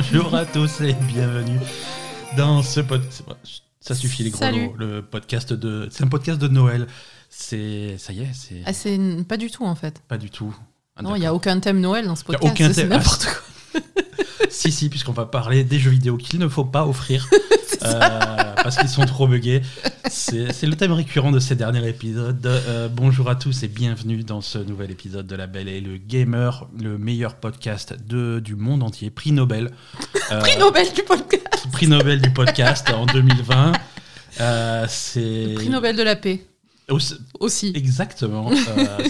Bonjour à tous et bienvenue dans ce podcast. Ça suffit les gros lots, le podcast de. C'est un podcast de Noël. C'est. Ça y est, c'est. Ah, c'est pas du tout en fait. Pas du tout. Ah, non, il n'y a aucun thème Noël dans ce podcast. Aucun thème. C'est n'importe quoi. Si, puisqu'on va parler des jeux vidéo qu'il ne faut pas offrir parce qu'ils sont trop buggés. C'est le thème récurrent de ces derniers épisodes. Bonjour à tous et bienvenue dans ce nouvel épisode de La Belle et le Gamer, le meilleur podcast du monde entier, prix Nobel. Prix Nobel du podcast. Prix Nobel du podcast en 2020. Le prix Nobel de la paix. Aussi. Exactement.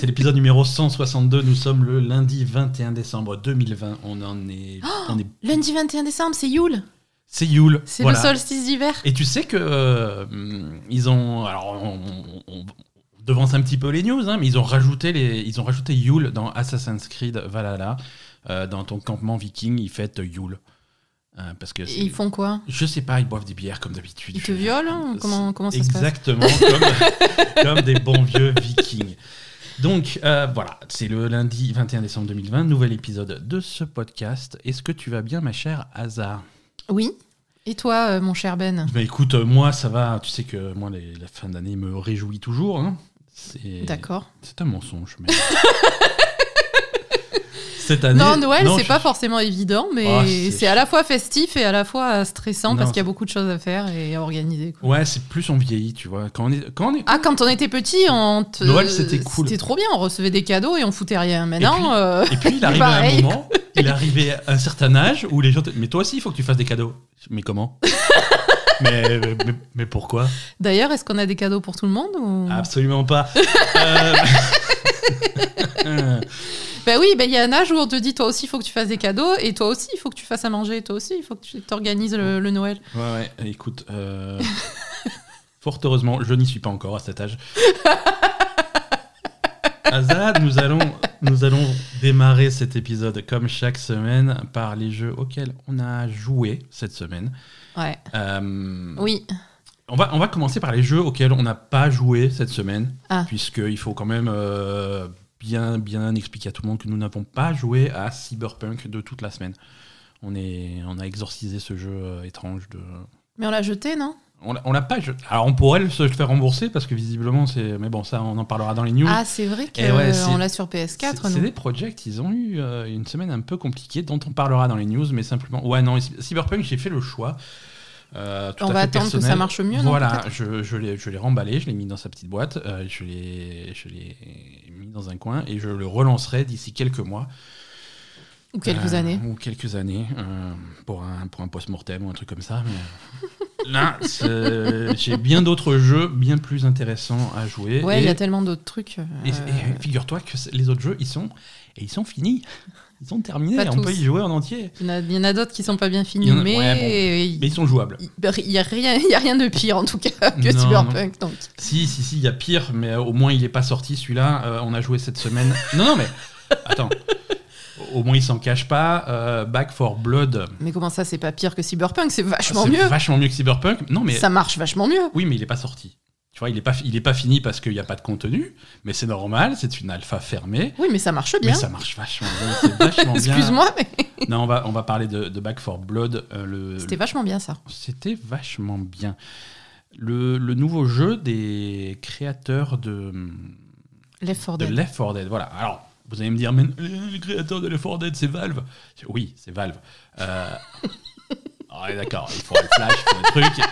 C'est l'épisode numéro 162. Nous sommes le lundi 21 décembre 2020. Lundi 21 décembre, c'est Yule. C'est Yule. C'est voilà. Le solstice d'hiver. Et tu sais que ils ont. Alors, on devance un petit peu les news, hein, mais ils ont rajouté Yule dans Assassin's Creed Valhalla. Dans ton campement viking, ils fêtent Yule. Parce que ils font quoi? Je sais pas, ils boivent des bières comme d'habitude. Ils te violent? Comment ça se passe? Exactement, comme des bons vieux vikings. Donc voilà, c'est le lundi 21 décembre 2020, nouvel épisode de ce podcast. Est-ce que tu vas bien, ma chère Asa? Oui. Et toi, mon cher Ben? Bah écoute, moi ça va, tu sais que moi la fin d'année me réjouit toujours. Hein. D'accord. C'est un mensonge, mais... Cette année, non, Noël, c'est pas forcément évident, mais c'est à la fois festif et à la fois stressant parce qu'il y a beaucoup de choses à faire et à organiser. Quoi. Ouais, c'est plus on vieillit, tu vois. Quand on était petit, Noël, c'était cool. C'était trop bien, on recevait des cadeaux et on foutait rien. Maintenant, et puis il arrivait un moment, il arrivait à un certain âge où les gens mais toi aussi, il faut que tu fasses des cadeaux. Mais comment? mais pourquoi? D'ailleurs, est-ce qu'on a des cadeaux pour tout le monde ou... Absolument pas. Il y a un âge où on te dit toi aussi il faut que tu fasses des cadeaux et toi aussi il faut que tu fasses à manger, toi aussi il faut que tu t'organises le Noël. Ouais, écoute, fort heureusement je n'y suis pas encore à cet âge. Azad, nous allons démarrer cet épisode comme chaque semaine par les jeux auxquels on a joué cette semaine. Ouais. Oui. On va commencer par les jeux auxquels on n'a pas joué cette semaine, puisqu'il faut quand même bien expliquer à tout le monde que nous n'avons pas joué à Cyberpunk de toute la semaine. On a exorcisé ce jeu étrange de... Mais on l'a jeté, non ? On l'a pas jeté. Alors on pourrait se le faire rembourser parce que visiblement c'est... Mais bon, ça on en parlera dans les news. Ah, c'est vrai qu'on l'a sur PS4, non ? CD Projekt, ils ont eu une semaine un peu compliquée dont on parlera dans les news, mais simplement... Ouais, non, Cyberpunk, j'ai fait le choix... on va attendre personnel. Que ça marche mieux. Voilà, je l'ai remballé, je l'ai mis dans sa petite boîte, je l'ai mis dans un coin et je le relancerai d'ici quelques mois. Ou quelques années. Ou quelques années, pour un post-mortem ou un truc comme ça. Mais... Là, j'ai bien d'autres jeux bien plus intéressants à jouer. Ouais, il y a tellement d'autres trucs. Et figure-toi que les autres jeux, ils sont finis. Ils sont terminés, on peut y jouer en entier. Il y en a d'autres qui ne sont pas bien finis, mais ils sont jouables. Il n'y a rien de pire, en tout cas, que Cyberpunk. Donc. Si, il y a pire, mais au moins il n'est pas sorti, celui-là. On a joué cette semaine. Non, mais attends. Au moins, il ne s'en cache pas. Back 4 Blood. Mais comment ça, c'est pas pire que Cyberpunk? C'est vachement mieux. C'est vachement mieux que Cyberpunk. Non, mais... Ça marche vachement mieux. Oui, mais il n'est pas sorti. Tu vois, il n'est pas fini parce qu'il n'y a pas de contenu, mais c'est normal, c'est une alpha fermée. Oui, mais ça marche bien. Mais ça marche vachement bien, c'est vachement bien. Excuse-moi, mais... Non, on va parler de Back 4 Blood. C'était vachement bien, ça. C'était vachement bien. Le nouveau jeu des créateurs de... Left 4 Dead. Left 4 Dead, voilà. Alors, vous allez me dire, mais les créateurs de Left 4 Dead, c'est Valve. Oui, c'est Valve. Ouais, d'accord, il faut un flash, il faut un truc...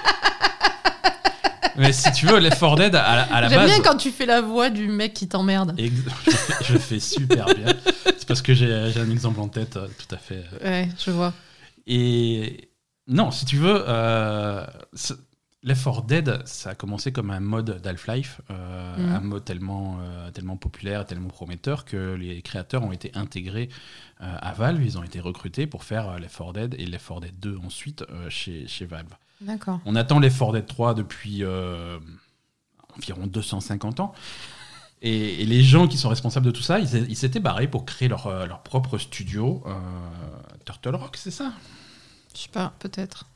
Mais si tu veux, Left 4 Dead, à la base... J'aime bien quand tu fais la voix du mec qui t'emmerde. Je fais super bien. C'est parce que j'ai un exemple en tête, tout à fait. Ouais, je vois. Et non, si tu veux, Left 4 Dead, ça a commencé comme un mode d'Half-Life, un mode tellement populaire, tellement prometteur, que les créateurs ont été intégrés à Valve. Ils ont été recrutés pour faire Left 4 Dead et Left 4 Dead 2 ensuite chez Valve. D'accord. On attend les Left 4 Dead 3 depuis environ 250 ans. Et les gens qui sont responsables de tout ça, ils s'étaient barrés pour créer leur propre studio. Turtle Rock, c'est ça? Je sais pas, peut-être.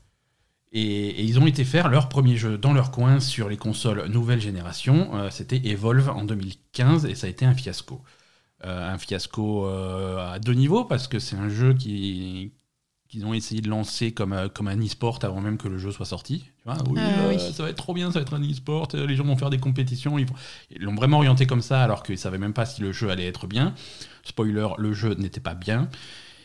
Et ils ont été faire leur premier jeu dans leur coin sur les consoles nouvelle génération. C'était Evolve en 2015 et ça a été un fiasco. Un fiasco à deux niveaux parce que c'est un jeu qui... qu'ils ont essayé de lancer comme un e-sport avant même que le jeu soit sorti. Tu vois, oui. Ça va être trop bien, ça va être un e-sport, les gens vont faire des compétitions. Ils l'ont vraiment orienté comme ça, alors qu'ils ne savaient même pas si le jeu allait être bien. Spoiler, le jeu n'était pas bien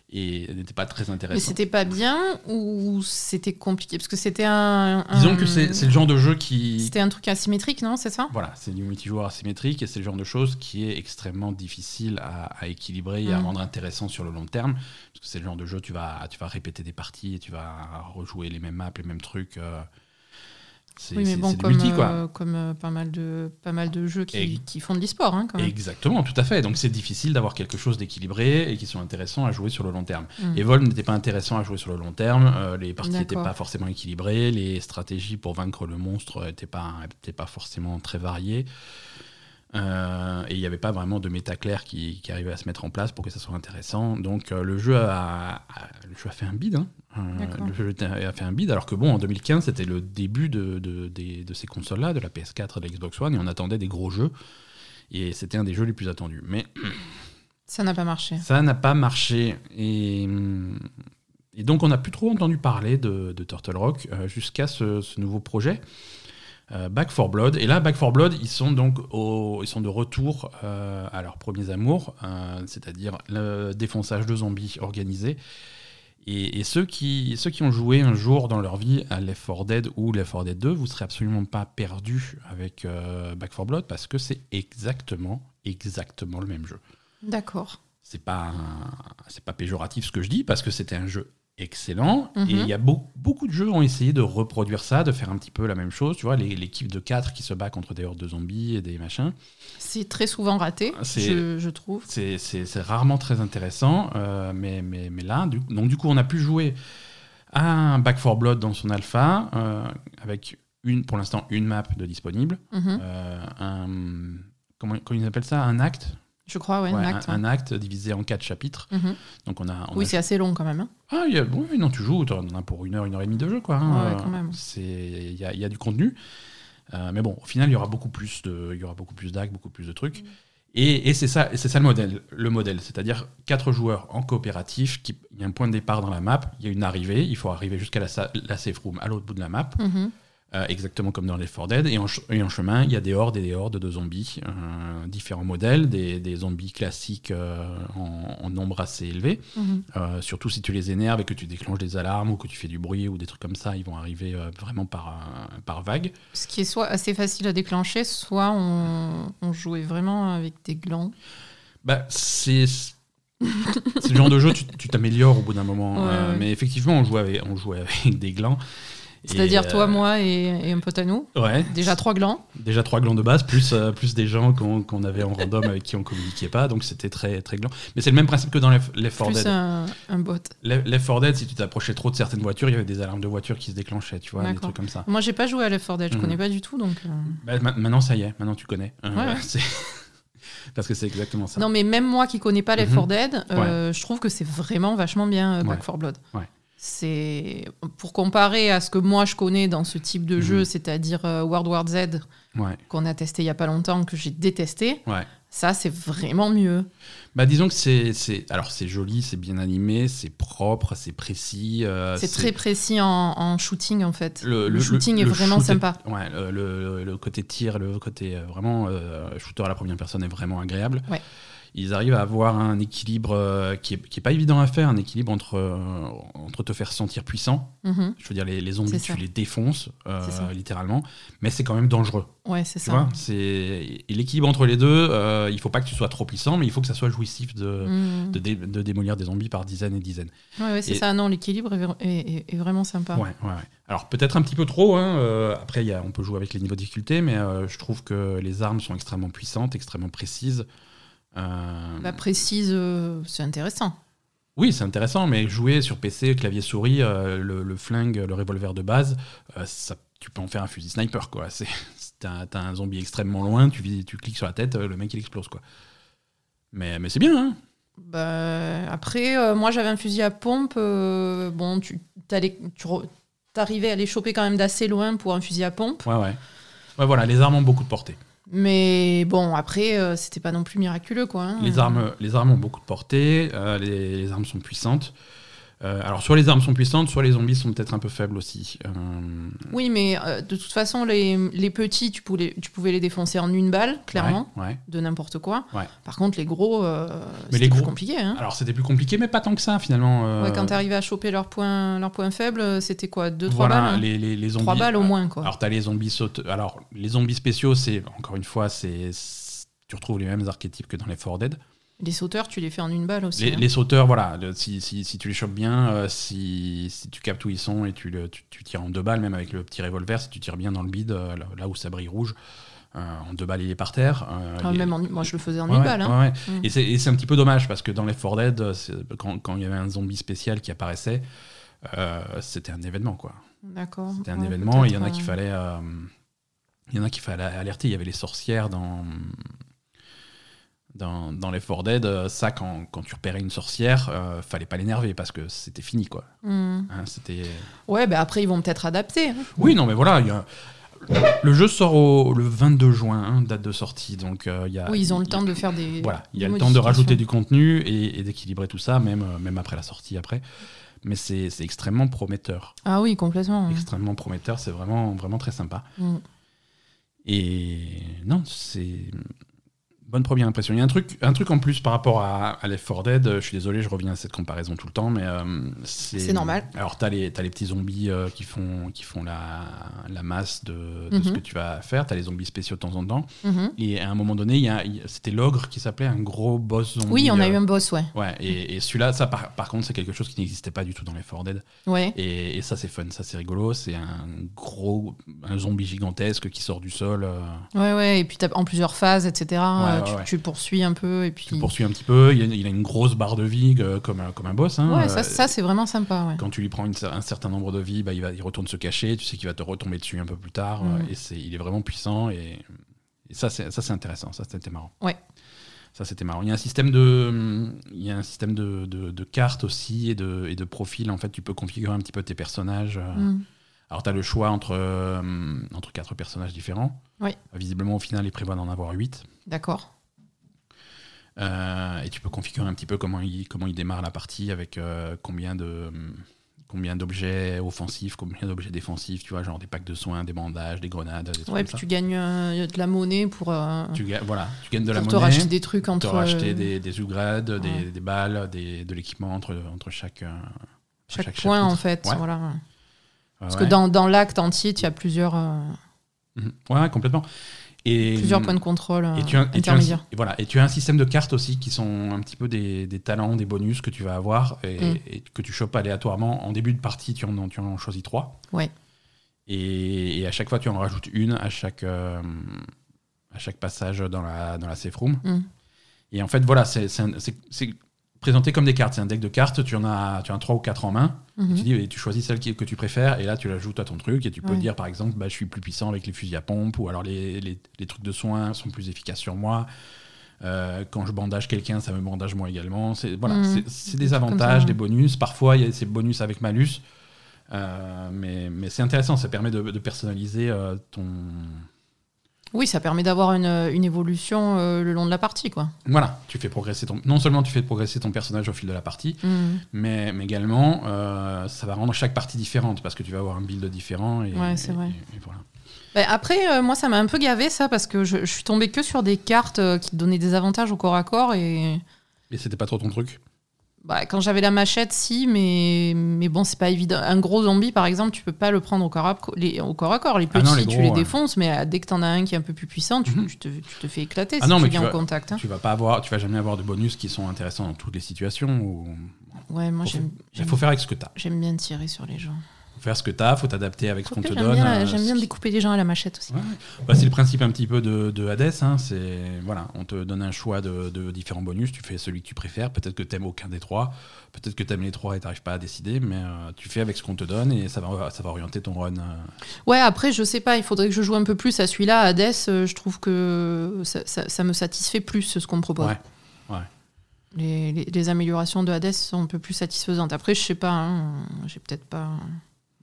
et n'était pas très intéressant. Mais c'était pas bien ou c'était compliqué? Parce que c'était un... Disons que c'est le genre de jeu qui... C'était un truc asymétrique, non? C'est ça? Voilà, c'est du multijoueur asymétrique et c'est le genre de chose qui est extrêmement difficile à équilibrer et à rendre intéressant sur le long terme. Parce que c'est le genre de jeu, tu vas répéter des parties et tu vas rejouer les mêmes maps, les mêmes trucs... C'est comme pas mal de jeux qui font de l'e-sport. Hein, quand même. Exactement, tout à fait. Donc c'est difficile d'avoir quelque chose d'équilibré et qui sont intéressants à jouer sur le long terme. Evolve n'était pas intéressant à jouer sur le long terme. Les parties n'étaient pas forcément équilibrées. Les stratégies pour vaincre le monstre n'étaient pas forcément très variées. Et il n'y avait pas vraiment de méta clair qui arrivait à se mettre en place pour que ça soit intéressant. Donc le jeu a fait un bide. Hein. Le jeu a fait un bide, alors que bon, en 2015, c'était le début de ces consoles-là, de la PS4 et de la Xbox One, et on attendait des gros jeux. Et c'était un des jeux les plus attendus. Mais ça n'a pas marché. Et donc on n'a plus trop entendu parler de Turtle Rock jusqu'à ce nouveau projet. Back 4 Blood, et là Back 4 Blood ils sont de retour à leurs premiers amours, c'est-à-dire le défonçage de zombies organisé, et ceux qui ont joué un jour dans leur vie à Left 4 Dead ou Left 4 Dead 2, vous ne serez absolument pas perdus avec Back 4 Blood, parce que c'est exactement le même jeu. D'accord. C'est pas péjoratif ce que je dis, parce que c'était un jeu excellent. Et il y a beaucoup de jeux ont essayé de reproduire ça, de faire un petit peu la même chose, tu vois, l'équipe de 4 qui se bat contre des hordes de zombies et des machins. C'est très souvent raté, je trouve. C'est rarement très intéressant, mais là, donc du coup, on a pu jouer à un Back 4 Blood dans son alpha, avec pour l'instant une map de disponible, comment ils appellent ça, un acte? Je crois, ouais, un acte. Un acte divisé en 4 chapitres. Donc on a... c'est assez long quand même. Hein. Tu joues, tu en as pour 1 heure, 1 heure et demie de jeu, quoi. Hein. Ouais, quand même. Il y a du contenu. Mais bon, au final, il y aura beaucoup plus d'actes, beaucoup plus de trucs. Et c'est ça le modèle, c'est-à-dire 4 joueurs en coopératif, il y a un point de départ dans la map, il y a une arrivée, il faut arriver jusqu'à la safe room à l'autre bout de la map. Exactement comme dans Left 4 Dead, et en chemin il y a des hordes et des hordes de zombies, différents modèles, des zombies classiques en nombre assez élevé, surtout si tu les énerves et que tu déclenches des alarmes ou que tu fais du bruit ou des trucs comme ça, ils vont arriver vraiment par vague, ce qui est soit assez facile à déclencher, soit on jouait vraiment avec des glands. C'est le genre de jeu, tu t'améliores au bout d'un moment, ouais. Mais effectivement on jouait avec des glands. C'est-à-dire toi, moi et un pote à nous. Ouais. Déjà trois glands de base, plus des gens qu'on avait en random avec qui on communiquait pas, donc c'était très très gland. Mais c'est le même principe que dans Left 4 Dead. Plus un bot. Left 4 Dead, si tu t'approchais trop de certaines voitures, il y avait des alarmes de voitures qui se déclenchaient, tu vois, des trucs comme ça. Moi, j'ai pas joué à Left 4 Dead, je connais pas du tout, donc. Bah, maintenant, ça y est, maintenant tu connais. Ouais. C'est... Parce que c'est exactement ça. Non, mais même moi qui connais pas Left 4 Dead, je trouve que c'est vraiment vachement bien Back 4 Blood. Ouais. C'est pour comparer à ce que moi je connais dans ce type de jeu, c'est-à-dire World War Z, qu'on a testé il y a pas longtemps, que j'ai détesté. Ouais. Ça, c'est vraiment mieux. Bah, disons que alors c'est joli, c'est bien animé, c'est propre, c'est précis. C'est très précis en shooting, en fait. Le shooting est vraiment sympa. Ouais, le côté tir, le côté vraiment shooter à la première personne est vraiment agréable. Ouais. Ils arrivent à avoir un équilibre qui est pas évident à faire, un équilibre entre te faire sentir puissant, je veux dire les zombies tu les défonces littéralement, mais c'est quand même dangereux. Ouais, c'est tu ça. Vois, et l'équilibre entre les deux, il faut pas que tu sois trop puissant, mais il faut que ça soit jouissif de démolir des zombies par dizaines et dizaines. Ouais, c'est ça. Non, l'équilibre est vraiment sympa. Ouais. Alors peut-être un petit peu trop. Hein, après, on peut jouer avec les niveaux de difficulté, mais je trouve que les armes sont extrêmement puissantes, extrêmement précises. La précise, c'est intéressant. Oui, c'est intéressant, mais jouer sur PC, clavier-souris, le flingue, le revolver de base, tu peux en faire un fusil sniper, quoi. T'as un zombie extrêmement loin, tu cliques sur la tête, le mec il explose, quoi. Mais c'est bien, hein. Bah, après, moi j'avais un fusil à pompe, t'arrivais à les choper quand même d'assez loin pour un fusil à pompe. Ouais, voilà, les armes ont beaucoup de portée. Mais bon, après, c'était pas non plus miraculeux, quoi. Hein. Les armes ont beaucoup de portée, les armes sont puissantes. Alors, soit les armes sont puissantes, soit les zombies sont peut-être un peu faibles aussi. Oui, mais de toute façon, les petits, tu pouvais les défoncer en une balle, clairement, de n'importe quoi. Ouais. Par contre, les gros, c'était plus compliqué. Hein. Alors, c'était plus compliqué, mais pas tant que ça, finalement. Ouais, quand t'arrivais à choper leur point faible, c'était quoi, 2-3 balles, hein, les zombies, 3 balles au moins, quoi. Alors, t'as les zombies Alors, les zombies spéciaux, c'est, encore une fois, tu retrouves les mêmes archétypes que dans les 4 Dead. Les sauteurs, tu les fais en une balle aussi. Les sauteurs, voilà. Si tu les chopes bien, si tu captes où ils sont et tu tires en 2 balles, même avec le petit revolver, si tu tires bien dans le bide, là où ça brille rouge, en 2 balles, il est par terre. Moi, je le faisais en 1 balle. Hein. Ouais. Mmh. Et c'est un petit peu dommage, parce que dans les 4 Dead, quand il y avait un zombie spécial qui apparaissait, c'était un événement, quoi. D'accord. C'était un événement, et il y en a qu'il fallait... Il y en a qui fallait alerter. Il y avait les sorcières dans les 4 Dead. Ça, quand tu repérais une sorcière, fallait pas l'énerver parce que c'était fini, quoi. Mmh. Hein, c'était... Ouais, bah après, ils vont peut-être adapter. Hein. Oui, non, mais voilà. Le jeu sort le 22 juin, hein, date de sortie. Donc, oui, ils ont le temps de faire des. Voilà, il y a le temps de rajouter du contenu et d'équilibrer tout ça, même après la sortie. Mais c'est extrêmement prometteur. Ah oui, complètement. Extrêmement prometteur, c'est vraiment, vraiment très sympa. Mmh. Et non, c'est bonne première impression. Il y a un truc en plus par rapport à Left 4 Dead. Je suis désolé, je reviens à cette comparaison tout le temps, mais c'est normal. Alors t'as les petits zombies qui font la masse de ce que tu vas faire. T'as les zombies spéciaux de temps en temps. Mm-hmm. Et à un moment donné, c'était l'ogre qui s'appelait, un gros boss zombie. Oui, on a eu un boss, ouais. Ouais. Et celui-là, ça par contre, c'est quelque chose qui n'existait pas du tout dans Left 4 Dead. Ouais. Et ça, c'est fun, ça c'est rigolo. C'est un zombie gigantesque qui sort du sol. Ouais. Et puis t'as en plusieurs phases, etc. Ouais. Tu poursuis un peu et puis... Tu poursuis un petit peu, il a une grosse barre de vie comme un boss. Hein. Ouais, ça c'est vraiment sympa. Ouais. Quand tu lui prends un certain nombre de vies, bah, il retourne se cacher, tu sais qu'il va te retomber dessus un peu plus tard, et il est vraiment puissant et ça c'est intéressant, ça c'était marrant. Ouais. Ça c'était marrant. Il y a un système de cartes aussi et de profils, en fait tu peux configurer un petit peu tes personnages... Alors, tu as le choix entre 4 personnages différents. Oui. Visiblement, au final, ils prévoient d'en avoir 8. D'accord. Et tu peux configurer un petit peu comment il démarre la partie, avec combien d'objets offensifs, combien d'objets défensifs, tu vois, genre des packs de soins, des bandages, des grenades, des trucs comme ça. Ouais, puis tu gagnes de la monnaie pour... Pour te racheter des trucs entre... Pour te racheter des upgrades, des balles, de l'équipement entre chaque point, chapitre. En fait, ouais. Voilà. Parce que dans l'acte entier, tu as plusieurs... Ouais, complètement. Plusieurs points de contrôle intermédiaires. Et tu as un système de cartes aussi qui sont un petit peu des talents, des bonus que tu vas avoir et que tu chopes aléatoirement. En début de partie, tu en choisis 3. Ouais. Et à chaque fois, tu en rajoutes une à chaque passage dans la safe room. Et en fait, voilà, c'est présenté comme des cartes. C'est un deck de cartes, tu en as 3 ou 4 en main, et tu choisis celle que tu préfères, et là tu l'ajoutes à ton truc, et tu peux dire par exemple, bah, je suis plus puissant avec les fusils à pompe, ou alors les trucs de soins sont plus efficaces sur moi, quand je bandage quelqu'un, ça me bandage moi également. C'est des avantages, des bonus, parfois il y a ces bonus avec malus, mais c'est intéressant, ça permet de personnaliser ton... Oui, ça permet d'avoir une évolution le long de la partie, quoi. Voilà, non seulement tu fais progresser ton personnage au fil de la partie, mais également ça va rendre chaque partie différente parce que tu vas avoir un build différent. Ouais, c'est vrai. Et voilà. Bah, après, moi, ça m'a un peu gavé ça parce que je suis tombée que sur des cartes qui donnaient des avantages au corps à corps et. Mais c'était pas trop ton truc. Bah, quand j'avais la machette, si, mais bon, c'est pas évident. Un gros zombie, par exemple, tu peux pas le prendre au corps à corps. Les petits, les gros, tu les défonces, mais dès que t'en as un qui est un peu plus puissant, tu te fais éclater si tu viens en contact. Hein. Tu vas jamais avoir de bonus qui sont intéressants dans toutes les situations. Ouais, moi il faut faire avec ce que t'as. J'aime bien tirer sur les gens. Faut faire ce que t'as, faut t'adapter avec ce qu'on te donne. J'aime bien découper les gens à la machette aussi. Ouais. Bah, c'est le principe un petit peu de Hadès. Hein. On te donne un choix de différents bonus. Tu fais celui que tu préfères. Peut-être que t'aimes aucun des trois. Peut-être que t'aimes les trois et t'arrives pas à décider. Mais tu fais avec ce qu'on te donne et ça va orienter ton run. Ouais, après, je sais pas. Il faudrait que je joue un peu plus à celui-là. Hadès, je trouve que ça me satisfait plus ce qu'on me propose. Ouais. Les améliorations de Hadès sont un peu plus satisfaisantes. Après, je sais pas. Hein, j'ai peut-être pas...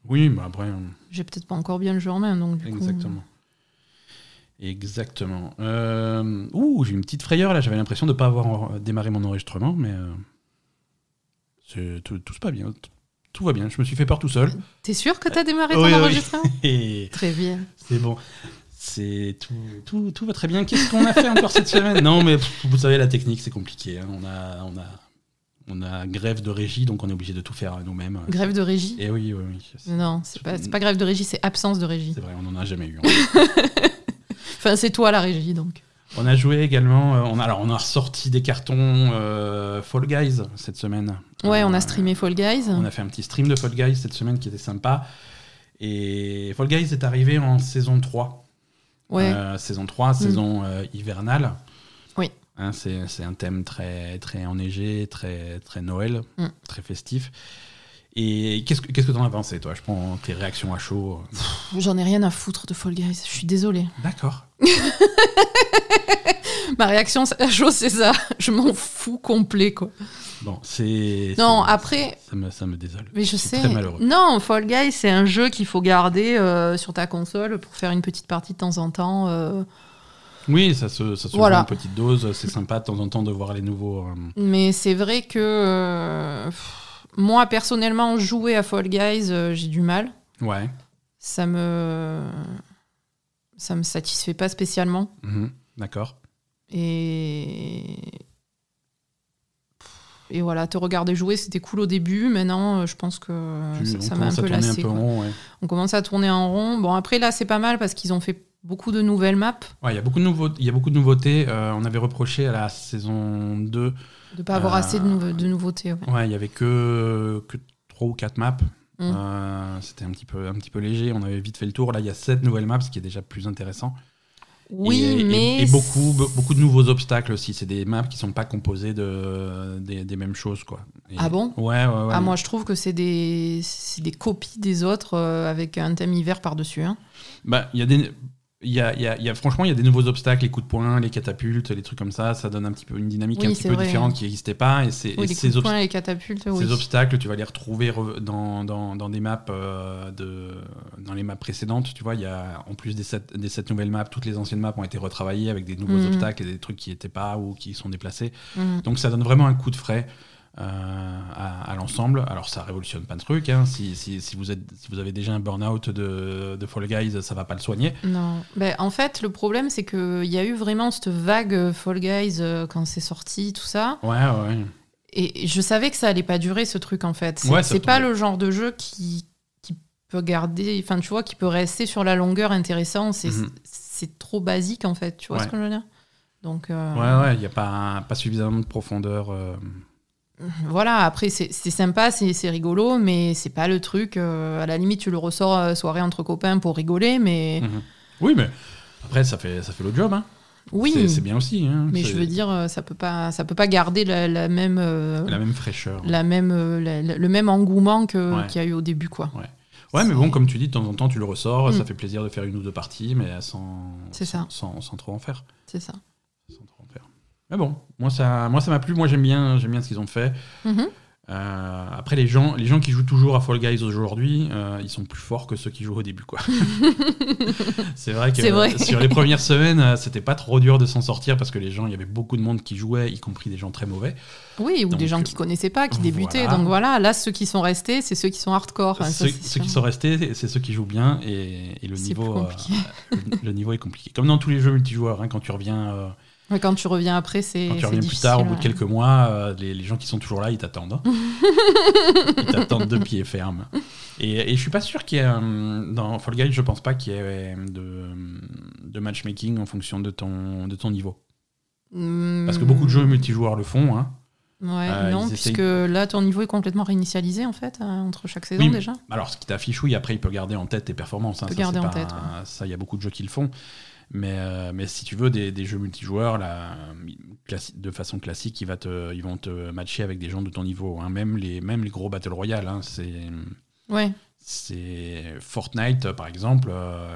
Oui, mais après... J'ai peut-être pas encore bien le jeu en main, donc Exactement. Ouh, j'ai une petite frayeur, là. J'avais l'impression de ne pas avoir démarré mon enregistrement, mais... Tout se passe bien. Tout va bien. Je me suis fait peur tout seul. T'es sûr que t'as démarré ton enregistrement ? Oui. Très bien. C'est bon. Tout va très bien. Qu'est-ce qu'on a fait encore cette semaine ? Non, mais vous savez, la technique, c'est compliqué. Hein. On a grève de régie, donc on est obligé de tout faire nous-mêmes. Grève de régie ? Eh oui. Non, c'est pas grève de régie, c'est absence de régie. C'est vrai, on n'en a jamais eu. Enfin, c'est toi la régie, donc. On a joué également. On a ressorti des cartons Fall Guys cette semaine. Ouais, on a streamé Fall Guys. On a fait un petit stream de Fall Guys cette semaine qui était sympa. Et Fall Guys est arrivé en saison 3. Ouais. Saison hivernale. Oui. Hein, c'est un thème très, très enneigé, très, très Noël, très festif. Et qu'est-ce que t'en as pensé, toi ? Je prends tes réactions à chaud. J'en ai rien à foutre de Fall Guys, je suis désolée. D'accord. Ma réaction à chaud, c'est ça. Je m'en fous complet, quoi. Bon, c'est... Non, après... Ça me désole. Mais je sais. C'est très malheureux. Non, Fall Guys, c'est un jeu qu'il faut garder sur ta console pour faire une petite partie de temps en temps. Oui, ça se voilà. Joue une petite dose. C'est sympa de temps en temps de voir les nouveaux... Mais c'est vrai que... Moi, personnellement, jouer à Fall Guys, j'ai du mal. Ouais. Ça me satisfait pas spécialement. Mmh, d'accord. Et voilà, te regarder jouer, c'était cool au début. Maintenant, je pense que ça m'a un peu lassé. On commence à tourner en rond. Bon, après, là, c'est pas mal parce qu'ils ont fait beaucoup de nouvelles maps. Ouais, il y a beaucoup de nouveautés. On avait reproché à la saison 2... De ne pas avoir assez de nouveautés. Ouais, il n'y avait que 3 ou 4 maps. C'était un petit peu léger. On avait vite fait le tour. Là, il y a 7 nouvelles maps, ce qui est déjà plus intéressant. Oui, mais... Et beaucoup de nouveaux obstacles aussi. C'est des maps qui ne sont pas composées des mêmes choses, quoi. Et... Ah bon ? Ouais. Ah, moi, je trouve que c'est des copies des autres avec un thème hiver par-dessus. Hein. Bah, il y a des... franchement, il y a des nouveaux obstacles, les coups de poing, les catapultes, les trucs comme ça. Ça donne un petit peu une dynamique un petit peu différente qui n'existait pas. Et les catapultes, ces obstacles, tu vas les retrouver dans des maps dans les maps précédentes. Tu vois, il y a en plus des 7 nouvelles maps, toutes les anciennes maps ont été retravaillées avec des nouveaux obstacles et des trucs qui n'étaient pas ou qui sont déplacés. Donc ça donne vraiment un coup de frais à l'ensemble. Alors ça révolutionne pas de truc, hein. Si vous avez déjà un burn-out de Fall Guys, ça va pas le soigner. Non. Ben, en fait, le problème, c'est qu'il y a eu vraiment cette vague Fall Guys quand c'est sorti, tout ça. Ouais. Et je savais que ça allait pas durer, ce truc, en fait. C'est pas le genre de jeu qui peut garder, enfin, tu vois, qui peut rester sur la longueur intéressant. C'est trop basique, en fait. Tu vois ce que je veux dire ? Donc, ouais, il y a pas suffisamment de profondeur... Voilà, après c'est sympa, c'est rigolo, mais c'est pas le truc. À la limite, tu le ressors soirée entre copains pour rigoler, mais. Oui, mais après ça fait le job, hein. Oui. C'est bien aussi. Hein. Mais je veux dire, ça peut pas garder la même. La même fraîcheur. La même, le même engouement qu'il y a eu au début, quoi. Ouais, mais bon, comme tu dis, de temps en temps, tu le ressors, ça fait plaisir de faire une ou deux parties, mais sans trop en faire. C'est ça. Sans trop en faire. Mais bon, moi ça m'a plu, moi j'aime bien ce qu'ils ont fait. Après, les gens qui jouent toujours à Fall Guys aujourd'hui, ils sont plus forts que ceux qui jouent au début, quoi. C'est vrai. Sur les premières semaines, c'était pas trop dur de s'en sortir parce que il y avait beaucoup de monde qui jouait, y compris des gens très mauvais. Oui, ou donc, des gens qui connaissaient pas, qui débutaient. Voilà. Donc voilà, là, ceux qui sont restés, c'est ceux qui sont hardcore. Enfin, ceux qui sont restés, c'est ceux qui jouent bien et le niveau est compliqué. Comme dans tous les jeux multijoueurs, hein, quand tu reviens... Quand tu reviens après, c'est difficile. Plus tard, au bout de quelques mois, les gens qui sont toujours là, ils t'attendent. Ils t'attendent de pied ferme. Et je suis pas sûr qu'il y ait... Dans Fall Guys, je pense pas qu'il y ait de matchmaking en fonction de ton niveau. Parce que beaucoup de jeux multijoueurs le font, hein. Ouais, non, puisque là, ton niveau est complètement réinitialisé, en fait, entre chaque saison, déjà. Alors, ce qui t'affichouille, après, il peut garder en tête tes performances. Tête. Ouais. Ça, il y a beaucoup de jeux qui le font. Mais si tu veux des jeux multijoueurs de façon classique, ils vont te matcher avec des gens de ton niveau, hein. Même les gros Battle Royale, hein, c'est Fortnite par exemple,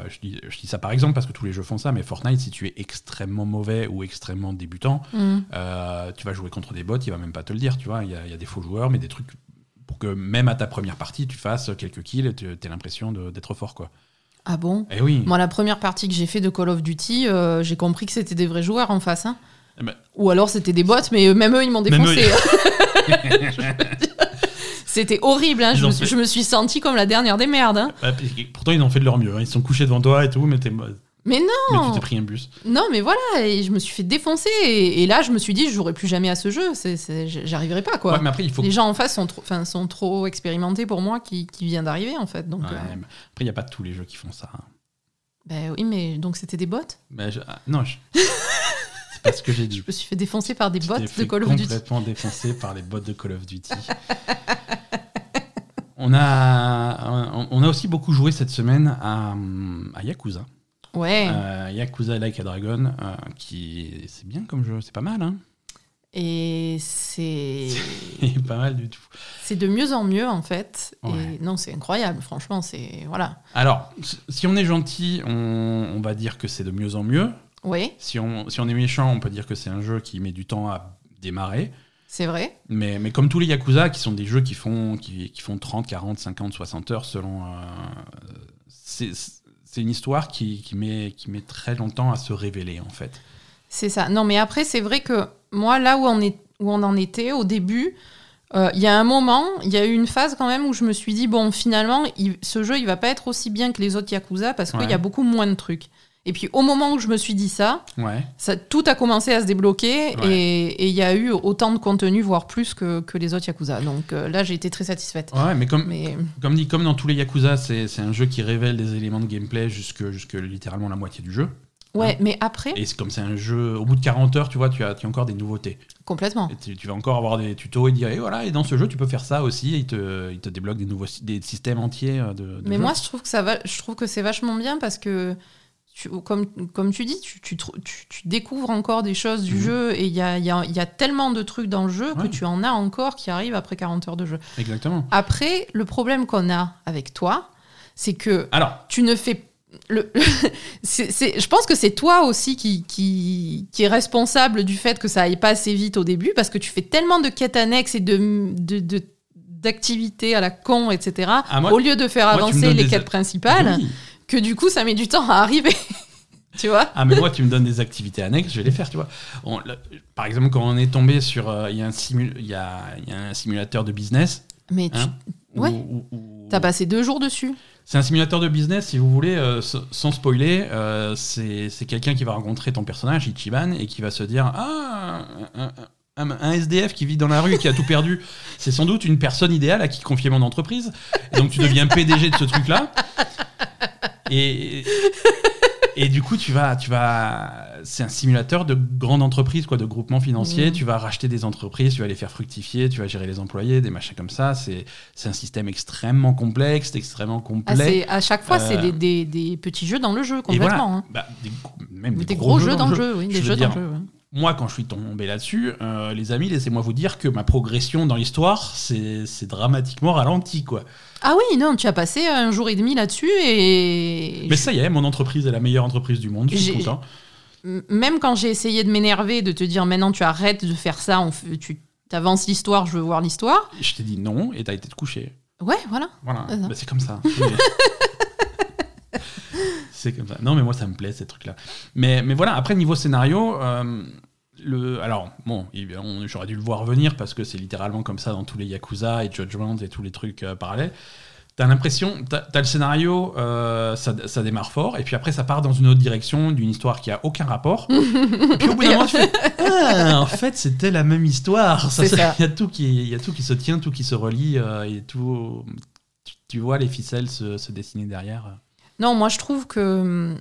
je dis ça par exemple parce que tous les jeux font ça, mais Fortnite, si tu es extrêmement mauvais ou extrêmement débutant, tu vas jouer contre des bots, il va même pas te le dire, tu vois, il y a des faux joueurs, mais des trucs pour que même à ta première partie tu fasses quelques kills et tu aies l'impression d'être fort, quoi. Ah bon ? Eh oui. Moi, la première partie que j'ai fait de Call of Duty, j'ai compris que c'était des vrais joueurs en face. Hein. Ou alors, c'était des bots, mais même eux, ils m'ont défoncé. C'était horrible, hein. Je me suis sentie comme la dernière des merdes. Hein. Bah, pourtant, ils ont fait de leur mieux. Hein. Ils se sont couchés devant toi et tout, mais t'es... Mais non! Mais tu t'es pris un bus. Non, mais voilà, et je me suis fait défoncer. Et là, je me suis dit, je jouerai plus jamais à ce jeu. J'arriverai pas, quoi. Ouais, mais après, il faut les gens en face sont trop expérimentés pour moi qui vient d'arriver, en fait. Donc, ouais, après, il n'y a pas tous les jeux qui font ça. Hein. Ben oui, mais donc c'était des bots? Ben non, c'est parce que j'ai dit. Je me suis fait défoncer par des bots de Call of Duty. Complètement défoncé par les bots de Call of Duty. On a aussi beaucoup joué cette semaine à Yakuza. Ouais. Yakuza Like a Dragon, c'est bien comme jeu, c'est pas mal. Hein. Et c'est pas mal du tout. C'est de mieux en mieux en fait. Ouais. Et non, c'est incroyable, franchement, c'est voilà. Alors, si on est gentil, on va dire que c'est de mieux en mieux. Oui. Si on est méchant, on peut dire que c'est un jeu qui met du temps à démarrer. C'est vrai. Mais comme tous les Yakuza, qui sont des jeux qui font 30, 40, 50, 60 heures selon. C'est une histoire qui met très longtemps à se révéler, en fait. C'est ça. Non, mais après, c'est vrai que moi, là où on en était, au début, il y a un moment, il y a eu une phase quand même où je me suis dit, bon, finalement, ce jeu, il va pas être aussi bien que les autres Yakuza parce qu'il y a beaucoup moins de trucs. Et puis, au moment où je me suis dit ça, tout a commencé à se débloquer et il y a eu autant de contenu, voire plus que les autres Yakuza. Donc là, j'ai été très satisfaite. Ouais, comme dans tous les Yakuza, c'est un jeu qui révèle des éléments de gameplay jusque littéralement la moitié du jeu. Ouais, hein. Mais après... Et c'est comme c'est un jeu... Au bout de 40 heures, tu vois, tu as encore des nouveautés. Complètement. Et tu vas encore avoir des tutos et dire, et voilà, et dans ce jeu, tu peux faire ça aussi, et il te débloque des systèmes entiers de jeu. Moi, je trouve que c'est vachement bien parce que... Comme tu dis, tu découvres encore des choses du jeu et il y a tellement de trucs dans le jeu que tu en as encore qui arrivent après 40 heures de jeu. Exactement. Après, le problème qu'on a avec toi, c'est que tu ne fais pas... je pense que c'est toi aussi qui est responsable du fait que ça aille pas assez vite au début parce que tu fais tellement de quêtes annexes et d'activités à la con, etc. Au lieu de faire avancer les quêtes principales... Oui. Que du coup, ça met du temps à arriver, tu vois. Ah, mais moi, tu me donnes des activités annexes, je vais les faire, tu vois. Par exemple, quand on est tombé sur... Il y a un simulateur de business. Mais t'as passé 2 jours dessus. C'est un simulateur de business, si vous voulez, sans spoiler. C'est quelqu'un qui va rencontrer ton personnage, Ichiban, et qui va se dire... Un SDF qui vit dans la rue, qui a tout perdu, c'est sans doute une personne idéale à qui confier mon entreprise. Et donc, tu deviens PDG de ce truc-là. Et du coup, tu vas, c'est un simulateur de grande entreprise, quoi, de groupement financier. Mmh. Tu vas racheter des entreprises, tu vas les faire fructifier, tu vas gérer les employés, des machins comme ça. C'est un système extrêmement complexe, extrêmement complet. À chaque fois, c'est des petits jeux dans le jeu, complètement. Voilà. Hein. Des gros jeux dans le jeu. Oui, des jeux dans le jeu. Moi, quand je suis tombé là-dessus, les amis, laissez-moi vous dire que ma progression dans l'histoire, c'est dramatiquement ralenti, quoi. Ah oui, non, tu as passé 1 jour et demi là-dessus et... Mais ça y est, mon entreprise est la meilleure entreprise du monde, je suis content. Même quand j'ai essayé de m'énerver, de te dire « Maintenant, tu arrêtes de faire ça, tu avances l'histoire, je veux voir l'histoire », je t'ai dit non et t'as été te coucher. Ouais, voilà. Bah, c'est comme ça. C'est comme ça. Non, mais moi, ça me plaît, ces trucs-là. Mais voilà, après, niveau scénario, j'aurais dû le voir venir parce que c'est littéralement comme ça dans tous les Yakuza et Judgment et tous les trucs parallèles. T'as l'impression, t'as le scénario, ça démarre fort, et puis après, ça part dans une autre direction, d'une histoire qui a aucun rapport. Et puis au bout d'un moment, tu fais « Ah, en fait, c'était la même histoire !» Il y a tout qui se tient, tout qui se relie, et tout... Tu vois les ficelles se dessiner derrière. Non, moi je trouve que.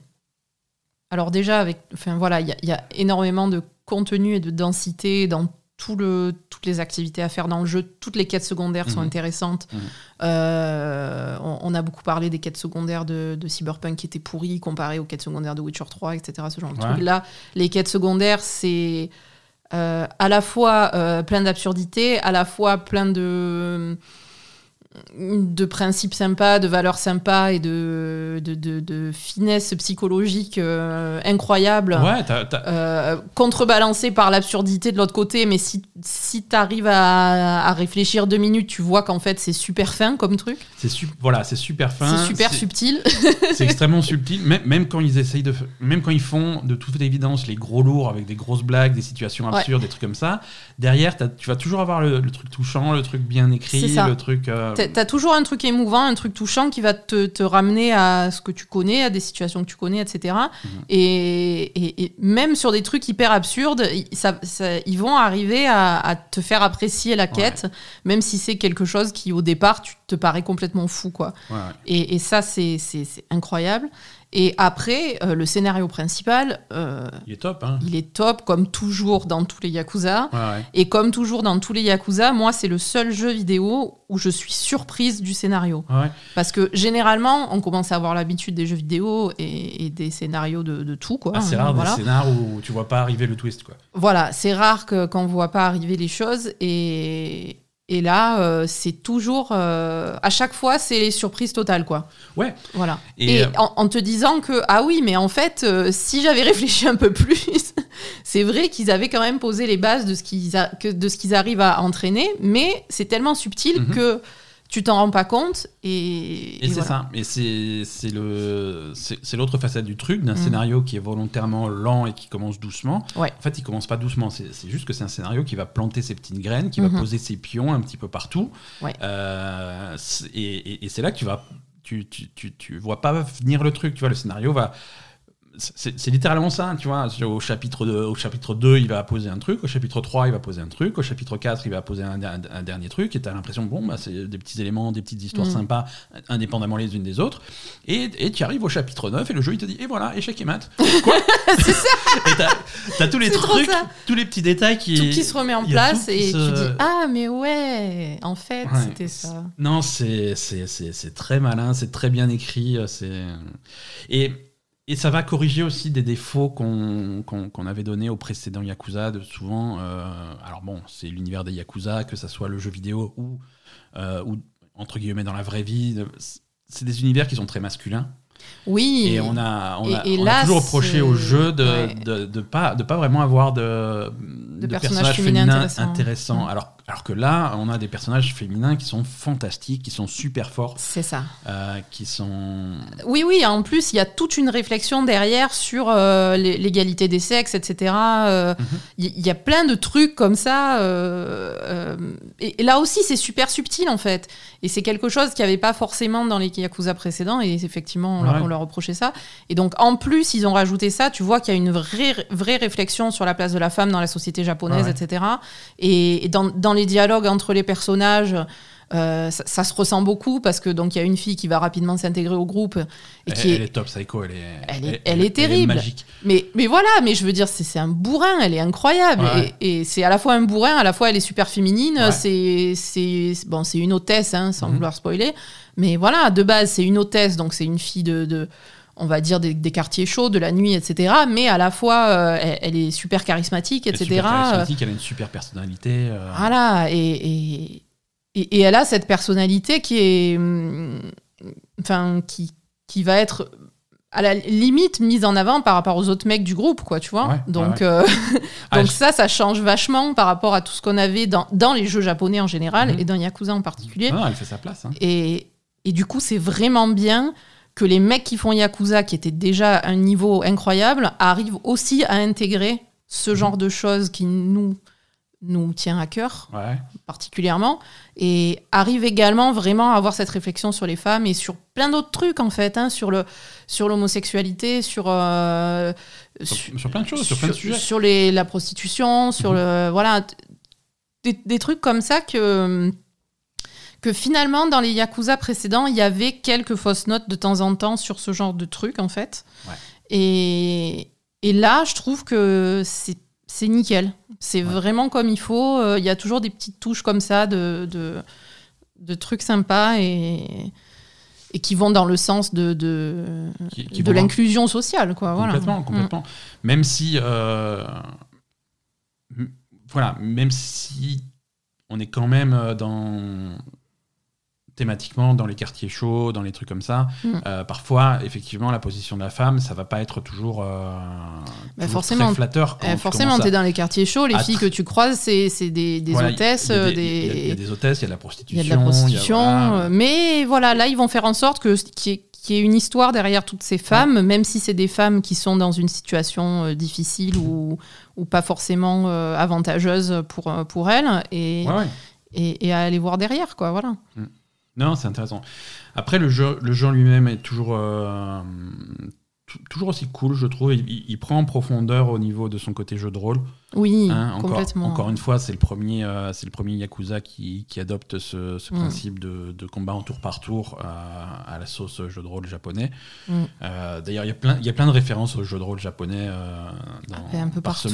Alors, déjà, il y a énormément de contenu et de densité dans toutes les activités à faire dans le jeu. Toutes les quêtes secondaires sont intéressantes. On a beaucoup parlé des quêtes secondaires de Cyberpunk qui étaient pourries comparées aux quêtes secondaires de Witcher 3, etc. Ce genre de trucs. Là, les quêtes secondaires, c'est à la fois plein d'absurdités, à la fois plein de. de principes sympas, de valeurs sympas et de finesse psychologique incroyable, ouais, contrebalancée par l'absurdité de l'autre côté, mais si t'arrives à réfléchir 2 minutes, tu vois qu'en fait c'est super fin comme truc. C'est super fin. C'est super subtil. C'est extrêmement subtil, même quand ils essayent même quand ils font de toute évidence les gros lourds avec des grosses blagues, des situations absurdes, ouais, des trucs comme ça. Derrière, tu vas toujours avoir le truc touchant, le truc bien écrit, le truc... T'as toujours un truc émouvant, un truc touchant qui va te ramener à ce que tu connais, à des situations que tu connais, etc. Mmh. Et même sur des trucs hyper absurdes, ils vont arriver à te faire apprécier la quête, ouais, même si c'est quelque chose qui, au départ, tu te paraît complètement fou, quoi. Ouais. Et ça, c'est incroyable. Et après, le scénario principal... il est top, hein. Il est top, comme toujours dans tous les Yakuza. Ouais, ouais. Et comme toujours dans tous les Yakuza, moi, c'est le seul jeu vidéo où je suis surprise du scénario. Ouais. Parce que, généralement, on commence à avoir l'habitude des jeux vidéo et des scénarios de tout, quoi. Ah, c'est rare, voilà, des scénars où tu vois pas arriver le twist, quoi. Voilà, c'est rare qu'on voit pas arriver les choses. Et là, c'est toujours... à chaque fois, c'est les surprises totales, quoi. Ouais. Voilà. Et en te disant que, ah oui, mais en fait, si j'avais réfléchi un peu plus, c'est vrai qu'ils avaient quand même posé les bases de ce qu'ils arrivent à entraîner, mais c'est tellement subtil, mm-hmm, que tu t'en rends pas compte. Et c'est voilà, ça. Et c'est l'autre facette du truc, d'un, mm, scénario qui est volontairement lent et qui commence doucement. Ouais. En fait, il commence pas doucement. C'est juste que c'est un scénario qui va planter ses petites graines, qui, mm-hmm, va poser ses pions un petit peu partout. Ouais. Et c'est là que tu vois pas venir le truc. Tu vois, le scénario va... C'est littéralement ça, tu vois. Au chapitre 2, il va poser un truc. Au chapitre 3, il va poser un truc. Au chapitre 4, il va poser un dernier truc. Et t'as l'impression, bon, bah, c'est des petits éléments, des petites histoires, mmh, sympas, indépendamment les unes des autres. Et tu arrives au chapitre 9 et le jeu, il te dit, et voilà, échec et mat. Quoi ? C'est ça. Et t'as tous les trucs, tous les petits détails tout qui se remet en place et tu dis, ah, mais ouais, en fait, ouais, c'était ça. Non, c'est très malin, c'est très bien écrit. Et ça va corriger aussi des défauts qu'on avait donnés aux précédents Yakuza, de souvent... alors bon, c'est l'univers des Yakuza, que ça soit le jeu vidéo ou entre guillemets, dans la vraie vie. C'est des univers qui sont très masculins. Oui. Et on a toujours reproché au jeu de pas vraiment avoir de personnages féminins intéressants. Alors que là, on a des personnages féminins qui sont fantastiques, qui sont super forts. C'est ça. Qui sont... Oui, en plus, il y a toute une réflexion derrière sur l'égalité des sexes, etc. Il y a plein de trucs comme ça. Et là aussi, c'est super subtil, en fait. Et c'est quelque chose qu'il n'y avait pas forcément dans les Yakuza précédents. Et effectivement, on leur reprochait ça. Et donc, en plus, ils ont rajouté ça. Tu vois qu'il y a une vraie réflexion sur la place de la femme dans la société japonaise, etc. Et dans les dialogues entre les personnages, ça se ressent beaucoup parce que donc il y a une fille qui va rapidement s'intégrer au groupe et elle est top psycho, elle est terrible, elle est magique. Mais voilà, mais je veux dire, c'est un bourrin, elle est incroyable, ouais. Et c'est à la fois un bourrin, à la fois elle est super féminine, ouais. C'est une hôtesse, hein, sans vouloir spoiler, mais voilà, de base c'est une hôtesse, donc c'est une fille de on va dire des quartiers chauds, de la nuit, etc. Mais à la fois, elle est super charismatique, etc. Elle a une super personnalité. Voilà, et elle a cette personnalité qui est... Enfin, qui va être à la limite mise en avant par rapport aux autres mecs du groupe, quoi, tu vois. Ouais, donc, ouais. Donc ça change vachement par rapport à tout ce qu'on avait dans les jeux japonais en général, et dans Yakuza en particulier. Non, elle fait sa place. Hein. Et du coup, c'est vraiment bien... que les mecs qui font Yakuza, qui étaient déjà à un niveau incroyable, arrivent aussi à intégrer ce genre de choses qui nous tient à cœur, ouais, particulièrement, et arrivent également vraiment à avoir cette réflexion sur les femmes et sur plein d'autres trucs, en fait, hein, sur l'homosexualité, sur plein de choses, sur plein de sujets. Sur la prostitution, sur des trucs comme ça que finalement, dans les Yakuza précédents, il y avait quelques fausses notes de temps en temps sur ce genre de truc, en fait. Ouais. Et là, je trouve que c'est nickel. C'est vraiment comme il faut. Il y a toujours des petites touches comme ça de trucs sympas et qui vont dans le sens de l'inclusion sociale, quoi. Complètement, voilà. Complètement. Même si... Voilà, même si on est quand même dans... thématiquement dans les quartiers chauds, dans les trucs comme ça. Parfois, effectivement, la position de la femme, ça va pas être toujours, toujours très flatteur. Forcément, t'es dans les quartiers chauds, les filles que tu croises, c'est des hôtesses. Il y a des hôtesses, il y a de la prostitution. Mais voilà, là, ils vont faire en sorte qu'il y ait une histoire derrière toutes ces femmes, même si c'est des femmes qui sont dans une situation difficile ou pas forcément avantageuse pour elles. Et à aller voir derrière, quoi, voilà. Non, c'est intéressant. Après, le jeu lui-même est toujours aussi cool, je trouve. Il prend en profondeur au niveau de son côté jeu de rôle. Oui, complètement. Encore une fois, c'est le premier Yakuza qui adopte ce principe de combat en tour par tour à la sauce jeu de rôle japonais. D'ailleurs, il y a plein de références au jeu de rôle japonais un peu partout,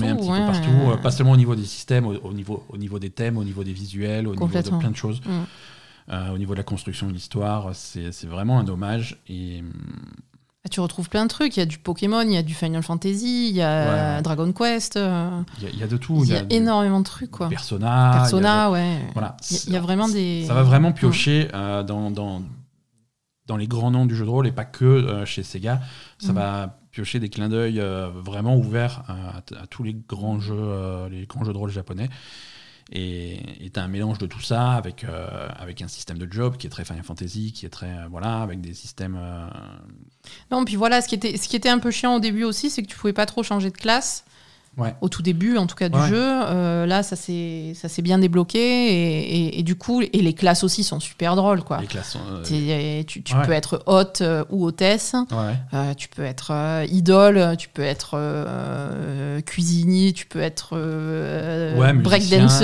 pas seulement au niveau des systèmes, au niveau des thèmes, au niveau des visuels, au niveau de plein de choses. Au niveau de la construction de l'histoire, c'est vraiment un hommage. Et tu retrouves plein de trucs, il y a du Pokémon, il y a du Final Fantasy, il y a Dragon Quest. Il y a de tout. Il y a énormément de trucs, quoi. Persona, ouais. Voilà. Il y a vraiment des... Ça va vraiment piocher dans les grands noms du jeu de rôle et pas que chez Sega. Ça va piocher des clins d'œil vraiment ouverts à tous les grands jeux de rôle japonais. Et t'as un mélange de tout ça avec un système de job qui est très Final Fantasy, qui est très avec des systèmes. Non, puis voilà, ce qui était un peu chiant au début aussi, c'est que tu pouvais pas trop changer de classe. Ouais. Au tout début, en tout cas, du jeu. Là, ça s'est bien débloqué. Et du coup, et les classes aussi sont super drôles, quoi. Les classes sont, tu peux être hôte ou hôtesse. Ouais. Tu peux être idole. Tu peux être cuisinier. Tu peux être breakdancer.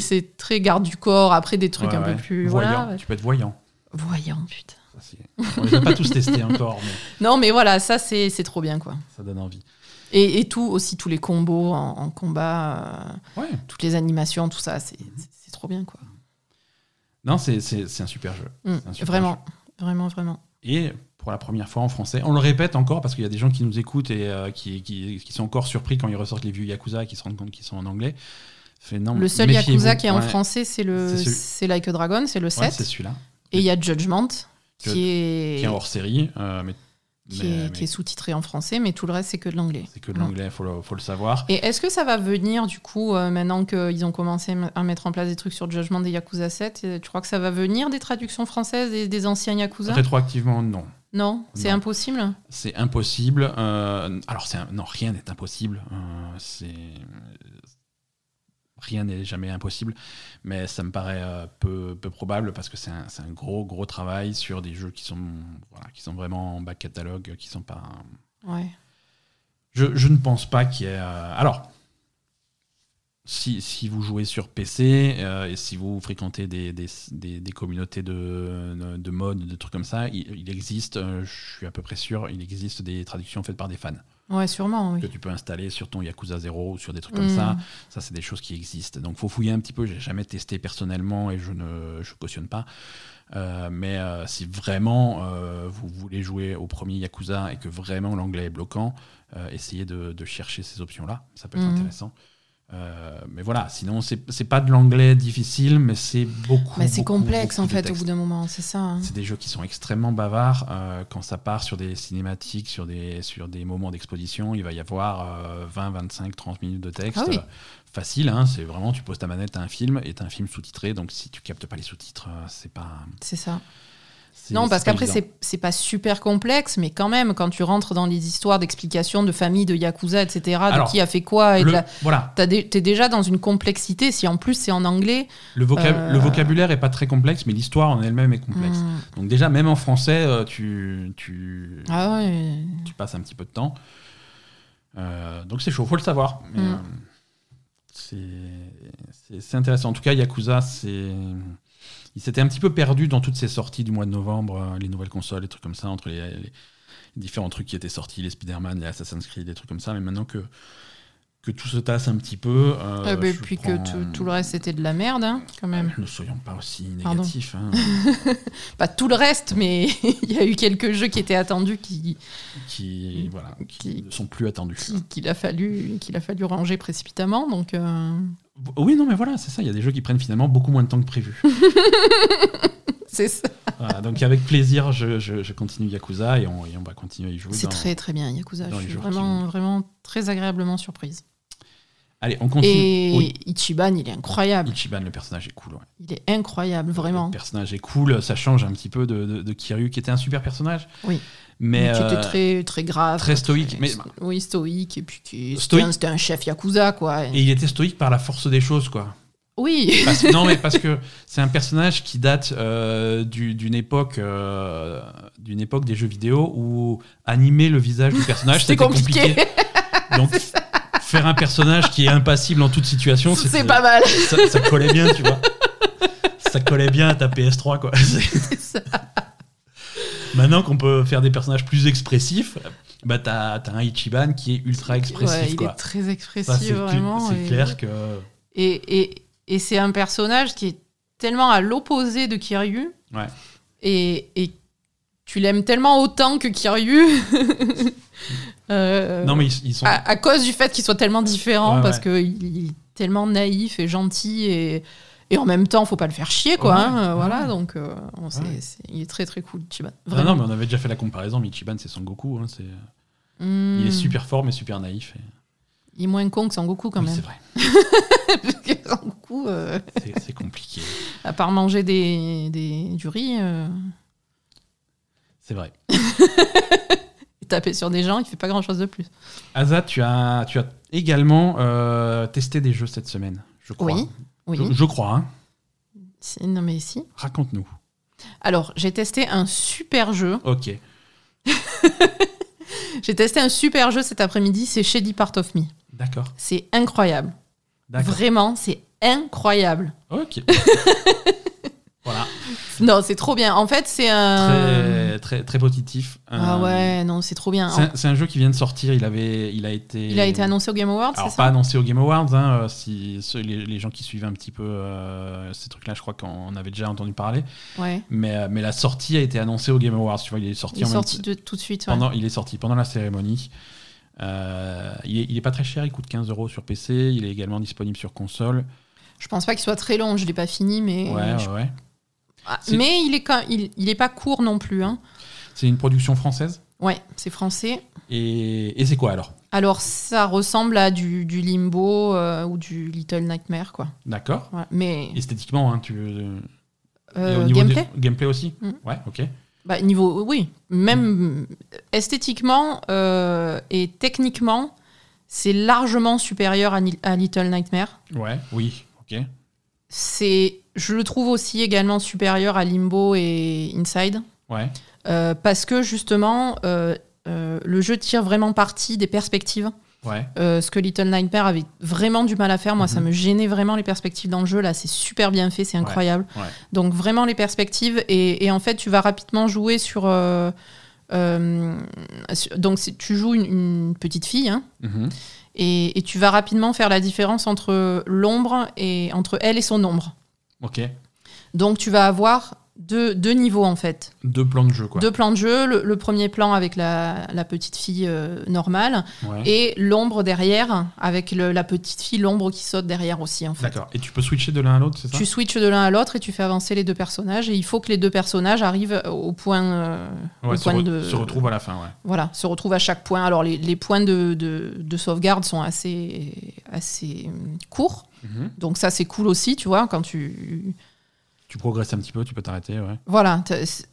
C'est très garde du corps. Après, des trucs un peu plus... Voyant. Voilà. Tu peux être voyant. Voyant, putain. On les a pas tous testés encore. Mais... Non, mais voilà, ça c'est trop bien, quoi. Ça donne envie. Et tous les combos en combat, toutes les animations, tout ça, c'est trop bien, quoi. Non, c'est un super jeu. Vraiment. Et pour la première fois en français, on le répète encore parce qu'il y a des gens qui nous écoutent et qui sont encore surpris quand ils ressortent les vieux Yakuza et qui se rendent compte qu'ils sont en anglais. Le seul Yakuza qui est en français, c'est Like a Dragon, c'est le 7. Ouais, c'est celui-là. Et il y a Judgment. Qui est hors série, qui est sous-titré en français, mais tout le reste, c'est que de l'anglais. C'est que de l'anglais, faut le savoir. Et est-ce que ça va venir, du coup, maintenant qu'ils ont commencé à mettre en place des trucs sur Judgment des Yakuza 7, tu crois que ça va venir des traductions françaises des anciens Yakuza ? Rétroactivement, non. Non, c'est impossible ? C'est impossible. Alors, non, rien n'est impossible. Rien n'est jamais impossible, mais ça me paraît peu probable parce que c'est un gros travail sur des jeux qui sont vraiment en bas catalogue, qui sont pas... Ouais. Je ne pense pas qu'il y ait... Alors, si vous jouez sur PC et si vous fréquentez des communautés de mods, de trucs comme ça, il existe, je suis à peu près sûr, il existe des traductions faites par des fans. Ouais, sûrement, oui. Que tu peux installer sur ton Yakuza 0 ou sur des trucs comme ça. Ça, c'est des choses qui existent. Donc, il faut fouiller un petit peu. Je n'ai jamais testé personnellement et je cautionne pas. Mais si vraiment vous voulez jouer au premier Yakuza et que vraiment l'anglais est bloquant, essayez de chercher ces options-là. Ça peut être intéressant. Mais voilà, sinon, c'est pas de l'anglais difficile, mais c'est beaucoup. Mais c'est complexe, en fait, au bout d'un moment, c'est ça. Hein. C'est des jeux qui sont extrêmement bavards. Quand ça part sur des cinématiques, sur des moments d'exposition, il va y avoir 20, 25, 30 minutes de texte. Ah oui. Facile, hein, c'est vraiment, tu poses ta manette à un film et t'as un film sous-titré, donc si tu captes pas les sous-titres, c'est pas. C'est ça. Non, parce qu'après, c'est pas super complexe, mais quand même, quand tu rentres dans les histoires d'explications de famille, de Yakuza, etc., de qui a fait quoi, et voilà. T'es déjà dans une complexité, si en plus c'est en anglais. Le vocabulaire est pas très complexe, mais l'histoire en elle-même est complexe. Donc déjà, même en français, tu passes un petit peu de temps. Donc c'est chaud, faut le savoir. Mais, c'est intéressant. En tout cas, Yakuza, c'est... Il s'était un petit peu perdu dans toutes ces sorties du mois de novembre, les nouvelles consoles, les trucs comme ça, entre les différents trucs qui étaient sortis, les Spider-Man, les Assassin's Creed, les trucs comme ça. Mais maintenant que tout se tasse un petit peu... et puis que tout le reste, c'était de la merde, hein, quand même. Ne soyons pas aussi négatifs. Hein. Pas tout le reste, mais il y a eu quelques jeux qui étaient attendus qui ne sont plus attendus. Qu'il a fallu ranger précipitamment, donc... Oui, non, mais voilà, c'est ça. Il y a des jeux qui prennent finalement beaucoup moins de temps que prévu. C'est ça. Voilà, donc avec plaisir, je continue Yakuza et on va continuer à y jouer. C'est très très bien Yakuza. Je suis vraiment très agréablement surprise. Allez, on continue. Et oui. Ichiban, il est incroyable. Ichiban, le personnage est cool. Ouais. Il est incroyable, vraiment. Le personnage est cool, ça change un petit peu de Kiryu, qui était un super personnage. Oui. Mais qui était très, très grave. Très stoïque. Mais, oui, stoïque. Et puis c'était un chef Yakuza, quoi. Et il était stoïque par la force des choses, quoi. Oui. Parce que c'est un personnage qui date d'une époque des jeux vidéo où animer le visage du personnage, c'était compliqué. Donc, faire un personnage qui est impassible en toute situation, c'est pas mal. Ça collait bien, tu vois. Ça collait bien à ta PS3, quoi. C'est ça. Maintenant qu'on peut faire des personnages plus expressifs, bah t'as un Ichiban qui est ultra expressif, ouais, quoi. Il est très expressif, ça, vraiment. C'est clair que... Et c'est un personnage qui est tellement à l'opposé de Kiryu. Ouais. Et tu l'aimes tellement autant que Kiryu... non, mais ils sont... à cause du fait qu'ils soient tellement différents, ouais, parce qu'il est tellement naïf et gentil et en même temps, faut pas le faire chier, quoi. Ouais, hein, ouais. Voilà, donc il est très très cool, Ichiban. Ah non, mais on avait déjà fait la comparaison, mais Ichiban, c'est Son Goku. Hein, il est super fort, mais super naïf. Et... il est moins con que Son Goku, quand même. C'est vrai. Parce que Son Goku... c'est compliqué. À part manger du riz... C'est vrai. Taper sur des gens, il fait pas grand chose de plus. Azat, tu as également testé des jeux cette semaine, je crois. Oui. Je crois. Hein. Non mais si. Raconte-nous. Alors, j'ai testé un super jeu. Ok. J'ai testé un super jeu cet après-midi, c'est Shady Part of Me. D'accord. C'est incroyable. D'accord. Vraiment, c'est incroyable. Ok. Voilà. Non, c'est trop bien. En fait, c'est un... très, très, très positif. Ah ouais, non, c'est trop bien. C'est un jeu qui vient de sortir. Il a été annoncé au Game Awards, alors, c'est ça? Pas annoncé au Game Awards. Hein, les gens qui suivent un petit peu ces trucs-là, je crois qu'on avait déjà entendu parler. Ouais. Mais la sortie a été annoncée au Game Awards. Tu vois, tout de suite. Ouais. Il est sorti pendant la cérémonie. Il est pas très cher. Il coûte 15 € sur PC. Il est également disponible sur console. Je pense pas qu'il soit très long. Je l'ai pas fini, mais... Ouais. Ah, mais il est pas court non plus. Hein. C'est une production française ? Ouais, c'est français. Et c'est quoi alors ? Alors, ça ressemble à du Limbo ou du Little Nightmare, quoi. D'accord. Ouais, mais... esthétiquement, hein, gameplay aussi ? Ouais, ok. Bah, niveau... oui, même esthétiquement et techniquement, c'est largement supérieur à Little Nightmare. Ouais, oui, ok. Je le trouve aussi également supérieur à Limbo et Inside. Ouais. Parce que justement, le jeu tire vraiment parti des perspectives. Ouais. Ce que Little Nightmare avait vraiment du mal à faire. Moi, ça me gênait vraiment les perspectives dans le jeu. Là, c'est super bien fait, c'est incroyable. Ouais. Ouais. Donc, vraiment les perspectives. Et en fait, tu vas rapidement jouer sur... donc, tu joues une petite fille, hein, et tu vas rapidement faire la différence entre l'ombre et entre elle et son ombre. Ok. Donc tu vas avoir deux niveaux en fait. Deux plans de jeu, quoi. Deux plans de jeu, le premier plan avec la petite fille normale, ouais, et l'ombre derrière avec la petite fille, l'ombre qui saute derrière aussi en fait. D'accord. Et tu peux switcher de l'un à l'autre, c'est ça ? Tu switches de l'un à l'autre et tu fais avancer les deux personnages et il faut que les deux personnages arrivent au point, se retrouvent à la fin, ouais. Voilà, se retrouvent à chaque point. Alors les points de sauvegarde sont assez courts. Donc ça c'est cool aussi, tu vois, quand tu progresses un petit peu, tu peux t'arrêter, ouais. Voilà,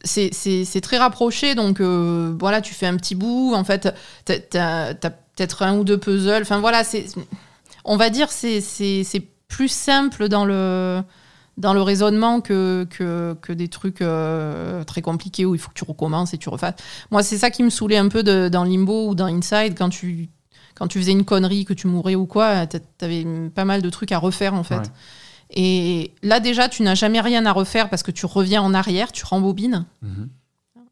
c'est très rapproché, donc voilà, tu fais un petit bout, en fait, t'as peut-être un ou deux puzzles, enfin voilà, c'est plus simple dans le raisonnement que des trucs très compliqués où il faut que tu recommences et tu refasses. Moi, c'est ça qui me saoulait un peu dans Limbo ou dans Inside, quand tu faisais une connerie, que tu mourais ou quoi, t'avais pas mal de trucs à refaire, en fait. Ouais. Et là, déjà, tu n'as jamais rien à refaire parce que tu reviens en arrière, tu rembobines.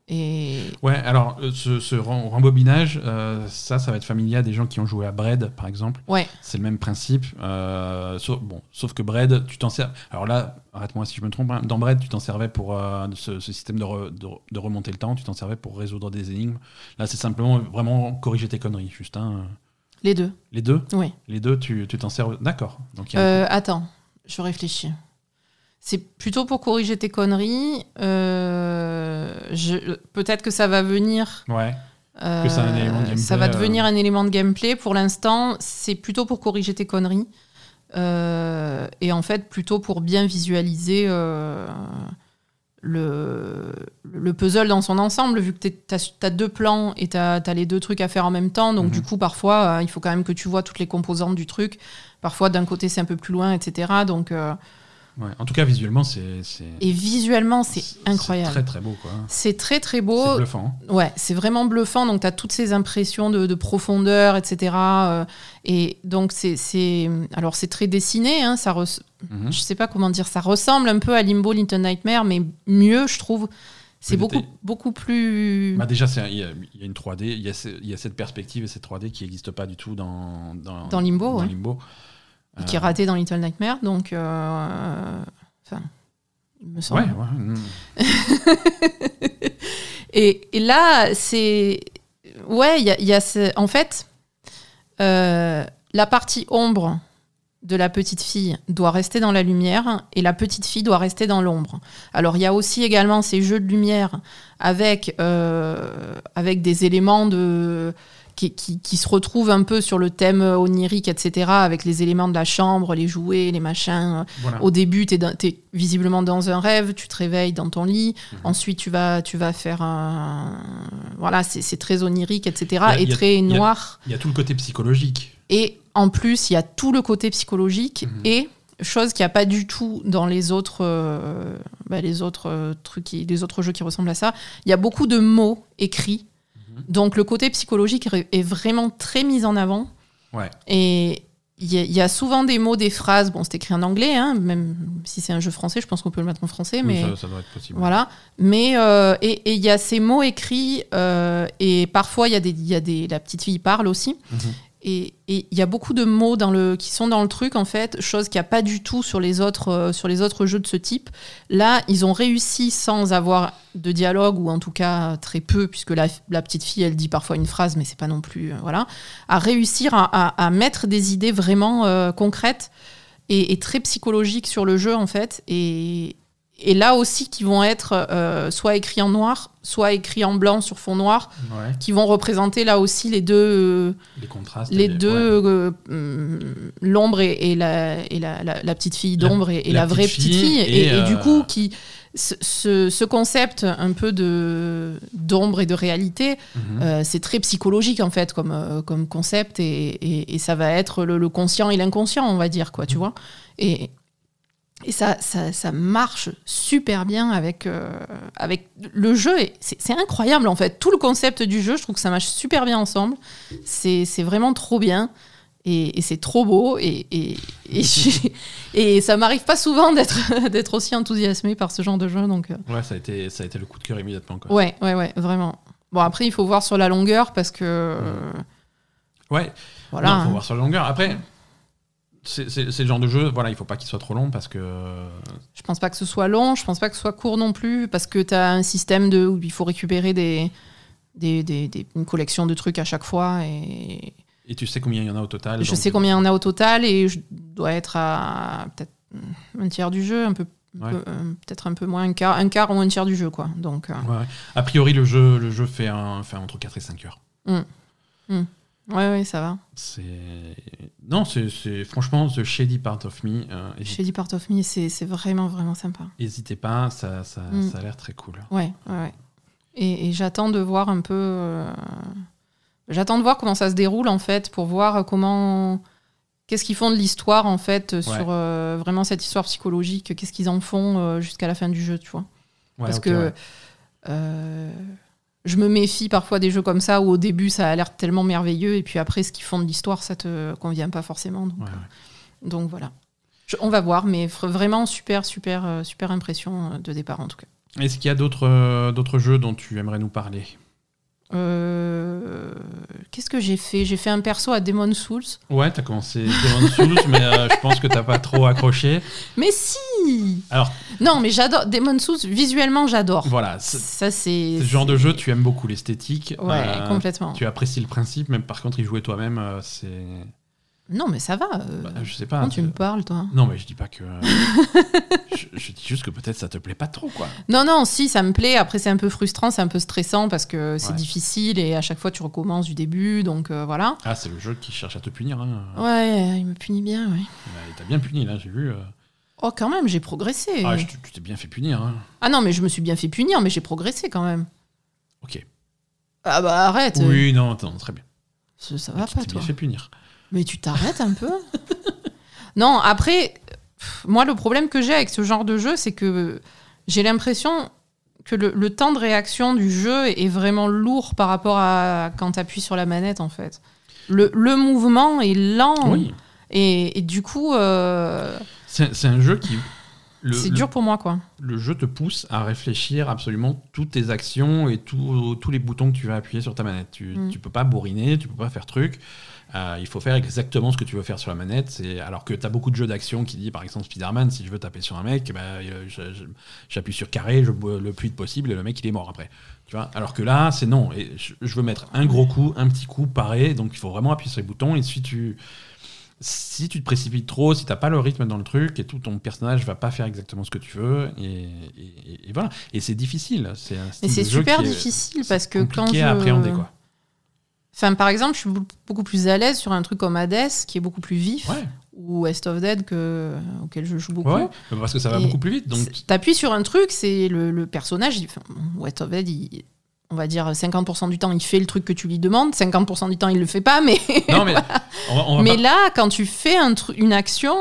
Et... ouais, alors, ce rembobinage, ça va être familier à des gens qui ont joué à Braid, par exemple. Ouais. C'est le même principe. Sauf que Braid, tu t'en sers... alors là, arrête-moi si je me trompe. Hein. Dans Braid, tu t'en servais pour ce système de remonter le temps. Tu t'en servais pour résoudre des énigmes. Là, c'est simplement vraiment corriger tes conneries, juste, hein. Les deux. Les deux ? Oui. Les deux, tu t'en sers... D'accord. Donc, attends, je réfléchis. C'est plutôt pour corriger tes conneries. Peut-être que ça va venir... Ouais. Que c'est un élément de gameplay, ça va devenir un élément de gameplay. Pour l'instant, c'est plutôt pour corriger tes conneries. Et en fait, plutôt pour bien visualiser... Le puzzle dans son ensemble, vu que t'as deux plans et t'as les deux trucs à faire en même temps, donc du coup parfois il faut quand même que tu vois toutes les composantes du truc, parfois d'un côté c'est un peu plus loin, etc. Donc ouais, en tout cas visuellement c'est incroyable, c'est très très beau quoi. C'est très très beau, c'est bluffant, hein. Ouais, c'est vraiment bluffant, donc t'as toutes ces impressions de profondeur, etc. Et donc alors c'est très dessiné, hein, je sais pas comment dire, ça ressemble un peu à Limbo Little Nightmare, mais mieux, je trouve. C'est beaucoup plus... Bah déjà, il y a une 3D, il y a cette perspective et cette 3D qui n'existe pas du tout dans Limbo. Dans Limbo. Et qui est ratée dans Little Nightmare, donc... Enfin, il me semble. Ouais. et là, c'est... Ouais, en fait, la partie ombre de la petite fille doit rester dans la lumière et la petite fille doit rester dans l'ombre. Alors il y a aussi également ces jeux de lumière avec des éléments qui se retrouvent un peu sur le thème onirique, etc., avec les éléments de la chambre, les jouets, les machins. Voilà. Au début, t'es visiblement dans un rêve, tu te réveilles dans ton lit, ensuite tu vas faire un... Voilà, c'est très onirique, etc., et très noir. Il y a tout le côté psychologique. Et en plus, il y a tout le côté psychologique et chose qu'il n'y a pas du tout dans les autres, les autres jeux qui ressemblent à ça. Il y a beaucoup de mots écrits, donc le côté psychologique est vraiment très mis en avant. Ouais. Et il y a souvent des mots, des phrases. Bon, c'est écrit en anglais, hein, même si c'est un jeu français, je pense qu'on peut le mettre en français, mais ça doit être possible. Voilà. Mais et il y a ces mots écrits et parfois la petite fille parle aussi. Et il y a beaucoup de mots qui sont dans le truc, en fait, chose qu'il n'y a pas du tout sur les autres jeux de ce type. Là, ils ont réussi sans avoir de dialogue, ou en tout cas très peu, puisque la petite fille, elle dit parfois une phrase, mais c'est pas non plus... voilà, à réussir à mettre des idées vraiment concrètes et très psychologiques sur le jeu, en fait. Et là aussi, qui vont être soit écrits en noir, soit écrits en blanc sur fond noir, ouais, qui vont représenter là aussi les deux... les contrastes. Les deux... Ouais. L'ombre et la petite fille d'ombre et la vraie petite fille. Et du coup, ce concept un peu d'ombre et de réalité, c'est très psychologique, en fait, comme concept. Et ça va être le conscient et l'inconscient, on va dire, quoi, tu vois. Et ça marche super bien avec le jeu. Et c'est incroyable, en fait. Tout le concept du jeu, je trouve que ça marche super bien ensemble. C'est vraiment trop bien. Et c'est trop beau. Et ça m'arrive pas souvent d'être aussi enthousiasmée par ce genre de jeu. Donc... Ouais, ça a été le coup de cœur immédiatement, quoi. Ouais, vraiment. Bon, après, il faut voir sur la longueur, parce que... Ouais, voilà, il faut voir sur la longueur. Après... C'est le genre de jeu, voilà, il ne faut pas qu'il soit trop long, parce que... Je pense pas que ce soit long, je pense pas que ce soit court non plus, parce que tu as un système où il faut récupérer une collection de trucs à chaque fois. Et tu sais combien il y en a au total? Je sais combien il y en a au total, et je dois être à peut-être un tiers du jeu, un peu, ouais, peut-être un peu moins, un quart ou un tiers du jeu, quoi. Donc, ouais. A priori, le jeu fait entre 4 et 5 heures. Ouais, ça va. C'est franchement The Shady Part of Me. Shady Part of Me, c'est vraiment, vraiment sympa. N'hésitez pas, ça a l'air très cool. Ouais. Et j'attends de voir un peu... j'attends de voir comment ça se déroule, en fait, pour voir comment... Qu'est-ce qu'ils font de l'histoire, en fait, sur vraiment cette histoire psychologique, qu'est-ce qu'ils en font jusqu'à la fin du jeu, tu vois. Ouais, parce que... Ouais. Je me méfie parfois des jeux comme ça, où au début, ça a l'air tellement merveilleux, et puis après, ce qu'ils font de l'histoire, ça te convient pas forcément. Donc, donc voilà. On va voir, mais vraiment super impression de départ, en tout cas. Est-ce qu'il y a d'autres jeux dont tu aimerais nous parler ? Qu'est-ce que j'ai fait ? J'ai fait un perso à Demon's Souls. Ouais, t'as commencé Demon's Souls, mais je pense que t'as pas trop accroché. Mais si, oui. Alors, non, mais j'adore Demon's Souls, visuellement j'adore. Voilà, ça c'est ce genre de jeu, tu aimes beaucoup l'esthétique. Ouais, complètement. Tu apprécies le principe, même par contre y jouer toi-même, c'est... Non, mais ça va. Bah, je sais pas. Comment tu me parles, toi? Non, mais je dis pas que. Je dis juste que peut-être ça te plaît pas trop, quoi. Non, non, si, ça me plaît. Après, c'est un peu frustrant, c'est un peu stressant parce que c'est difficile et à chaque fois tu recommences du début, donc voilà. Ah, c'est le jeu qui cherche à te punir, hein. Ouais, il me punit bien, ouais. Bah, il t'a bien puni, là, j'ai vu. Oh, quand même, j'ai progressé. Ah, tu t'es bien fait punir, hein. Ah non, mais je me suis bien fait punir, mais j'ai progressé quand même. Ok. Ah, bah arrête. Oui, non, attends, très bien. Ça va pas, toi. Tu t'es bien fait punir. Mais tu t'arrêtes un peu. Non, après, moi, le problème que j'ai avec ce genre de jeu, c'est que j'ai l'impression que le temps de réaction du jeu est vraiment lourd par rapport à quand t'appuies sur la manette, en fait. Le mouvement est lent. Oui. Et du coup... C'est un jeu qui... c'est dur pour moi, quoi. Le jeu te pousse à réfléchir absolument toutes tes actions et tous les boutons que tu vas appuyer sur ta manette. Tu peux pas bourriner, tu peux pas faire truc. Il faut faire exactement ce que tu veux faire sur la manette. Alors que t'as beaucoup de jeux d'action qui disent, par exemple, Spider-Man, si je veux taper sur un mec, bah, j'appuie sur carré, le plus vite possible, et le mec, il est mort après. Tu vois, alors que là, c'est non. Et je veux mettre un gros coup, un petit coup, pareil. Donc, il faut vraiment appuyer sur les boutons. Et si tu te précipites trop, si t'as pas le rythme dans le truc et tout, ton personnage va pas faire exactement ce que tu veux et voilà. Et c'est difficile. C'est un style de jeu qui est super difficile parce que quand compliqué à appréhender, quoi. Enfin, par exemple, je suis beaucoup plus à l'aise sur un truc comme Hadès qui est beaucoup plus vif ou West of Dead auquel je joue beaucoup. Ouais, parce que ça va beaucoup plus vite. Donc t'appuies sur un truc, c'est le personnage. Enfin, West of Dead, on va dire 50% du temps, il fait le truc que tu lui demandes. 50% du temps, il le fait pas, mais... Non, mais voilà. On va mais pas... là, quand tu fais une action,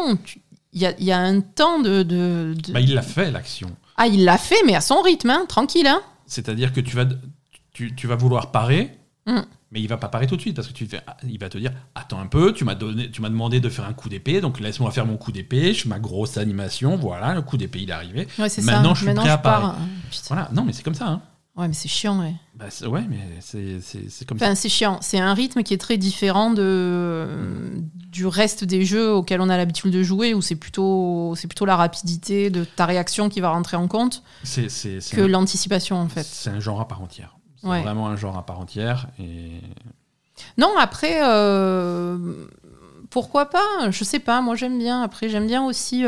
il y a un temps de... Bah, il l'a fait, l'action. Ah, il l'a fait, mais à son rythme, hein, tranquille. Hein. C'est-à-dire que tu vas vouloir parer, mais il va pas parer tout de suite, parce que il va te dire « Attends un peu, tu m'as demandé de faire un coup d'épée, donc laisse-moi faire mon coup d'épée, je fais ma grosse animation, voilà, le coup d'épée, il est arrivé. Ouais, maintenant, je suis prêt à parer. » Voilà. Non, mais c'est comme ça, hein. Ouais, mais c'est chiant, ouais. Bah, mais c'est comme ça. Enfin, c'est chiant. C'est un rythme qui est très différent du reste des jeux auxquels on a l'habitude de jouer, où c'est plutôt la rapidité de ta réaction qui va rentrer en compte que l'anticipation, en fait. C'est un genre à part entière. C'est vraiment un genre à part entière. Et... Non, après, pourquoi pas ? Je sais pas, moi j'aime bien. Après, j'aime bien aussi...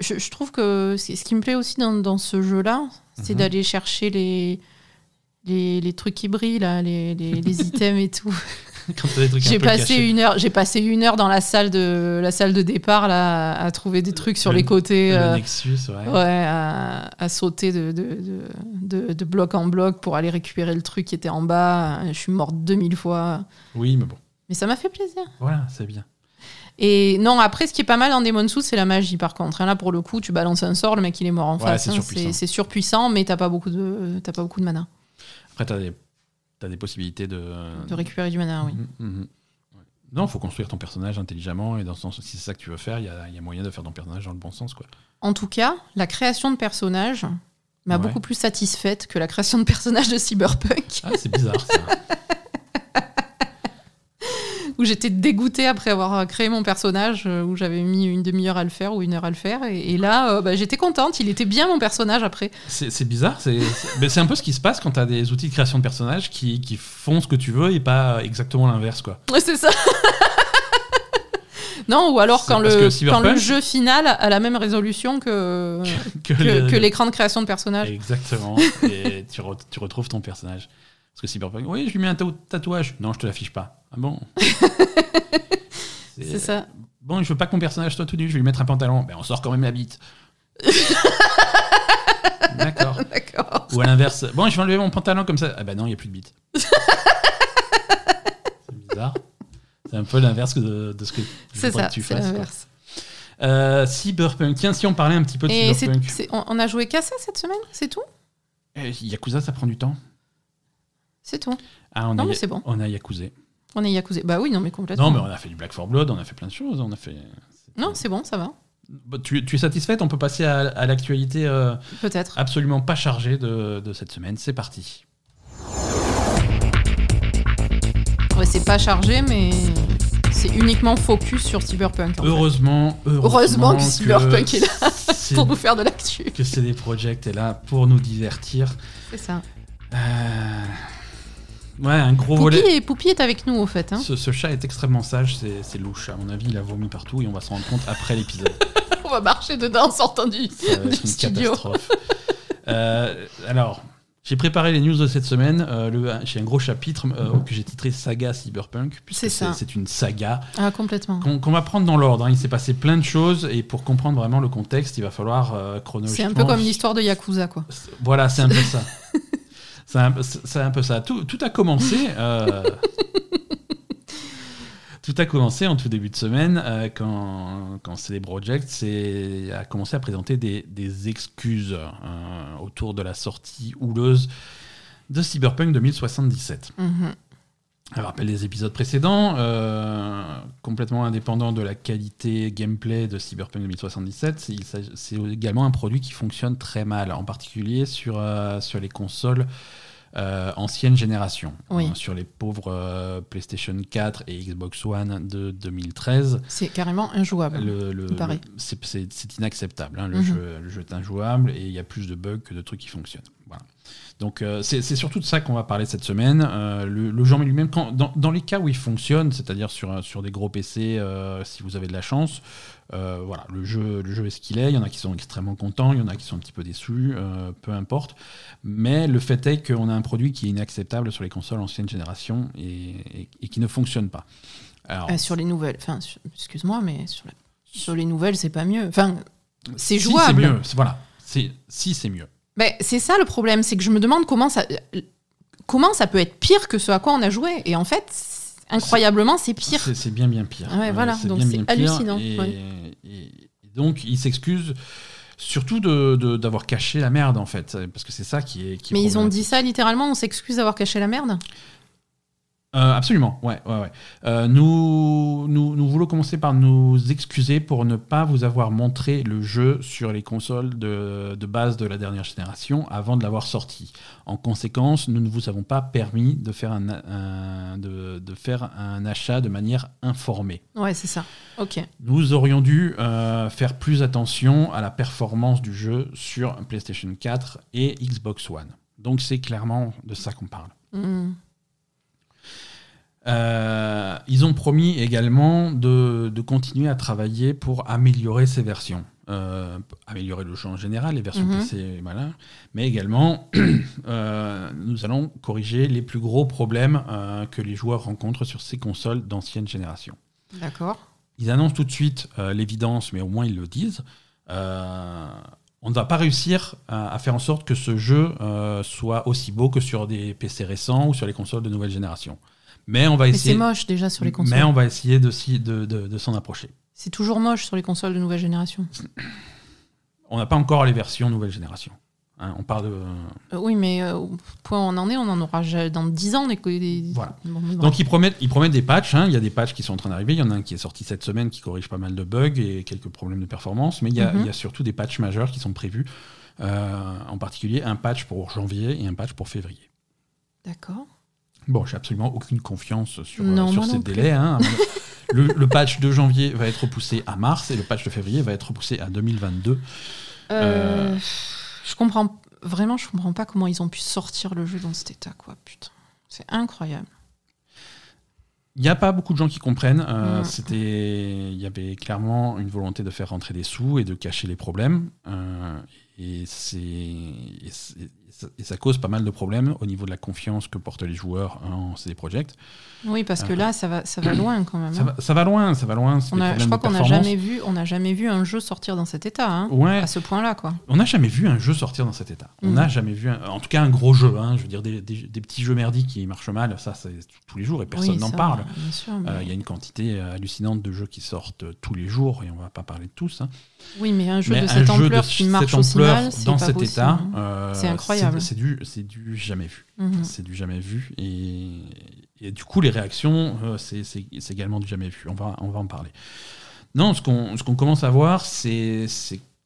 Je trouve que ce qui me plaît aussi dans ce jeu-là, c'est d'aller chercher les trucs qui brillent, là, les items et tout. Quand t'as des trucs j'ai passé une heure dans la salle de départ là, à trouver des trucs sur les côtés. Le Nexus, à sauter de bloc en bloc pour aller récupérer le truc qui était en bas. Je suis morte 2000 fois. Oui, mais bon. Mais ça m'a fait plaisir. Voilà, c'est bien. Et non, après, ce qui est pas mal dans Demon's Souls, c'est la magie, par contre. Là, pour le coup, tu balances un sort, le mec, il est mort en face. C'est surpuissant, mais t'as pas beaucoup de mana. Après, t'as des possibilités de récupérer du mana, oui. Mm-hmm. Non, il faut construire ton personnage intelligemment, et dans le sens, si c'est ça que tu veux faire, il y a moyen de faire ton personnage dans le bon sens, quoi. En tout cas, la création de personnages m'a beaucoup plus satisfaite que la création de personnages de Cyberpunk. Ah, c'est bizarre, ça. Où j'étais dégoûtée après avoir créé mon personnage, où j'avais mis une demi-heure à le faire ou une heure à le faire. Et là, j'étais contente. Il était bien, mon personnage, après. C'est bizarre. C'est un peu ce qui se passe quand t'as des outils de création de personnages qui font ce que tu veux et pas exactement l'inverse, quoi. Ouais, c'est ça. Non, ou alors quand le jeu final a la même résolution que l'écran de création de personnage. Exactement. Et tu retrouves ton personnage. Parce que Cyberpunk, oui, je lui mets un tatouage. Non, je te l'affiche pas. Ah bon? C'est ça. Bon, je veux pas que mon personnage soit tout nu, je vais lui mettre un pantalon. Ben, on sort quand même la bite. D'accord. Ou à l'inverse. Bon, je vais enlever mon pantalon comme ça. Ah ben non, il n'y a plus de bite. C'est bizarre. C'est un peu l'inverse de ce que je voudrais que tu fasses. C'est l'inverse. Cyberpunk. Tiens, si on parlait un petit peu de Cyberpunk. On a joué qu'à ça cette semaine, c'est tout? Yakuza, ça prend du temps. C'est tout. Ah, mais c'est bon. On a Yakuza. Bah oui, non, mais complètement. Non, mais on a fait du Back 4 Blood, on a fait plein de choses. Non, c'est bon, ça va. Bah, tu es satisfaite? On peut passer à l'actualité peut-être absolument pas chargée de cette semaine. C'est parti. Ouais, c'est pas chargé, mais C'est uniquement focus sur Cyberpunk. Heureusement que Cyberpunk est là pour nous faire de l'actu. Que CD Projekt est là pour nous divertir. C'est ça. Ouais, un gros volet. Poupie est avec nous, au fait. Hein. Ce chat est extrêmement sage, c'est louche. À mon avis, il a vomi partout et on va s'en rendre compte après l'épisode. On va marcher dedans en sortant du studio. Catastrophe. Alors, j'ai préparé les news de cette semaine. J'ai un gros chapitre que j'ai titré Saga Cyberpunk. C'est une saga. Ah, complètement. Qu'on va prendre dans l'ordre. Hein. Il s'est passé plein de choses et pour comprendre vraiment le contexte, il va falloir chronologiquement. C'est un peu comme l'histoire de Yakuza, quoi. Voilà, c'est un peu ça. C'est un peu ça. Tout a commencé. Tout a commencé en tout début de semaine quand CD Projekt a commencé à présenter des excuses autour de la sortie houleuse de Cyberpunk 2077. Je rappelle les épisodes précédents, complètement indépendant de la qualité gameplay de Cyberpunk 2077, c'est également un produit qui fonctionne très mal, en particulier sur les consoles ancienne génération, oui. Sur les pauvres PlayStation 4 et Xbox One de 2013. C'est carrément injouable. C'est inacceptable. Hein, le jeu est injouable et il y a plus de bugs que de trucs qui fonctionnent. Voilà. Donc c'est surtout de ça qu'on va parler cette semaine. Le genre lui-même, dans les cas où il fonctionne, c'est-à-dire sur des gros PC, si vous avez de la chance, voilà, le jeu est ce qu'il est. Il y en a qui sont extrêmement contents, il y en a qui sont un petit peu déçus, peu importe. Mais le fait est qu'on a un produit qui est inacceptable sur les consoles ancienne génération et qui ne fonctionne pas. Alors, sur les nouvelles, enfin, excuse-moi, mais sur les nouvelles, c'est pas mieux. Enfin, c'est jouable. Si c'est mieux, voilà. C'est mieux. Ben, c'est ça le problème, c'est que je me demande comment ça peut être pire que ce à quoi on a joué. Et en fait, incroyablement, c'est pire. C'est bien, bien pire. Ah ouais, voilà, donc c'est hallucinant. Et donc, ils s'excusent surtout d'avoir caché la merde, en fait. Parce que c'est ça qui est. Mais ils ont dit ça littéralement, on s'excuse d'avoir caché la merde ? Absolument, ouais. Nous voulons commencer par nous excuser pour ne pas vous avoir montré le jeu sur les consoles de base de la dernière génération avant de l'avoir sorti. En conséquence, nous ne vous avons pas permis de faire un achat de manière informée. Ouais, c'est ça. Ok. Nous aurions dû faire plus attention à la performance du jeu sur PlayStation 4 et Xbox One. Donc c'est clairement de ça qu'on parle. Ils ont promis également de continuer à travailler pour améliorer ces versions. Améliorer le jeu en général, les versions PC, voilà. Mais également, nous allons corriger les plus gros problèmes que les joueurs rencontrent sur ces consoles d'ancienne génération. D'accord. Ils annoncent tout de suite l'évidence, mais au moins ils le disent. On ne va pas réussir à faire en sorte que ce jeu soit aussi beau que sur des PC récents ou sur les consoles de nouvelle génération. Mais on va essayer. Mais c'est moche déjà sur les consoles. Mais on va essayer de s'en approcher. C'est toujours moche sur les consoles de nouvelle génération. On n'a pas encore les versions nouvelle génération. Hein, on parle de. Oui, mais au point où on en est, on en aura dans 10 ans. Voilà. Donc ils promettent des patchs. Hein. Il y a des patchs qui sont en train d'arriver. Il y en a un qui est sorti cette semaine qui corrige pas mal de bugs et quelques problèmes de performance. Mais il y a surtout des patchs majeurs qui sont prévus. En particulier, un patch pour janvier et un patch pour février. D'accord. Bon, j'ai absolument aucune confiance sur ces délais. Hein. Le patch de janvier va être repoussé à mars et le patch de février va être repoussé à 2022. Je comprends pas comment ils ont pu sortir le jeu dans cet état, quoi. Putain, c'est incroyable. Il n'y a pas beaucoup de gens qui comprennent. Il y avait clairement une volonté de faire rentrer des sous et de cacher les problèmes. Et ça cause pas mal de problèmes au niveau de la confiance que portent les joueurs en CD Projekt. Oui, parce que là, ça va loin quand même. Ça va loin. Je crois qu'on n'a jamais vu un jeu sortir dans cet état, hein, ouais. À ce point-là, quoi. On n'a jamais vu un jeu sortir dans cet état. On n'a jamais vu, en tout cas, un gros jeu. Hein, je veux dire, des petits jeux merdiques qui marchent mal, ça, c'est tous les jours et personne n'en parle. Il y a une quantité hallucinante de jeux qui sortent tous les jours et on ne va pas parler de tous. Hein. Oui, mais un jeu de cette ampleur qui marche aussi mal, c'est pas possible. C'est incroyable. C'est du jamais vu. C'est du jamais vu. Et du coup, les réactions, c'est également du jamais vu. On va en parler. Non, ce qu'on commence à voir, c'est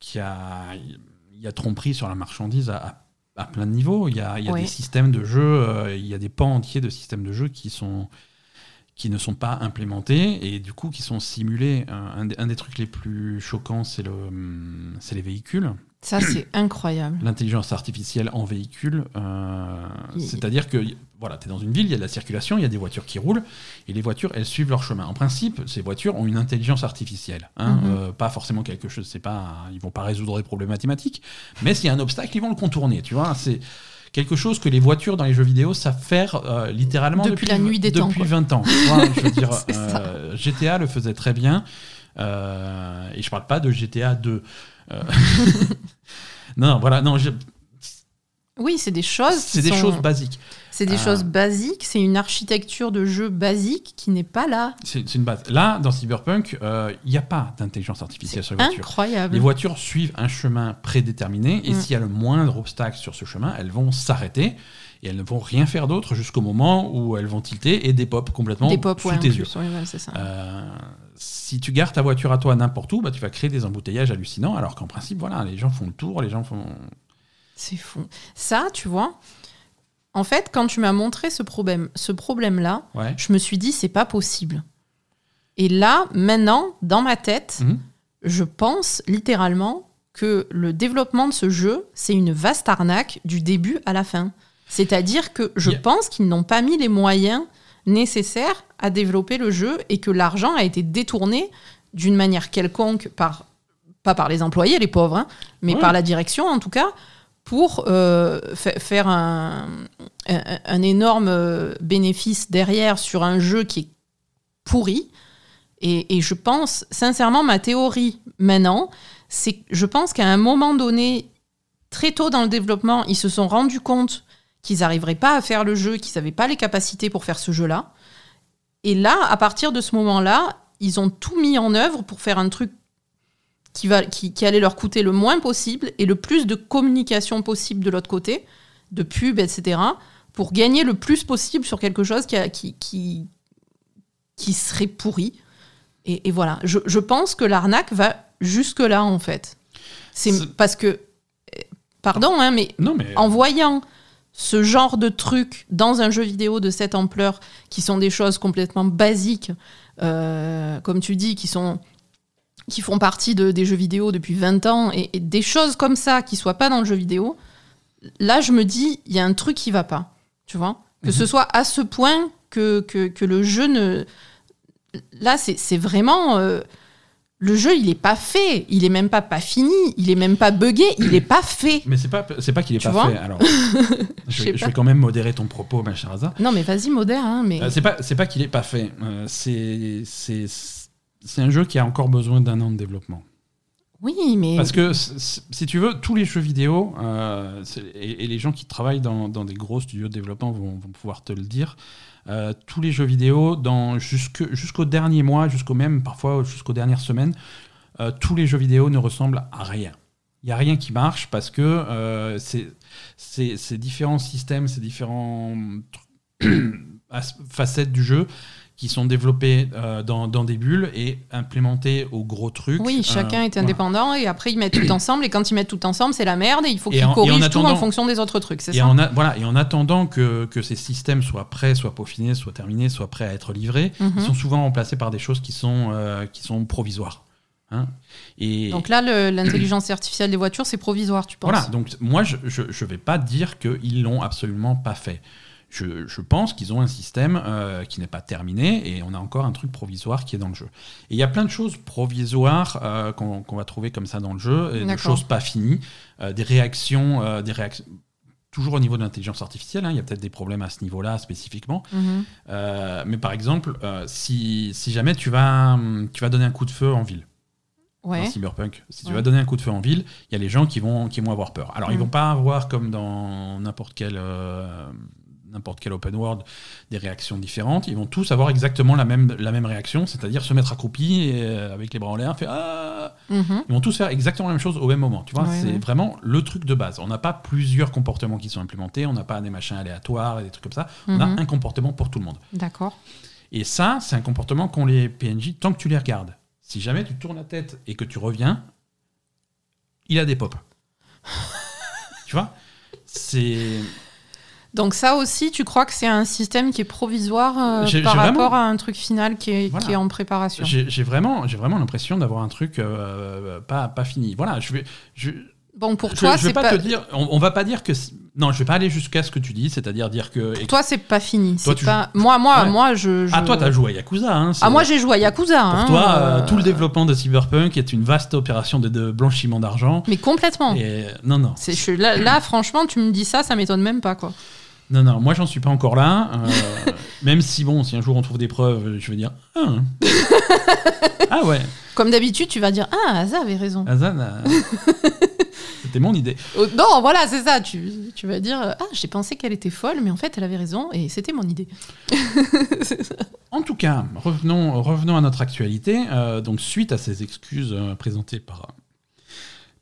qu'il y a tromperie sur la marchandise à plein de niveaux. Il y a des systèmes de jeu, il y a des pans entiers de systèmes de jeu qui sont... qui ne sont pas implémentés et du coup qui sont simulés. Un des trucs les plus choquants, c'est les véhicules. Ça, c'est incroyable. L'intelligence artificielle en véhicule, c'est-à-dire que voilà, tu es dans une ville, il y a de la circulation, il y a des voitures qui roulent, et les voitures, elles suivent leur chemin. En principe, ces voitures ont une intelligence artificielle. Hein, pas forcément quelque chose, c'est pas, ils vont pas résoudre les problèmes mathématiques, mais s'il y a un obstacle, ils vont le contourner. Tu vois, c'est quelque chose que les voitures dans les jeux vidéo savent faire littéralement depuis la nuit des temps. Depuis 20 ans. Quoi, je veux dire, GTA le faisait très bien, et je parle pas de GTA 2. Non, voilà, non. Oui, c'est des choses. C'est des choses basiques. C'est des choses basiques. C'est une architecture de jeu basique qui n'est pas là. C'est une base. Là, dans Cyberpunk, il n'y a pas d'intelligence artificielle sur les voitures. C'est incroyable. Les voitures suivent un chemin prédéterminé et s'il y a le moindre obstacle sur ce chemin, elles vont s'arrêter et elles ne vont rien faire d'autre jusqu'au moment où elles vont tilter et dépop complètement sous tes yeux. Oui, c'est ça. Si tu gares ta voiture à toi n'importe où, bah, tu vas créer des embouteillages hallucinants, alors qu'en principe, voilà, les gens font le tour, les gens font... C'est fou. Ça, tu vois, en fait, quand tu m'as montré ce problème-là, ouais, je me suis dit, c'est pas possible. Et là, maintenant, dans ma tête, je pense littéralement que le développement de ce jeu, c'est une vaste arnaque du début à la fin. C'est-à-dire que je pense qu'ils n'ont pas mis les moyens nécessaires à développer le jeu et que l'argent a été détourné d'une manière quelconque, pas par les employés, les pauvres, hein, mais par la direction en tout cas, pour faire un énorme bénéfice derrière sur un jeu qui est pourri. Et je pense, sincèrement, ma théorie maintenant, c'est que je pense qu'à un moment donné, très tôt dans le développement, ils se sont rendus compte qu'ils n'arriveraient pas à faire le jeu, qu'ils n'avaient pas les capacités pour faire ce jeu-là. Et là, à partir de ce moment-là, ils ont tout mis en œuvre pour faire un truc qui allait leur coûter le moins possible et le plus de communication possible de l'autre côté, de pub, etc., pour gagner le plus possible sur quelque chose qui serait pourri. Et voilà. Je pense que l'arnaque va jusque-là, en fait. C'est parce que... Pardon, hein, mais en voyant... ce genre de truc dans un jeu vidéo de cette ampleur, qui sont des choses complètement basiques, comme tu dis, qui font partie des jeux vidéo depuis 20 ans, et des choses comme ça qui ne soient pas dans le jeu vidéo, là, je me dis, il y a un truc qui ne va pas, tu vois ? Que ce soit à ce point que le jeu ne... Là, c'est vraiment... Le jeu, il n'est pas fait, il n'est même pas fini, il n'est même pas buggé, il n'est pas fait. Mais c'est pas qu'il n'est pas fait. Alors, je vais quand même modérer ton propos, ma chère Aza. Non, mais vas-y, modère. Hein, mais... c'est pas qu'il n'est pas fait. C'est un jeu qui a encore besoin d'un an de développement. Oui, mais... Parce que, si tu veux, tous les jeux vidéo, et les gens qui travaillent dans des gros studios de développement vont pouvoir te le dire, tous les jeux vidéo, jusqu'au dernier mois, parfois jusqu'aux dernières semaines, tous les jeux vidéo ne ressemblent à rien. Il n'y a rien qui marche parce que ces différents systèmes, ces différents facettes du jeu qui sont développés dans des bulles et implémentés au gros truc. Oui, chacun est indépendant et après ils mettent tout ensemble et quand ils mettent tout ensemble, c'est la merde et il faut qu'ils corrigent tout en fonction des autres trucs, c'est ça ? Et en attendant que ces systèmes soient prêts, soient peaufinés, soient terminés, soient prêts à être livrés, ils sont souvent remplacés par des choses qui sont provisoires. Hein, et donc là, l'intelligence artificielle des voitures, c'est provisoire, tu penses ? Voilà, donc moi je vais pas dire qu'ils l'ont absolument pas fait. Je pense qu'ils ont un système qui n'est pas terminé et on a encore un truc provisoire qui est dans le jeu. Et il y a plein de choses provisoires qu'on va trouver comme ça dans le jeu, et des choses pas finies, des réactions toujours au niveau de l'intelligence artificielle, hein, y a peut-être des problèmes à ce niveau-là spécifiquement. Mais par exemple, si jamais tu vas donner un coup de feu en ville, dans Cyberpunk, si tu vas donner un coup de feu en ville, il y a les gens qui vont avoir peur. Alors ils vont pas avoir comme dans n'importe quel open world, des réactions différentes, ils vont tous avoir exactement la même réaction, c'est-à-dire se mettre accroupi et, avec les bras en l'air, faire ah! Ils vont tous faire exactement la même chose au même moment. Tu vois, c'est vraiment le truc de base. On n'a pas plusieurs comportements qui sont implémentés, on n'a pas des machins aléatoires et des trucs comme ça. On a un comportement pour tout le monde. D'accord. Et ça, c'est un comportement qu'ont les PNJ tant que tu les regardes. Si jamais tu tournes la tête et que tu reviens, il a des pops. Tu vois, c'est... Donc ça aussi, tu crois que c'est un système qui est provisoire par rapport à un truc final qui est en préparation? J'ai vraiment l'impression d'avoir un truc pas fini. Voilà, je vais pas aller jusqu'à ce que tu dis, c'est-à-dire dire que... Pour toi, c'est pas fini. Toi, t'as joué à Yakuza. Moi, j'ai joué à Yakuza. Pour toi, tout le développement de Cyberpunk est une vaste opération de blanchiment d'argent. Mais complètement. Et... Non. Là, franchement, tu me dis ça, ça m'étonne même pas, quoi. Non, moi, j'en suis pas encore là. Même si, si un jour on trouve des preuves, je vais dire... Ah ouais. Comme d'habitude, tu vas dire, Asa avait raison. C'était mon idée. Non, voilà, c'est ça. Tu vas dire, j'ai pensé qu'elle était folle, mais en fait, elle avait raison, et c'était mon idée. C'est ça. En tout cas, revenons à notre actualité. Donc, suite à ces excuses présentées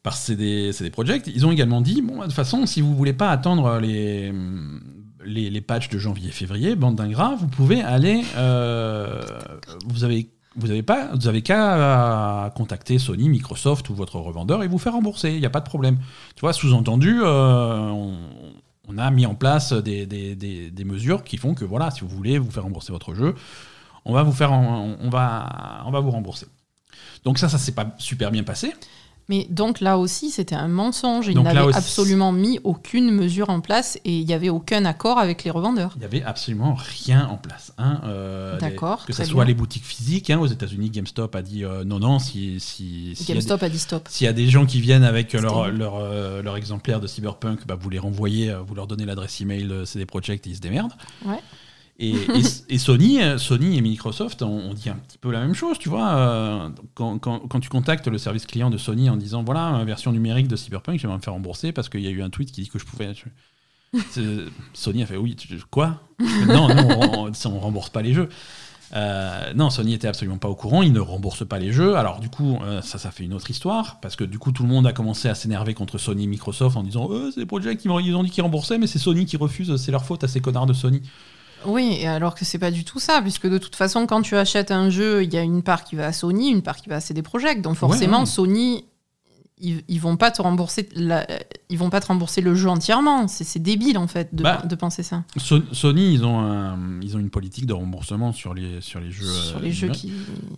par CD Projekt, ils ont également dit, de toute façon, si vous voulez pas attendre les patchs de janvier-février, bande d'ingrats, vous pouvez aller... Vous avez qu'à contacter Sony, Microsoft ou votre revendeur et vous faire rembourser. Il n'y a pas de problème. Tu vois, sous-entendu, on a mis en place des mesures qui font que, voilà, si vous voulez vous faire rembourser votre jeu, on va vous rembourser. Donc ça s'est pas super bien passé. Mais donc là aussi, c'était un mensonge. Ils n'avaient absolument mis aucune mesure en place et il n'y avait aucun accord avec les revendeurs. Il n'y avait absolument rien en place. D'accord. Que ce soit les boutiques physiques. Aux États-Unis, GameStop a dit non. GameStop a dit stop. S'il y a des gens qui viennent avec leur exemplaire de Cyberpunk, vous les renvoyez, vous leur donnez l'adresse email CD Projekt et ils se démerdent. Ouais. Et Sony et Microsoft ont dit un petit peu la même chose, tu vois. Quand tu contactes le service client de Sony en disant voilà, version numérique de Cyberpunk, j'aimerais me faire rembourser parce qu'il y a eu un tweet qui dit que je pouvais. Sony a fait oui, quoi ? Non, on rembourse pas les jeux. Non, Sony était absolument pas au courant, ils ne remboursent pas les jeux. Alors du coup, ça fait une autre histoire parce que du coup tout le monde a commencé à s'énerver contre Sony et Microsoft en disant c'est les projets qui ont dit qu'ils remboursaient, mais c'est Sony qui refuse, c'est leur faute à ces connards de Sony. Oui, alors que c'est pas du tout ça, puisque de toute façon, quand tu achètes un jeu, il y a une part qui va à Sony, une part qui va à CD Projekt. Donc forcément, ouais. Sony, ils vont pas te rembourser, ils vont pas te rembourser le jeu entièrement. C'est débile en fait de penser ça. Sony, ils ont une politique de remboursement sur les jeux. Sur les jeux qui...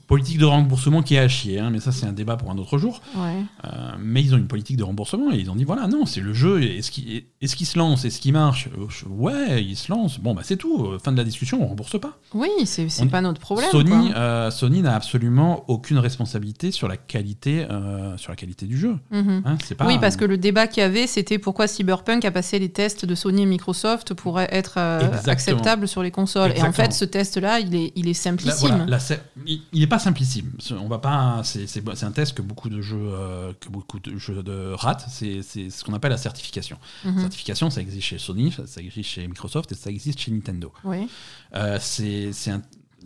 Politique de remboursement qui est à chier, mais ça c'est un débat pour un autre jour. Ouais. Mais ils ont une politique de remboursement et ils ont dit voilà, non, c'est le jeu, est-ce qu'il se lance, est-ce qu'il marche ? Ouais, il se lance. Bon, c'est tout. Fin de la discussion, on rembourse pas. Oui, c'est pas notre problème. Sony n'a absolument aucune responsabilité sur la qualité du jeu. Mmh. Oui, parce que le débat qu'il y avait, c'était pourquoi Cyberpunk a passé les tests de Sony et Microsoft pour être acceptable sur les consoles. Exactement. Et en fait, ce test-là, il est simplissime. Il n'est pas simplissime. C'est un test que beaucoup de jeux ratent. C'est ce qu'on appelle la certification. Mmh. La certification, ça existe chez Sony, ça existe chez Microsoft et ça existe chez Nintendo. Oui.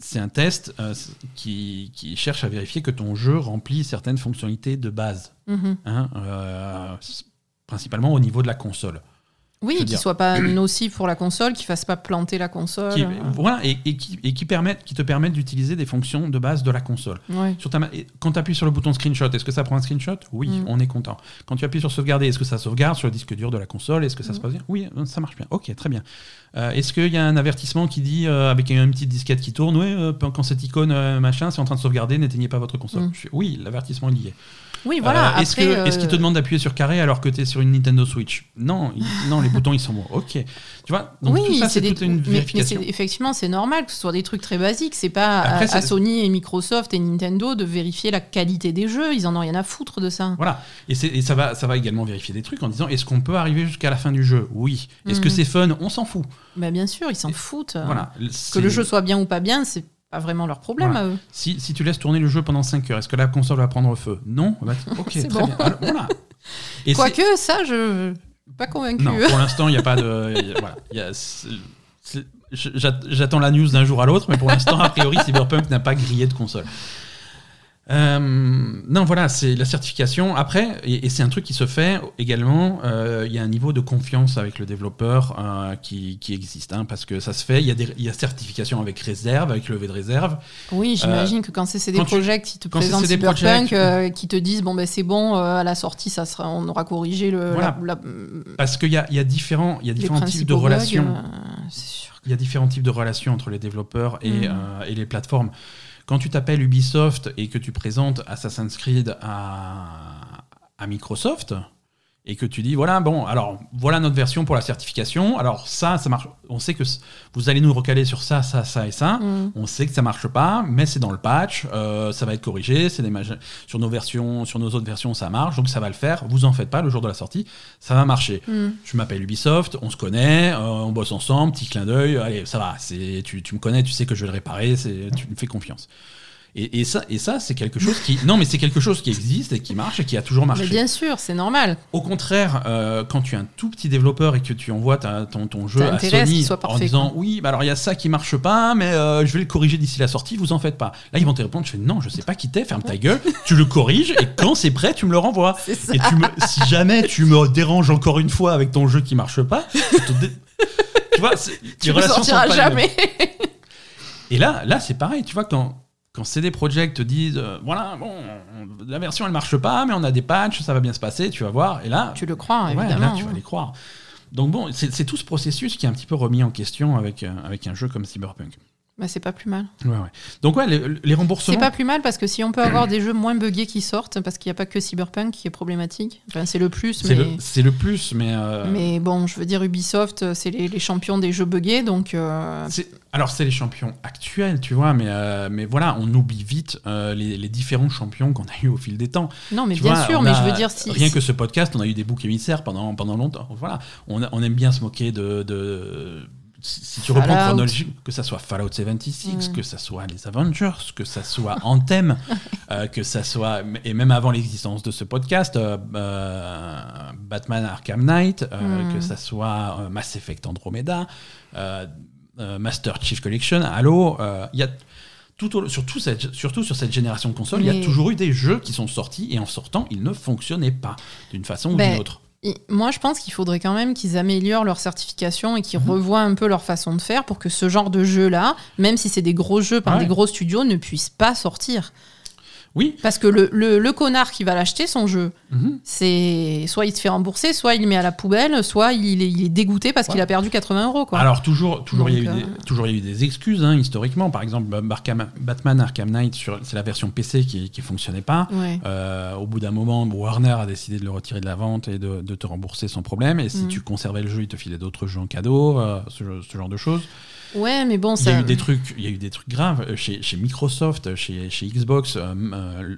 C'est un test qui cherche à vérifier que ton jeu remplit certaines fonctionnalités de base, principalement au niveau de la console. Oui, qu'il ne soit pas nocif pour la console, qu'il ne fasse pas planter la console. Qui te permettent d'utiliser des fonctions de base de la console. Ouais. Quand tu appuies sur le bouton screenshot, est-ce que ça prend un screenshot ? Oui, on est content. Quand tu appuies sur sauvegarder, est-ce que ça sauvegarde sur le disque dur de la console ? Est-ce que ça se passe bien ? Oui, ça marche bien. Ok, très bien. Est-ce qu'il y a un avertissement qui dit, avec une petite disquette qui tourne, quand cette icône c'est en train de sauvegarder, n'éteignez pas votre console. Oui, l'avertissement est lié. Oui, voilà. Est-ce qu'il te demande d'appuyer sur carré alors que tu es sur une Nintendo Switch ? Non, les boutons, ils sont bons. Ok. Tu vois, donc tout ça, c'est toute une vérification. Mais effectivement, c'est normal que ce soit des trucs très basiques. C'est pas à Sony et Microsoft et Nintendo de vérifier la qualité des jeux. Ils en ont rien à foutre de ça. Voilà. Et ça va également vérifier des trucs en disant est-ce qu'on peut arriver jusqu'à la fin du jeu ? Oui. Est-ce que c'est fun ? On s'en fout. Bah, bien sûr, ils s'en foutent. Voilà. Que le jeu soit bien ou pas bien, c'est pas vraiment leur problème à eux. Si tu laisses tourner le jeu pendant 5 heures, est-ce que la console va prendre feu ? Non ? Ok, c'est très bien. Alors, voilà. Quoique, ça, je... pas convaincu. Non, pour l'instant, il n'y a pas de... J'attends la news d'un jour à l'autre, mais pour l'instant, a priori, Cyberpunk n'a pas grillé de console. Non, voilà, c'est la certification. Après, et c'est un truc qui se fait également, il y a un niveau de confiance avec le développeur qui existe, hein, parce que ça se fait, il y a certification avec réserve, avec levée de réserve. Oui, j'imagine que quand c'est CD Projekt, ils te présentent Cyberpunk, qui te disent, bon, ben c'est bon, à la sortie, ça sera, on aura corrigé le... Voilà. Parce qu'il y a différents types de relations. C'est sûr. Il y a différents types de relations entre les développeurs et les plateformes. Quand tu t'appelles Ubisoft et que tu présentes Assassin's Creed à Microsoft et que tu dis voilà, bon, alors voilà notre version pour la certification, alors ça marche, on sait que vous allez nous recaler sur ça et ça, on sait que ça marche pas, mais c'est dans le patch, ça va être corrigé, c'est sur nos versions, sur nos autres versions ça marche, donc ça va le faire, vous en faites pas, le jour de la sortie, ça va marcher. Je m'appelle Ubisoft, on se connaît, on bosse ensemble, petit clin d'œil, allez, ça va, tu me connais, tu sais que je vais le réparer, tu me fais confiance. Et ça, c'est quelque chose qui... Non, mais c'est quelque chose qui existe et qui marche et qui a toujours marché. Mais bien sûr, c'est normal. Au contraire, quand tu es un tout petit développeur et que tu envoies ton jeu à Sony en disant « Oui, bah alors il y a ça qui marche pas, mais je vais le corriger d'ici la sortie, vous en faites pas. » Là, ils vont te répondre « Non, je sais pas qui t'es, ferme ta gueule, tu le corriges et quand c'est prêt, tu me le renvoies. » Et si jamais tu me déranges encore une fois avec ton jeu qui marche pas, tu vois, tu ne sortiras jamais. Et là, c'est pareil, tu vois, quand CD Projekt te disent voilà, bon, la version elle marche pas, mais on a des patchs, ça va bien se passer, tu vas voir. Et là, tu le crois, ouais, évidemment. Là, tu vas les croire. Donc bon, c'est tout ce processus qui est un petit peu remis en question avec un jeu comme Cyberpunk. Bah, c'est pas plus mal. Ouais. Donc ouais, les remboursements... C'est pas plus mal parce que si on peut avoir des jeux moins buggés qui sortent, parce qu'il n'y a pas que Cyberpunk qui est problématique, enfin, c'est le plus, mais... Mais bon, je veux dire, Ubisoft, c'est les champions des jeux buggés, donc... Alors, c'est les champions actuels, tu vois, mais voilà, on oublie vite les différents champions qu'on a eu au fil des temps. Non, mais bien sûr, mais je veux dire... Rien que ce podcast, on a eu des boucs émissaires pendant longtemps. Voilà, on aime bien se moquer de si tu reprends chronologiquement, que ça soit Fallout 76, que ça soit les Avengers, que ça soit Anthem, que ça soit, et même avant l'existence de ce podcast, Batman Arkham Knight, que ça soit Mass Effect Andromeda, Master Chief Collection, Halo, surtout sur cette génération de consoles, il y a toujours eu des jeux qui sont sortis et en sortant, ils ne fonctionnaient pas d'une façon ou d'une autre. Et moi, je pense qu'il faudrait quand même qu'ils améliorent leur certification et qu'ils revoient un peu leur façon de faire pour que ce genre de jeu-là, même si c'est des gros jeux par des gros studios, ne puisse pas sortir. Oui. Parce que le connard qui va l'acheter, son jeu, c'est soit il se fait rembourser, soit il le met à la poubelle, soit il est dégoûté parce qu'il a perdu 80 €. Quoi. Alors, toujours il y a eu des excuses, hein, historiquement. Par exemple, Batman Arkham Knight, c'est la version PC qui ne fonctionnait pas. Ouais. Au bout d'un moment, Warner a décidé de le retirer de la vente et de te rembourser sans problème. Et si tu conservais le jeu, il te filait d'autres jeux en cadeau, ce genre de choses. Ouais, mais bon, ça... Il y a eu des trucs graves chez Microsoft, chez Xbox.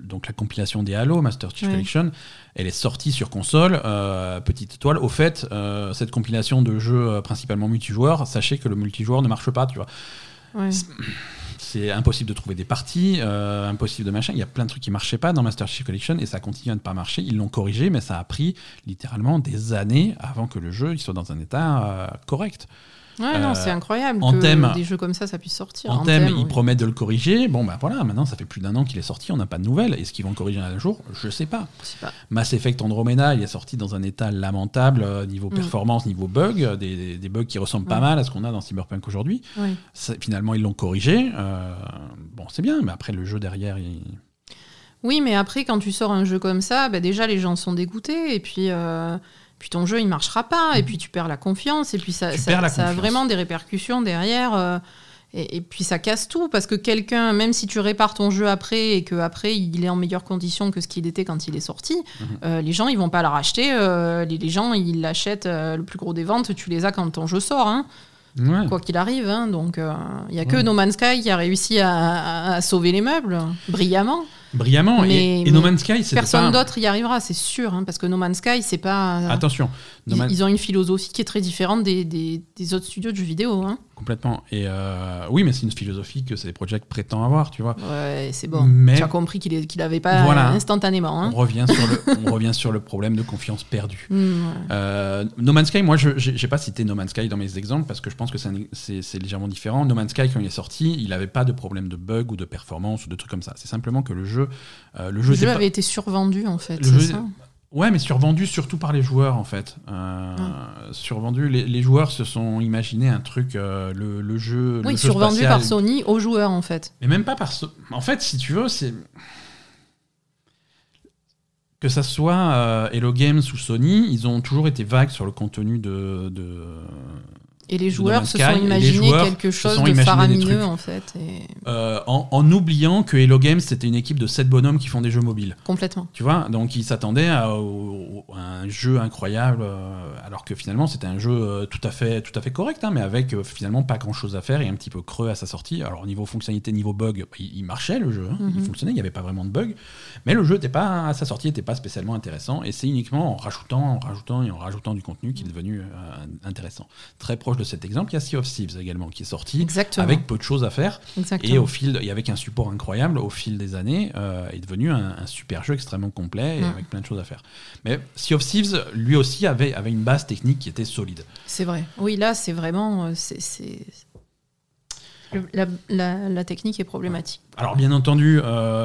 Donc la compilation des Halo, Master Chief Collection, elle est sortie sur console. Petite toile, au fait, cette compilation de jeux principalement multijoueurs, sachez que le multijoueur ne marche pas, tu vois. Ouais. C'est impossible de trouver des parties, impossible de machin. Il y a plein de trucs qui ne marchaient pas dans Master Chief Collection et ça continue à ne pas marcher. Ils l'ont corrigé, mais ça a pris littéralement des années avant que le jeu il soit dans un état correct. Ouais, non, c'est incroyable que des jeux comme ça puisse sortir. Anthem, ils promettent de le corriger. Bon, bah voilà, maintenant ça fait plus d'un an qu'il est sorti, on n'a pas de nouvelles. Est-ce qu'ils vont le corriger un jour ? Je sais pas. Mass Effect Andromeda, il est sorti dans un état lamentable niveau performance, niveau bug, des bugs qui ressemblent pas mal à ce qu'on a dans Cyberpunk aujourd'hui. Oui. Finalement, ils l'ont corrigé. Bon, c'est bien, mais après le jeu derrière, Oui, mais après, quand tu sors un jeu comme ça, bah, déjà les gens sont dégoûtés et puis. Puis ton jeu, il ne marchera pas, et puis tu perds la confiance, et puis ça a vraiment des répercussions derrière, et puis ça casse tout, parce que quelqu'un, même si tu répares ton jeu après, et qu'après il est en meilleure condition que ce qu'il était quand il est sorti, les gens, ils ne vont pas le racheter, les gens, ils l'achètent, le plus gros des ventes, tu les as quand ton jeu sort, hein. Ouais. Quoi qu'il arrive, hein, donc il n'y a que No Man's Sky qui a réussi à sauver les meubles, brillamment. Mais No Man's Sky, c'est personne d'autre y arrivera, c'est sûr, hein, parce que No Man's Sky, c'est pas. Attention, ils ont une philosophie qui est très différente des autres studios de jeux vidéo. Hein. Complètement. Et oui, mais c'est une philosophie que CD Projekt prétend avoir, tu vois. Ouais, c'est bon. Mais... Tu as compris qu'il l'avait pas instantanément. Hein. On revient sur le problème de confiance perdue. No Man's Sky, moi, j'ai pas cité No Man's Sky dans mes exemples parce que je pense que c'est légèrement différent. No Man's Sky, quand il est sorti, il avait pas de problème de bug ou de performance ou de trucs comme ça. C'est simplement que le jeu jeu. Le jeu avait été survendu, en fait, c'est ça ? Ouais, mais survendu surtout par les joueurs, en fait. Survendu, les joueurs se sont imaginés un truc, le jeu... Oui, le jeu survendu spatial. Par Sony aux joueurs, en fait. Mais même pas par... En fait, si tu veux, c'est... Que ça soit Hello Games ou Sony, ils ont toujours été vagues sur le contenu de... Et les joueurs se sont imaginés quelque chose de faramineux, en fait. En oubliant que Hello Games, c'était une équipe de 7 bonhommes qui font des jeux mobiles. Complètement. Tu vois, donc ils s'attendaient à un jeu incroyable, alors que finalement, c'était un jeu tout à fait correct, hein, mais avec finalement pas grand-chose à faire et un petit peu creux à sa sortie. Alors, niveau fonctionnalité, niveau bug, il marchait le jeu, hein, il fonctionnait, il n'y avait pas vraiment de bug, mais le jeu, à sa sortie, n'était pas spécialement intéressant, et c'est uniquement en rajoutant du contenu qu'il est devenu intéressant. Très proche de cet exemple, il y a Sea of Thieves également qui est sorti avec peu de choses à faire et avec un support incroyable au fil des années est devenu un super jeu extrêmement complet et avec plein de choses à faire. Mais Sea of Thieves lui aussi avait une base technique qui était solide. C'est vrai. Oui, là c'est vraiment la technique est problématique. Alors bien entendu,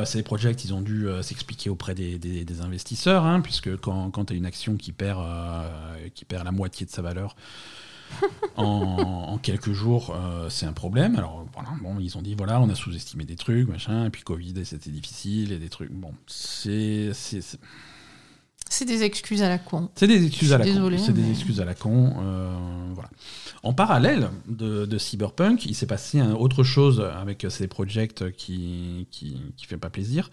CD Projekt, ils ont dû s'expliquer auprès des investisseurs, hein, puisque quand tu as une action qui perd la moitié de sa valeur en quelques jours, c'est un problème. Alors voilà, bon, ils ont dit voilà, on a sous-estimé des trucs, machin, et puis Covid, et c'était difficile, et des trucs. Bon, c'est des excuses à la con. C'est des excuses à la con. Voilà. En parallèle de Cyberpunk, il s'est passé autre chose avec CD Projekt qui fait pas plaisir.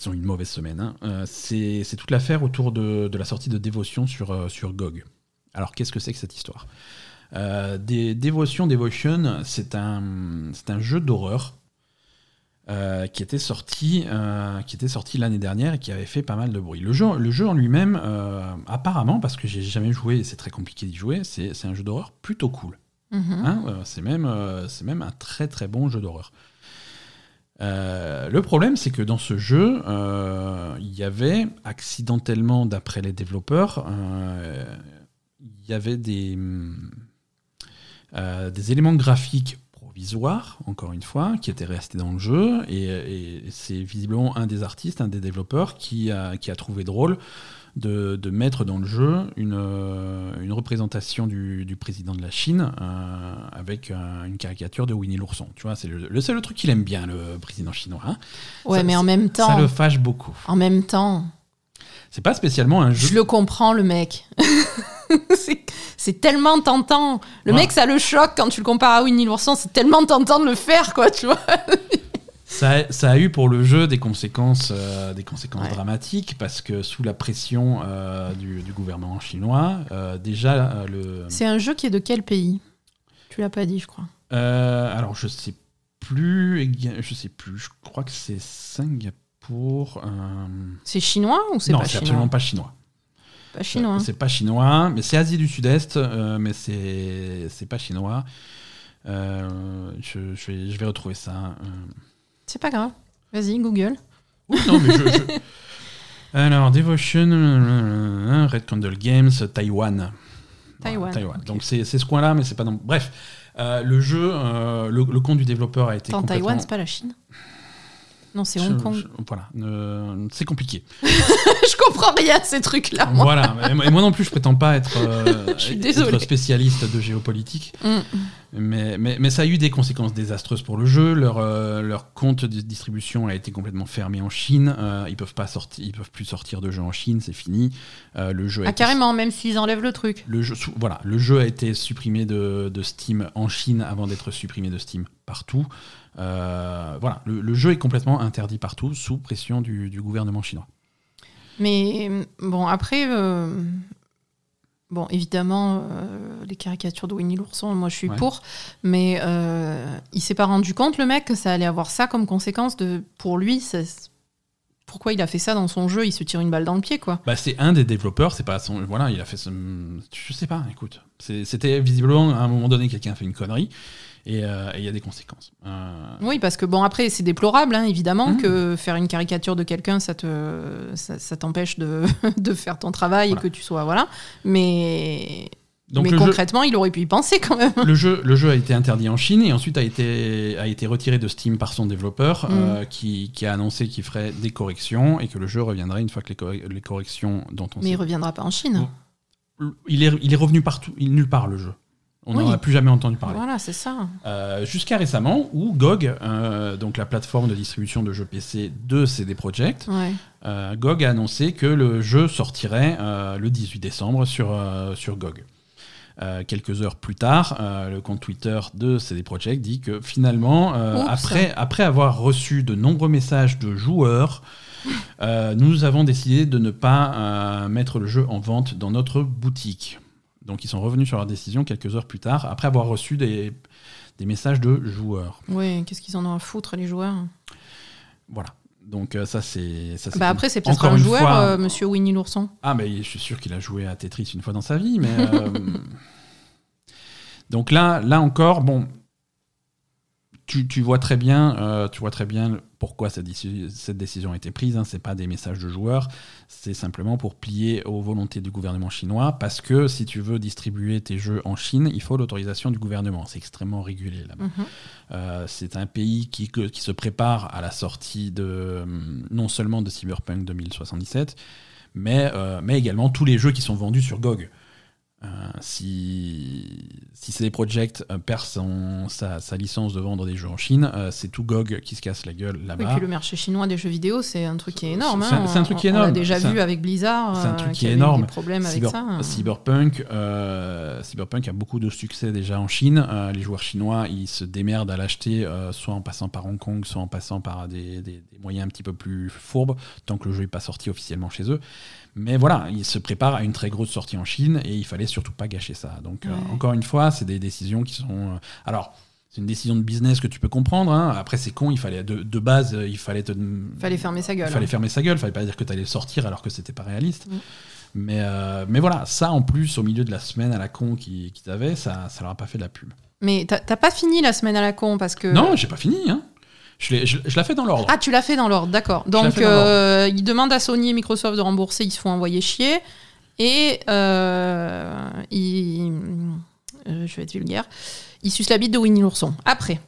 Ils ont une mauvaise semaine. Hein. C'est toute l'affaire autour de la sortie de Dévotion sur GOG. Alors, qu'est-ce que c'est que cette histoire ? Devotion, c'est un jeu d'horreur qui était sorti l'année dernière et qui avait fait pas mal de bruit. Le jeu en lui-même, apparemment, parce que j'ai jamais joué et c'est très compliqué d'y jouer, c'est un jeu d'horreur plutôt cool. Hein, c'est même un très très bon jeu d'horreur. Le problème, c'est que dans ce jeu, il y avait accidentellement, d'après les développeurs, il y avait des éléments graphiques provisoires, encore une fois, qui étaient restés dans le jeu, et c'est visiblement un des artistes, un des développeurs, qui a trouvé drôle de mettre dans le jeu une représentation du président de la Chine avec une caricature de Winnie l'ourson. Tu vois, c'est le truc qu'il aime bien, le président chinois. Hein. Ouais, mais en même temps... Ça le fâche beaucoup. En même temps... C'est pas spécialement un jeu... Je le comprends, le mec. c'est tellement tentant. Le mec, ça le choque quand tu le compares à Winnie l'ourson. C'est tellement tentant de le faire, quoi, tu vois. Ça a eu pour le jeu des conséquences dramatiques, parce que sous la pression du gouvernement chinois, déjà... C'est un jeu qui est de quel pays ? Tu l'as pas dit, je crois. Alors, je sais plus. Je crois que c'est Singapour. C'est chinois ou c'est pas chinois ? Non, c'est absolument pas chinois. Pas chinois. C'est pas chinois, mais c'est Asie du Sud-Est, mais c'est pas chinois. Je vais retrouver ça. C'est pas grave. Vas-y, Google. Oui, non, mais Alors, Devotion, Red Candle Games, Taïwan. Taïwan. Voilà, okay. Donc c'est ce coin-là, mais c'est pas dans... Bref, le jeu, le compte du développeur a été complètement... Taïwan, c'est pas la Chine ? Non, c'est Hong Kong. Voilà, c'est compliqué. Je comprends rien à ces trucs-là. Moi. Voilà, et moi non plus, je prétends pas être spécialiste de géopolitique. Mais ça a eu des conséquences désastreuses pour le jeu. Leur compte de distribution a été complètement fermé en Chine. Ils peuvent plus sortir de jeu en Chine, c'est fini. Le jeu carrément, même s'ils enlèvent le truc. Le jeu a été supprimé de Steam en Chine avant d'être supprimé de Steam partout. Voilà, le jeu est complètement interdit partout sous pression du gouvernement chinois. Mais bon, après, évidemment, les caricatures de Winnie l'ourson, moi je suis pour, mais il s'est pas rendu compte, le mec, que ça allait avoir ça comme conséquence pour lui. Pourquoi il a fait ça dans son jeu ? Il se tire une balle dans le pied, quoi. Bah, c'est un des développeurs, c'est pas son. Voilà, il a fait ce. Je sais pas, écoute. C'était visiblement à un moment donné, quelqu'un a fait une connerie. Et il y a des conséquences. Oui, parce que bon, après, c'est déplorable, hein, évidemment, que faire une caricature de quelqu'un, ça t'empêche de faire ton travail et que tu sois... Voilà. Mais Donc mais concrètement, il aurait pu y penser quand même. Le jeu a été interdit en Chine et ensuite a été retiré de Steam par son développeur qui a annoncé qu'il ferait des corrections et que le jeu reviendrait une fois que les corrections dont on sait. Mais il ne reviendra pas en Chine. Il est revenu partout, nulle part le jeu. On n'en a plus jamais entendu parler. Voilà, c'est ça. Jusqu'à récemment, où GOG, donc la plateforme de distribution de jeux PC de CD Projekt, GOG a annoncé que le jeu sortirait le 18 décembre sur GOG. Quelques heures plus tard, le compte Twitter de CD Projekt dit que finalement, après avoir reçu de nombreux messages de joueurs, nous avons décidé de ne pas mettre le jeu en vente dans notre boutique. Donc ils sont revenus sur leur décision quelques heures plus tard, après avoir reçu des messages de joueurs. Oui, qu'est-ce qu'ils en ont à foutre, les joueurs ? Voilà. Donc ça c'est après c'est peut-être un joueur fois... monsieur Winnie l'ourson. Ah mais je suis sûr qu'il a joué à Tetris une fois dans sa vie mais donc là encore bon tu vois très bien pourquoi cette décision a été prise hein, c'est pas des messages de joueurs, c'est simplement pour plier aux volontés du gouvernement chinois parce que si tu veux distribuer tes jeux en Chine, il faut l'autorisation du gouvernement, c'est extrêmement régulé là-bas. C'est un pays qui se prépare à la sortie de non seulement de Cyberpunk 2077 mais également tous les jeux qui sont vendus sur GOG. Si CD Projekt perd sa licence de vendre des jeux en Chine, c'est tout GOG qui se casse la gueule là-bas. Et puis le marché chinois des jeux vidéo, c'est un truc qui est énorme. On l'a déjà vu avec Blizzard. C'est un truc qui est énorme. Des problèmes avec ça. Cyberpunk a beaucoup de succès déjà en Chine. Les joueurs chinois, ils se démerdent à l'acheter, soit en passant par Hong Kong, soit en passant par des moyens un petit peu plus fourbes, tant que le jeu n'est pas sorti officiellement chez eux. Mais voilà, ils se préparent à une très grosse sortie en Chine et il fallait surtout pas gâcher ça. Donc encore une fois, c'est des décisions qui sont... Alors, c'est une décision de business que tu peux comprendre. Hein. Après, c'est con, il fallait de base, il fallait... Fallait fermer sa gueule. Fallait pas dire que t'allais sortir alors que c'était pas réaliste. Ouais. Mais voilà, ça en plus, au milieu de la semaine à la con qu'ils avaient, ça leur a pas fait de la pub. Mais t'as pas fini la semaine à la con parce que... Non, j'ai pas fini, hein. Je la fais dans l'ordre. Ah, tu l'as fait dans l'ordre, d'accord. Donc, ils demandent à Sony et Microsoft de rembourser, ils se font envoyer chier. Et je vais être vulgaire. Ils sucent la bite de Winnie l'ourson. Après.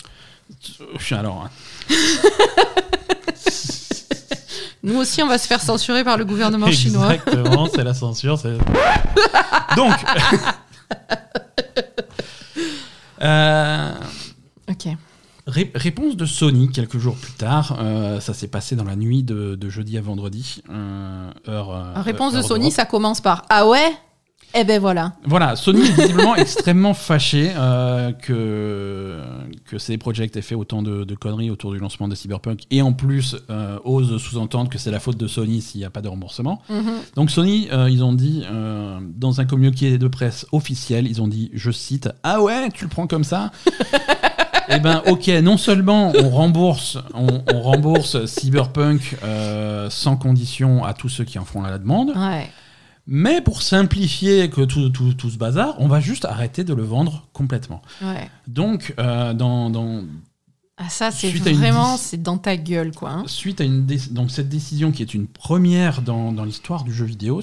Alors. Nous aussi, on va se faire censurer par le gouvernement chinois. Exactement, c'est la censure. Donc. Ok. Réponse de Sony quelques jours plus tard, ça s'est passé dans la nuit de jeudi à vendredi. Réponse de Sony, ça commence par ah ouais ? Eh ben voilà. Voilà, Sony est visiblement extrêmement fâché que CD Projekt ait fait autant de conneries autour du lancement de Cyberpunk et en plus ose sous-entendre que c'est la faute de Sony s'il n'y a pas de remboursement. Mm-hmm. Donc Sony, ils ont dit dans un communiqué de presse officiel, ils ont dit, je cite, ah ouais, tu le prends comme ça ? Eh ben, ok, non seulement on rembourse Cyberpunk sans condition à tous ceux qui en font la demande, mais pour simplifier que tout ce bazar, on va juste arrêter de le vendre complètement. Ouais. Donc, ça, c'est vraiment c'est dans ta gueule, quoi. Hein. Suite à donc cette décision qui est une première dans l'histoire du jeu vidéo,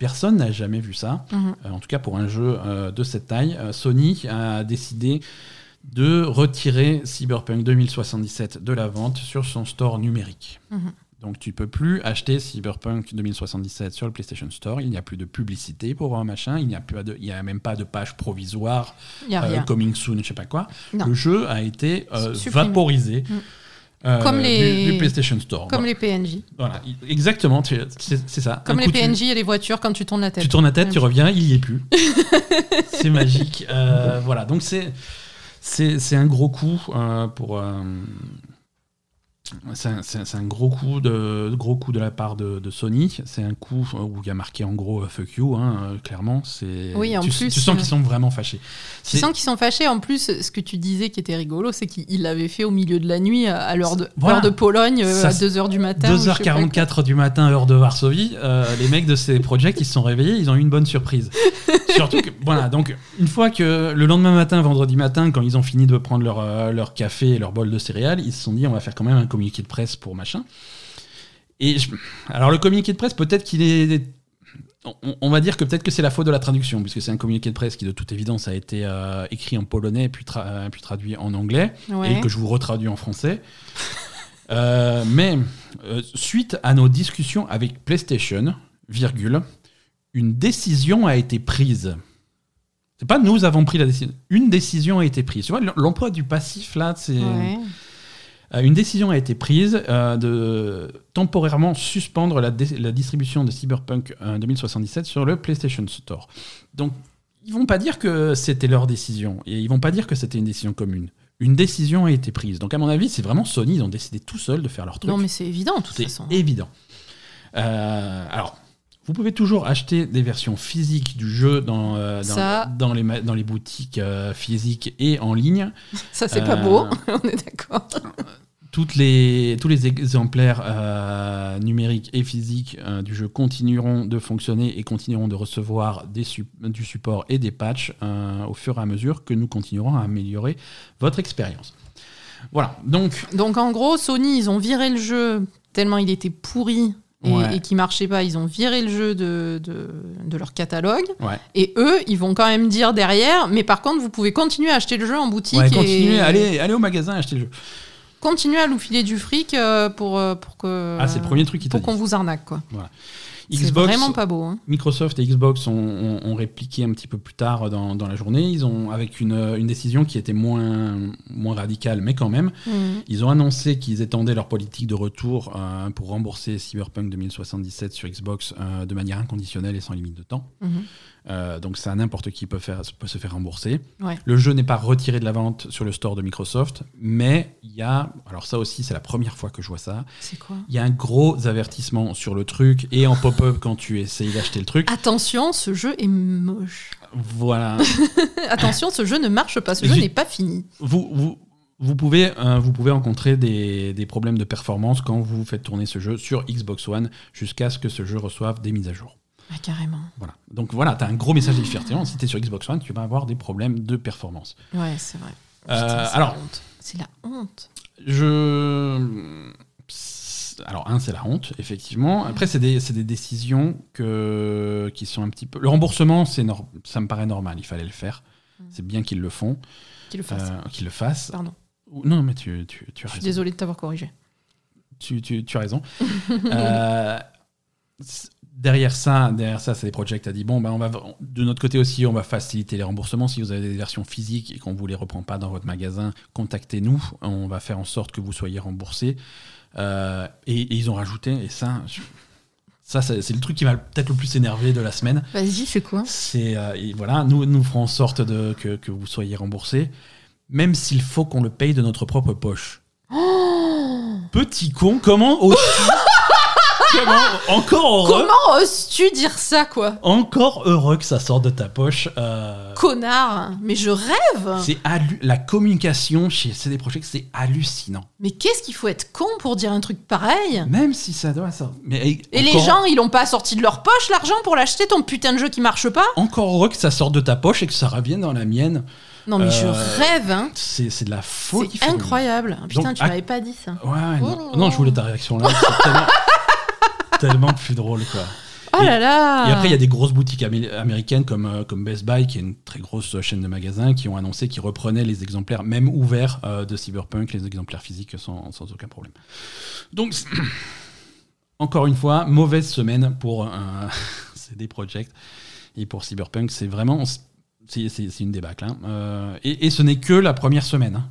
personne n'a jamais vu ça, en tout cas pour un jeu de cette taille. Sony a décidé de retirer Cyberpunk 2077 de la vente sur son store numérique. Donc tu ne peux plus acheter Cyberpunk 2077 sur le PlayStation Store, il n'y a plus de publicité pour un machin, il n'y a même pas de page provisoire, coming soon, je ne sais pas quoi. Non. Le jeu a été vaporisé comme du PlayStation Store. Comme les PNJ. Voilà, exactement, c'est ça. Comme les PNJ et les voitures quand tu tournes la tête. Tu tournes la tête, tu reviens, il n'y est plus. C'est magique. Voilà, donc c'est un gros coup pour c'est un gros coup de la part de Sony. C'est un coup où il y a marqué en gros fuck you, hein, clairement. C'est oui, en plus, tu sens qu'ils sont vraiment fâchés. Tu sens qu'ils sont fâchés. En plus, ce que tu disais qui était rigolo, c'est qu'ils l'avaient fait au milieu de la nuit à l'heure de Pologne, à 2h du matin. 2h44 du matin, heure de Varsovie. Les mecs de CD Projekt, ils se sont réveillés, ils ont eu une bonne surprise. Surtout que, voilà, donc une fois que le lendemain matin, vendredi matin, quand ils ont fini de prendre leur café et leur bol de céréales, ils se sont dit on va faire quand même un communiqué de presse pour machin. Alors le communiqué de presse, peut-être qu'il est On va dire que peut-être que c'est la faute de la traduction, puisque c'est un communiqué de presse qui, de toute évidence, a été écrit en polonais, puis traduit en anglais, ouais. Et que je vous retraduis en français. Mais suite à nos discussions avec PlayStation, une décision a été prise. C'est pas nous avons pris la décision. Une décision a été prise. Tu vois, l'emploi du passif, là, c'est... Ouais. Une décision a été prise de temporairement suspendre la distribution de Cyberpunk 2077 sur le PlayStation Store. Donc, ils ne vont pas dire que c'était leur décision. Et ils ne vont pas dire que c'était une décision commune. Une décision a été prise. Donc, à mon avis, c'est vraiment Sony. Ils ont décidé tout seuls de faire leur truc. Non, mais c'est évident, de toute façon. C'est évident. Alors, vous pouvez toujours acheter des versions physiques du jeu dans les boutiques physiques et en ligne. Ça, c'est pas beau, on est d'accord. Tous les exemplaires numériques et physiques du jeu continueront de fonctionner et continueront de recevoir du support et des patchs au fur et à mesure que nous continuerons à améliorer votre expérience. Voilà, donc en gros, Sony, ils ont viré le jeu tellement il était pourri et qui marchait pas. Ils ont viré le jeu de leur catalogue. Ouais. Et eux, ils vont quand même dire derrière, mais par contre, vous pouvez continuer à acheter le jeu en boutique. Ouais, allez au magasin acheter le jeu. Continuez à nous filer du fric pour que. Ah, c'est le premier truc qu'ils te disent. Pour qu'on vous arnaque, quoi. Voilà. Xbox, c'est vraiment pas beau. Hein. Microsoft et Xbox ont répliqué un petit peu plus tard dans la journée. Ils ont, avec une décision qui était moins radicale, mais quand même, ils ont annoncé qu'ils étendaient leur politique de retour pour rembourser Cyberpunk 2077 sur Xbox de manière inconditionnelle et sans limite de temps. Donc ça, n'importe qui peut se faire rembourser. Ouais. Le jeu n'est pas retiré de la vente sur le store de Microsoft, mais il y a, alors ça aussi c'est la première fois que je vois ça, c'est quoi ? Il y a un gros avertissement sur le truc et en pop-up quand tu essayes d'acheter le truc. Attention, ce jeu est moche. Voilà. Attention, ce jeu ne marche pas, ce jeu n'est pas fini. Vous pouvez rencontrer des problèmes de performance quand vous faites tourner ce jeu sur Xbox One jusqu'à ce que ce jeu reçoive des mises à jour. Ah, carrément. Voilà. Donc voilà, t'as un gros message de fierté. Si t'es sur Xbox One, tu vas avoir des problèmes de performance. Ouais, c'est vrai. C'est la honte. C'est la honte, effectivement. Après, c'est des décisions qui sont un petit peu... Le remboursement, ça me paraît normal. Il fallait le faire. C'est bien qu'ils le font. Qu'ils le fassent. Pardon. Non, mais tu as raison. Je suis désolée de t'avoir corrigé. Tu as raison. Derrière ça, CD Projekt a dit de notre côté aussi, on va faciliter les remboursements. Si vous avez des versions physiques et qu'on ne vous les reprend pas dans votre magasin, contactez-nous. On va faire en sorte que vous soyez remboursés. Et ils ont rajouté, et ça c'est le truc qui m'a peut-être le plus énervé de la semaine. Vas-y, c'est quoi ? C'est nous ferons en sorte que vous soyez remboursés, même s'il faut qu'on le paye de notre propre poche. Oh ! Petit con, comment aussi Comment oses-tu dire ça, quoi ? Encore heureux que ça sorte de ta poche. Connard, mais je rêve. La communication chez CD Projekt, c'est hallucinant. Mais qu'est-ce qu'il faut être con pour dire un truc pareil ? Même si ça doit sortir. Et les gens, ils n'ont pas sorti de leur poche l'argent pour l'acheter, ton putain de jeu qui marche pas ? Encore heureux que ça sorte de ta poche et que ça revienne dans la mienne. Non, mais je rêve, hein. C'est de la faute. C'est incroyable. Putain, tu m'avais pas dit ça. Ouais, non, je voulais ta réaction là. Tellement plus drôle, quoi. Oh là là. Et après, il y a des grosses boutiques américaines comme Best Buy, qui est une très grosse chaîne de magasins, qui ont annoncé qu'ils reprenaient les exemplaires, même ouverts, de Cyberpunk, les exemplaires physiques, sans aucun problème. Donc, encore une fois, mauvaise semaine pour CD Projekt et pour Cyberpunk. C'est vraiment... C'est une débâcle. Hein. Et ce n'est que la première semaine, hein.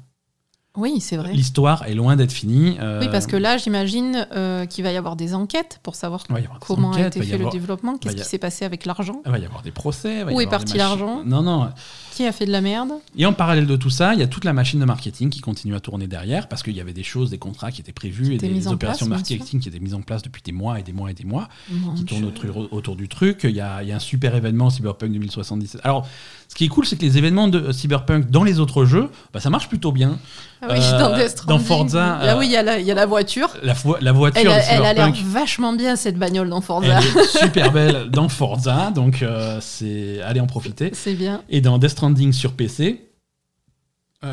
Oui, c'est vrai. L'histoire est loin d'être finie. Oui, parce que là, j'imagine qu'il va y avoir des enquêtes pour savoir comment a été fait le développement, qu'est-ce qui s'est passé avec l'argent. Il va y avoir des procès. Où est parti l'argent ? Non. Qui a fait de la merde ? Et en parallèle de tout ça, il y a toute la machine de marketing qui continue à tourner derrière, parce qu'il y avait des choses, des contrats qui étaient prévus, et des opérations marketing qui étaient mises en place depuis des mois et des mois et des mois, qui tournent autour du truc. Il y a un super événement Cyberpunk 2077. Alors, ce qui est cool, c'est que les événements de Cyberpunk dans les autres jeux, ça marche plutôt bien. Ah oui, dans Death Stranding. Dans Forza. Là, oui, il y a la voiture. La voiture de Cyberpunk. Elle a l'air vachement bien, cette bagnole dans Forza. Elle est super belle dans Forza, donc allez en profiter. C'est bien. Et dans Death Stranding sur PC,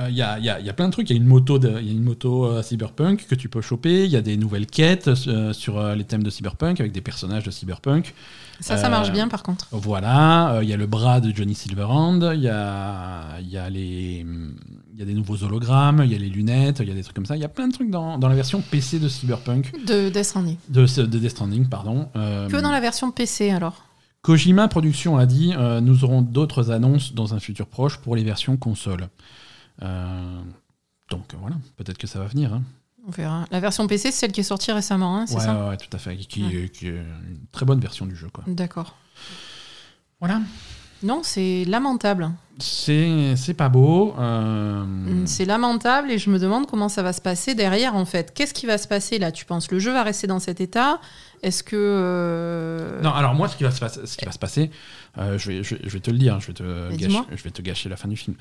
Il y a plein de trucs. Il y a une moto, Cyberpunk que tu peux choper. Il y a des nouvelles quêtes sur les thèmes de Cyberpunk avec des personnages de Cyberpunk. Ça marche bien par contre. Voilà. Il y a le bras de Johnny Silverhand. Il y a des nouveaux hologrammes. Il y a les lunettes. Il y a des trucs comme ça. Il y a plein de trucs dans la version PC de Cyberpunk. De Death Stranding. De Death Stranding, pardon. Que dans la version PC alors. Kojima Productions a dit nous aurons d'autres annonces dans un futur proche pour les versions consoles. Donc voilà, peut-être que ça va venir. Hein. On verra. La version PC, c'est celle qui est sortie récemment, hein, c'est ça ? Ouais, tout à fait. Qui est une très bonne version du jeu, quoi. D'accord. Voilà. Non, c'est lamentable. C'est pas beau. C'est lamentable et je me demande comment ça va se passer derrière, en fait. Qu'est-ce qui va se passer là ? Tu penses le jeu va rester dans cet état ? Est-ce que... Non, alors moi, ce qui va se passer, je vais te le dire, je vais te gâcher la fin du film.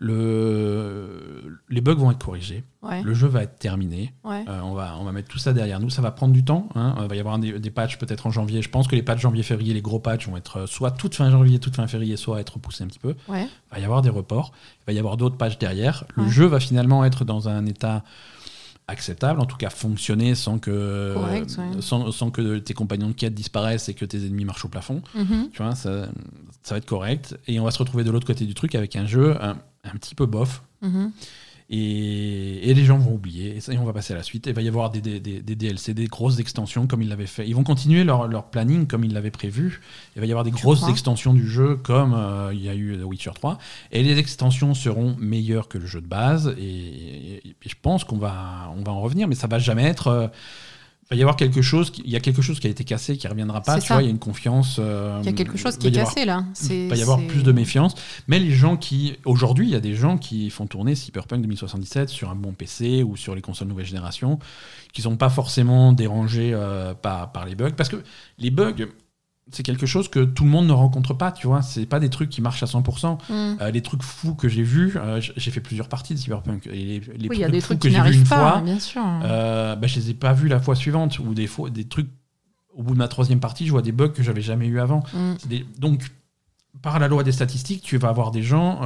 Les bugs vont être corrigés, le jeu va être terminé, on va mettre tout ça derrière nous, ça va prendre du temps, hein. Il va y avoir des patchs peut-être en janvier, je pense que les patchs janvier-février, les gros patchs vont être soit toute fin janvier, toute fin février, soit être repoussés un petit peu. Ouais. Il va y avoir des reports, il va y avoir d'autres patchs derrière, le jeu va finalement être dans un état... acceptable, en tout cas fonctionner sans que, correct, sans que tes compagnons de quête disparaissent et que tes ennemis marchent au plafond. Mm-hmm. Tu vois, ça va être correct. Et on va se retrouver de l'autre côté du truc avec un jeu un petit peu bof. Mm-hmm. Et les gens vont oublier. Et on va passer à la suite. Et il va y avoir des DLC, des grosses extensions comme ils l'avaient fait. Ils vont continuer leur planning comme ils l'avaient prévu. Il va y avoir des grosses extensions du jeu comme il y a eu The Witcher 3. Et les extensions seront meilleures que le jeu de base. Et je pense qu'on va en revenir. Mais ça va jamais être... Il y a quelque chose qui a été cassé, qui ne reviendra pas. Tu vois, il y a une confiance. Il y a quelque chose qui est cassé là. Il va y avoir plus de méfiance. Mais les gens qui. Aujourd'hui, il y a des gens qui font tourner Cyberpunk 2077 sur un bon PC ou sur les consoles nouvelle génération, qui ne sont pas forcément dérangés par les bugs. Parce que les bugs. C'est quelque chose que tout le monde ne rencontre pas, tu vois. C'est pas des trucs qui marchent à 100%. Les trucs fous que j'ai vus, j'ai fait plusieurs parties de Cyberpunk. Et les trucs, y a des trucs que j'ai vus une fois, bien sûr. Je les ai pas vus la fois suivante. Ou des fois, des trucs, au bout de ma troisième partie, je vois des bugs que j'avais jamais eu avant. Donc, par la loi des statistiques, tu vas avoir des gens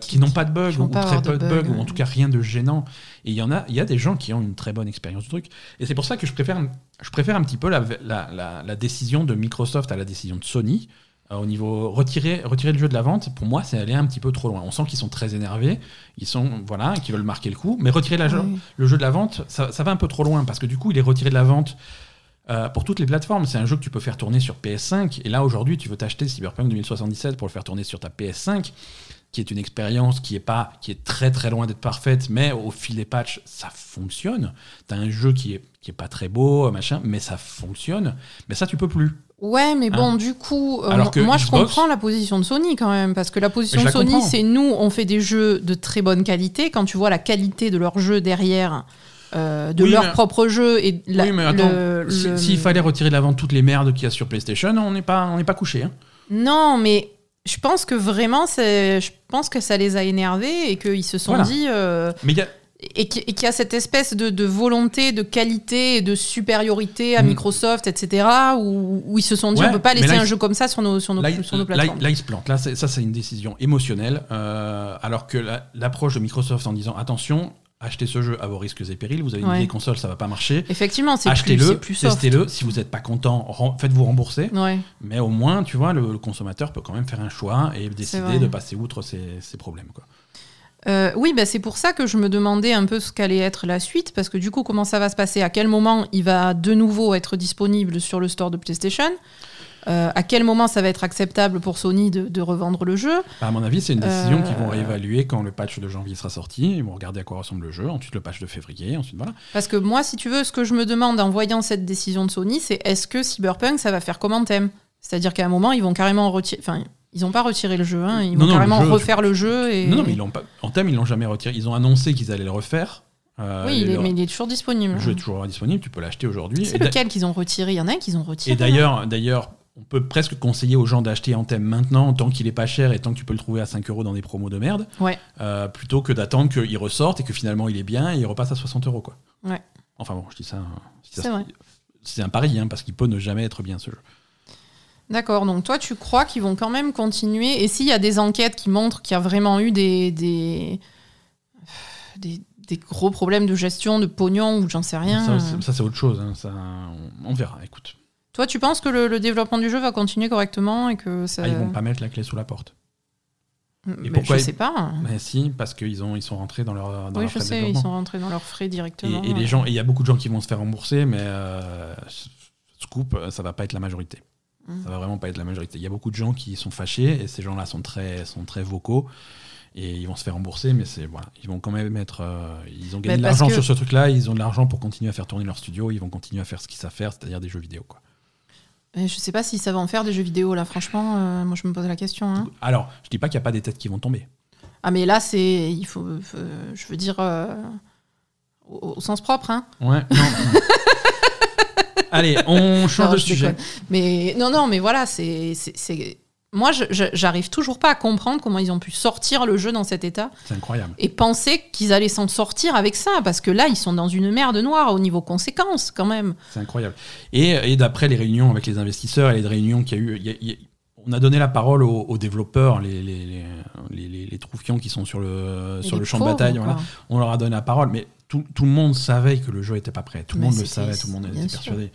qui n'ont pas de bugs, ou très peu de bugs, ou en tout cas rien de gênant. Et il y a des gens qui ont une très bonne expérience du truc. Et c'est pour ça que je préfère un petit peu la décision de Microsoft à la décision de Sony, au niveau retirer le jeu de la vente. Pour moi, c'est aller un petit peu trop loin. On sent qu'ils sont très énervés, qu'ils veulent marquer le coup, mais retirer le jeu de la vente, ça va un peu trop loin, parce que du coup, il est retiré de la vente. Pour toutes les plateformes, c'est un jeu que tu peux faire tourner sur PS5, et là aujourd'hui tu veux t'acheter Cyberpunk 2077 pour le faire tourner sur ta PS5, qui est une expérience qui est très très loin d'être parfaite, mais au fil des patchs ça fonctionne. T'as un jeu qui est pas très beau, machin, mais ça fonctionne. Mais ça tu peux plus. Ouais, mais bon, du coup, moi, Xbox... je comprends la position de Sony quand même, parce que la position de Sony, c'est nous, on fait des jeux de très bonne qualité. Quand tu vois la qualité de leur jeu derrière. Propre jeu et de mais attends, s'il fallait retirer de la vente toutes les merdes qu'il y a sur PlayStation, on n'est pas couché. Hein. Non, mais je pense que vraiment, ça les a énervés et qu'ils se sont dit. Mais il y a. Et qu'il y a cette espèce de volonté de qualité et de supériorité à Microsoft, etc., où ils se sont dit on ne peut pas laisser un jeu comme ça sur nos plateformes. Là, ils se plantent. Là, c'est une décision émotionnelle, alors que l'approche de Microsoft en disant attention, achetez ce jeu à vos risques et périls, vous avez une vieille console, ça ne va pas marcher. Effectivement, achetez-le, testez-le, si vous n'êtes pas content, faites-vous rembourser. Ouais. Mais au moins, tu vois, le consommateur peut quand même faire un choix et décider de passer outre ces problèmes, quoi. C'est pour ça que je me demandais un peu ce qu'allait être la suite, parce que du coup, comment ça va se passer ? À quel moment il va de nouveau être disponible sur le store de PlayStation ? À quel moment ça va être acceptable pour Sony de revendre le jeu ? À mon avis, c'est une décision qu'ils vont réévaluer quand le patch de janvier sera sorti. Ils vont regarder à quoi ressemble le jeu, ensuite le patch de février, ensuite voilà. Parce que moi, si tu veux, ce que je me demande en voyant cette décision de Sony, c'est est-ce que Cyberpunk, ça va faire comme Anthem ? C'est-à-dire qu'à un moment, ils vont carrément retirer... Enfin, ils n'ont pas retiré le jeu, hein. Ils vont carrément refaire le jeu. Et... Non, mais ils l'ont pas... Anthem, ils ne l'ont jamais retiré. Ils ont annoncé qu'ils allaient le refaire. Mais il est toujours disponible. Le jeu est toujours disponible, tu peux l'acheter aujourd'hui. C'est lequel qu'ils ont retiré ? Il y en a un qu'ils ont retiré. Et d'ailleurs, on peut presque conseiller aux gens d'acheter Anthem maintenant, tant qu'il est pas cher et tant que tu peux le trouver à 5€ dans des promos de merde, plutôt que d'attendre qu'il ressorte et que finalement il est bien et il repasse à 60€, quoi. Ouais. Enfin bon, je dis ça. C'est vrai. C'est un pari, hein, parce qu'il peut ne jamais être bien ce jeu. D'accord, donc toi tu crois qu'ils vont quand même continuer, et s'il y a des enquêtes qui montrent qu'il y a vraiment eu des des gros problèmes de gestion, de pognon ou j'en sais rien. Ça c'est autre chose, hein. Ça, on verra, écoute. Toi, tu penses que le développement du jeu va continuer correctement et que ça... Ah, ils vont pas mettre la clé sous la porte. Et pourquoi je sais pas. Ben si, parce qu'ils ils sont rentrés dans leur dans oui, leur je frais sais, ils sont rentrés dans leurs frais directement. Et les gens, il y a beaucoup de gens qui vont se faire rembourser, mais scoop, ça va pas être la majorité. Ça va vraiment pas être la majorité. Il y a beaucoup de gens qui sont fâchés et ces gens-là sont très vocaux et ils vont se faire rembourser, mais c'est voilà, ils vont quand même être, ils ont gagné de l'argent sur ce truc-là, ils ont de l'argent pour continuer à faire tourner leur studio, ils vont continuer à faire ce qu'ils savent faire, c'est-à-dire des jeux vidéo, quoi. Je sais pas si ça va en faire des jeux vidéo là, franchement, moi je me pose la question. Hein. Alors, je dis pas qu'il y a pas des têtes qui vont tomber. Ah mais là c'est, il faut, je veux dire, au sens propre, hein. Ouais. Non. Allez, on change de sujet. Déconne. Mais non, mais voilà, c'est... Moi, j'arrive toujours pas à comprendre comment ils ont pu sortir le jeu dans cet état. C'est incroyable. Et penser qu'ils allaient s'en sortir avec ça, parce que là, ils sont dans une merde noire au niveau conséquences, quand même. C'est incroyable. Et d'après les réunions avec les investisseurs et les réunions qu'il y a eu, on a donné la parole aux développeurs, les troufions qui sont sur le champ de bataille. Voilà. On leur a donné la parole, mais tout le monde savait que le jeu n'était pas prêt. Tout le monde le savait, tout le monde était persuadé.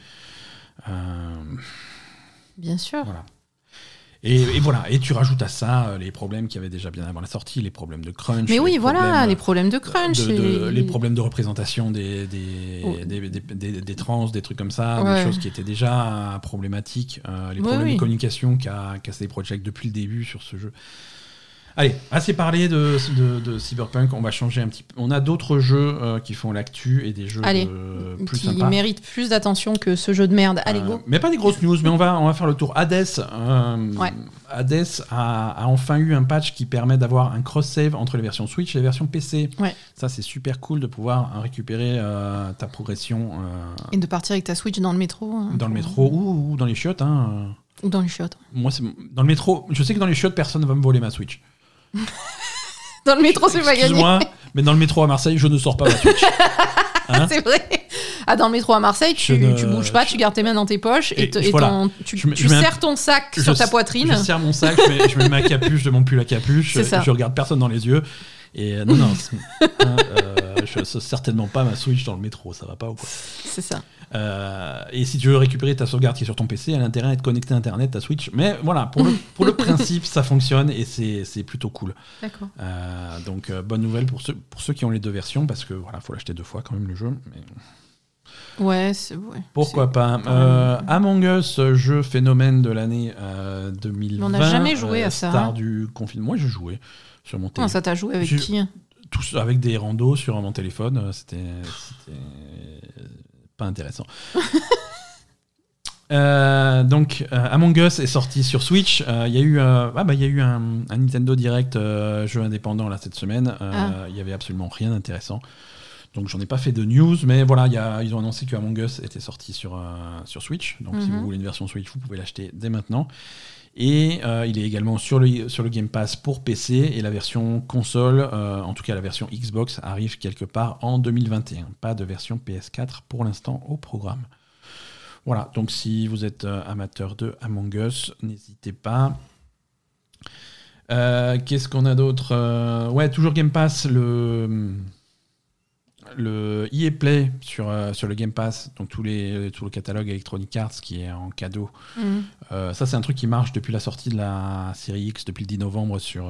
Bien sûr. Voilà. Et voilà, et tu rajoutes à ça les problèmes qu'il y avait déjà bien avant la sortie, les problèmes de crunch. Mais oui, voilà, les problèmes de crunch. Les problèmes de représentation des trans, des trucs comme ça, ouais. Des choses qui étaient déjà problématiques, les problèmes de communication qu'a CD Projekt depuis le début sur ce jeu. Allez, assez parlé de Cyberpunk, on va changer un petit peu. On a d'autres jeux qui font l'actu et des jeux plus sympas. Qui méritent plus d'attention que ce jeu de merde. Allez, go. Mais pas des grosses news, mais on va faire le tour. Hadès a enfin eu un patch qui permet d'avoir un cross-save entre les versions Switch et les versions PC. Ouais. Ça, c'est super cool de pouvoir récupérer ta progression. Et de partir avec ta Switch dans le métro. Hein, dans le métro ou dans les chiottes. Hein. Ou dans les chiottes. Moi, c'est dans le métro. Je sais que dans les chiottes, personne ne va me voler ma Switch. Dans le métro, c'est pas gagné. Excuse-moi, mais dans le métro à Marseille, je ne sors pas ma Switch. Hein, c'est vrai. Ah, dans le métro à Marseille, tu bouges pas, tu gardes tes mains dans tes poches tu serres ton sac sur ta poitrine. Je serre mon sac, je mets ma capuche de mon pull à capuche, je regarde personne dans les yeux. Et non, je certainement pas ma Switch dans le métro, ça va pas ou quoi. C'est ça. Et si tu veux récupérer ta sauvegarde qui est sur ton PC, elle a intérêt à être connectée à Internet, ta Switch. Mais voilà, pour le principe, ça fonctionne et c'est plutôt cool. D'accord. Donc, bonne nouvelle pour ceux qui ont les deux versions, parce que voilà, faut l'acheter deux fois quand même le jeu. Mais... Ouais, c'est vrai. Ouais, pourquoi pas. Among Us, jeu phénomène de l'année 2020. On n'a jamais joué à ça. Star hein. du confinement. Moi, je jouais sur mon téléphone. Ça t'a joué avec qui? Tous avec des randos sur mon téléphone. C'était... intéressant. Among Us est sorti sur Switch. Il y a eu un Nintendo Direct jeu indépendant là cette semaine. Il y avait absolument rien d'intéressant. Donc j'en ai pas fait de news, mais voilà, ils ont annoncé que Among Us était sorti sur Switch. Donc si vous voulez une version Switch, vous pouvez l'acheter dès maintenant. Et il est également sur le Game Pass pour PC, et la version console, en tout cas la version Xbox, arrive quelque part en 2021. Pas de version PS4 pour l'instant au programme. Voilà, donc si vous êtes amateur de Among Us, n'hésitez pas. Qu'est-ce qu'on a d'autre ? Ouais, toujours Game Pass, le EA Play sur le Game Pass, donc tout le catalogue Electronic Arts qui est en cadeau. Ça, c'est un truc qui marche depuis la sortie de la série X, depuis le 10 novembre sur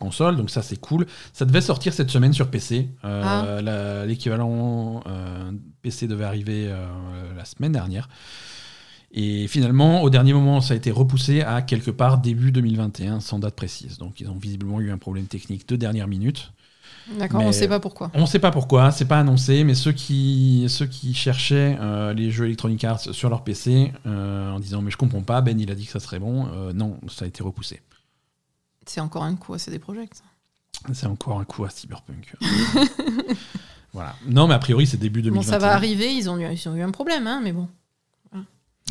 console. Donc ça, c'est cool. Ça devait sortir cette semaine sur PC. L'équivalent PC devait arriver la semaine dernière. Et finalement, au dernier moment, ça a été repoussé à quelque part début 2021, sans date précise. Donc ils ont visiblement eu un problème technique de dernière minute. D'accord, mais on ne sait pas pourquoi. On ne sait pas pourquoi, c'est pas annoncé, mais ceux qui cherchaient les jeux Electronic Arts sur leur PC en disant mais je comprends pas, Ben il a dit que ça serait bon, non, ça a été repoussé. C'est encore un coup à CD Projekt. C'est encore un coup à Cyberpunk. Voilà. Non, mais a priori c'est début 2021. Bon, ça va arriver, ils ont eu un problème, hein, mais bon.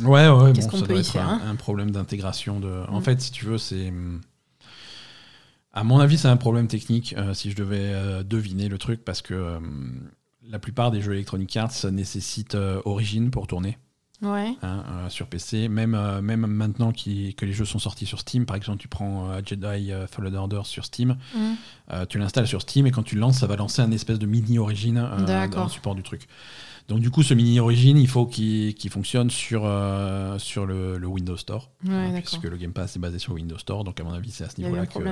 Ouais, qu'est-ce qu'on peut y faire, hein, un problème d'intégration de. En fait, si tu veux, c'est. À mon avis, c'est un problème technique, si je devais deviner le truc, parce que la plupart des jeux Electronic Arts nécessitent Origin pour tourner. ouais. Sur PC. Même maintenant que les jeux sont sortis sur Steam, par exemple, tu prends Jedi Fallen Order sur Steam, tu l'installes sur Steam et quand tu le lances, ça va lancer un espèce de mini-origine dans le support du truc. Donc du coup, ce mini-origine, il faut qu'il fonctionne sur le Windows Store, puisque le Game Pass est basé sur Windows Store. Donc à mon avis, c'est à ce niveau-là qu'il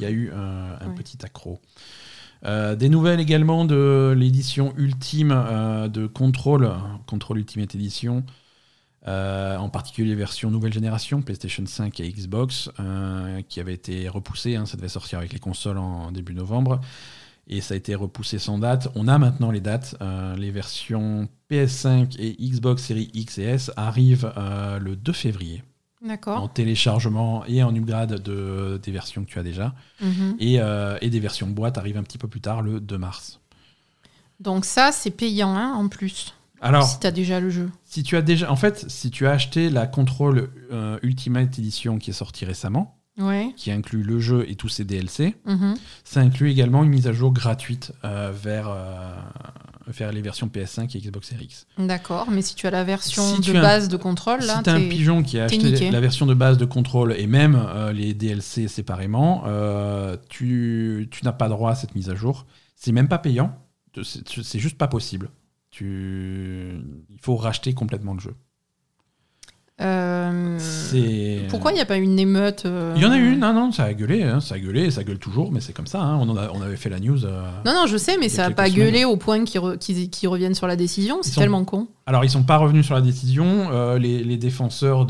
y a eu un petit accroc. Des nouvelles également de l'édition ultime de Control Ultimate Edition, en particulier version nouvelle génération, PlayStation 5 et Xbox, qui avait été repoussée, ça devait sortir avec les consoles en début novembre. Et ça a été repoussé sans date. On a maintenant les dates. Les versions PS5 et Xbox Series X et S arrivent le 2 février. D'accord. En téléchargement et en upgrade des versions que tu as déjà. Mm-hmm. Et des versions boîte arrivent un petit peu plus tard, le 2 mars. Donc ça, c'est payant en plus. Alors, si tu as déjà le jeu. Si tu as acheté la Control Ultimate Edition qui est sortie récemment, qui inclut le jeu et tous ses DLC. Mmh. Ça inclut également une mise à jour gratuite vers les versions PS5 et Xbox Series X. D'accord, mais si tu as la version de base de Control, si tu as un pigeon qui a acheté la version de base de Control et même les DLC séparément, tu n'as pas droit à cette mise à jour. C'est même pas payant, c'est juste pas possible. Il faut racheter complètement le jeu. Pourquoi il n'y a pas une émeute Il y en a eu, non, ça a gueulé, ça gueule toujours, mais c'est comme ça. On avait fait la news. Non, je sais, mais ça n'a pas gueulé au point qu'ils reviennent sur la décision. C'est tellement con. Alors, ils ne sont pas revenus sur la décision. Les défenseurs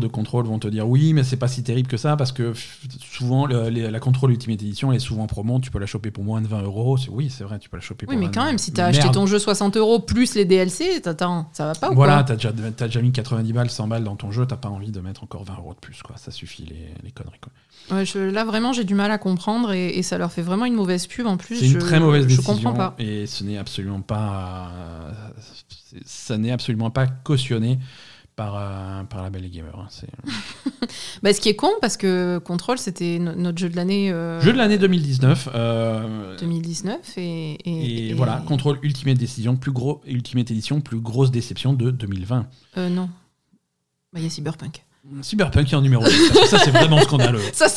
de Control vont te dire oui, mais c'est pas si terrible que ça, parce que souvent la Control Ultimate Edition est souvent promo, tu peux la choper pour moins de 20€. Oui, c'est vrai, tu peux la choper pour moins de 20€. Oui, mais quand même, si t'as acheté ton jeu 60€ plus les DLC, ça va pas ou quoi ? Voilà, t'as déjà mis 90 balles, 100 balles dans ton jeu, t'as pas envie de mettre encore 20€ de plus, quoi. Ça suffit les conneries, quoi. Ouais, là vraiment j'ai du mal à comprendre et ça leur fait vraiment une mauvaise pub en plus. C'est une très mauvaise décision. Je comprends pas. Et ce n'est absolument pas, cautionné par La Belle et Gamer. Ce qui est con, parce que Control, c'était notre jeu de l'année... Jeu de l'année 2019. 2019 et voilà, Control Ultimate Edition, plus grosse déception de 2020. Non. Il y a Cyberpunk. Cyberpunk est en numéro 2. Ça, c'est vraiment scandaleux. Quoi.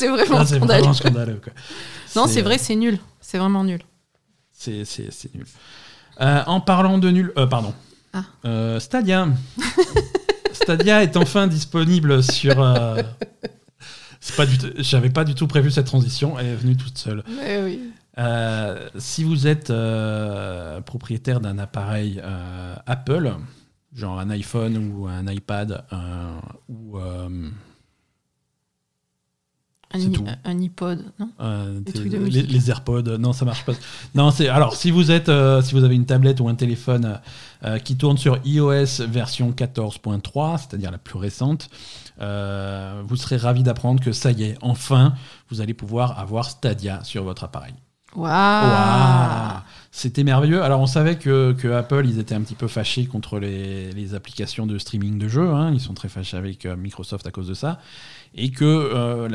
C'est vrai, c'est nul. C'est vraiment nul. C'est nul. En parlant de nul... Stadia. Stadia est enfin disponible sur... J'avais pas du tout prévu cette transition, elle est venue toute seule. Oui. Si vous êtes propriétaire d'un appareil Apple, genre un iPhone ou un iPad, ou... un iPod, non, les AirPods, non, ça marche pas. Non, si vous êtes, si vous avez une tablette ou un téléphone qui tourne sur iOS version 14.3, c'est-à-dire la plus récente, vous serez ravis d'apprendre que ça y est, enfin, vous allez pouvoir avoir Stadia sur votre appareil. Waouh, c'était merveilleux. Alors on savait que Apple, ils étaient un petit peu fâchés contre les applications de streaming de jeux. Ils sont très fâchés avec Microsoft à cause de ça, et que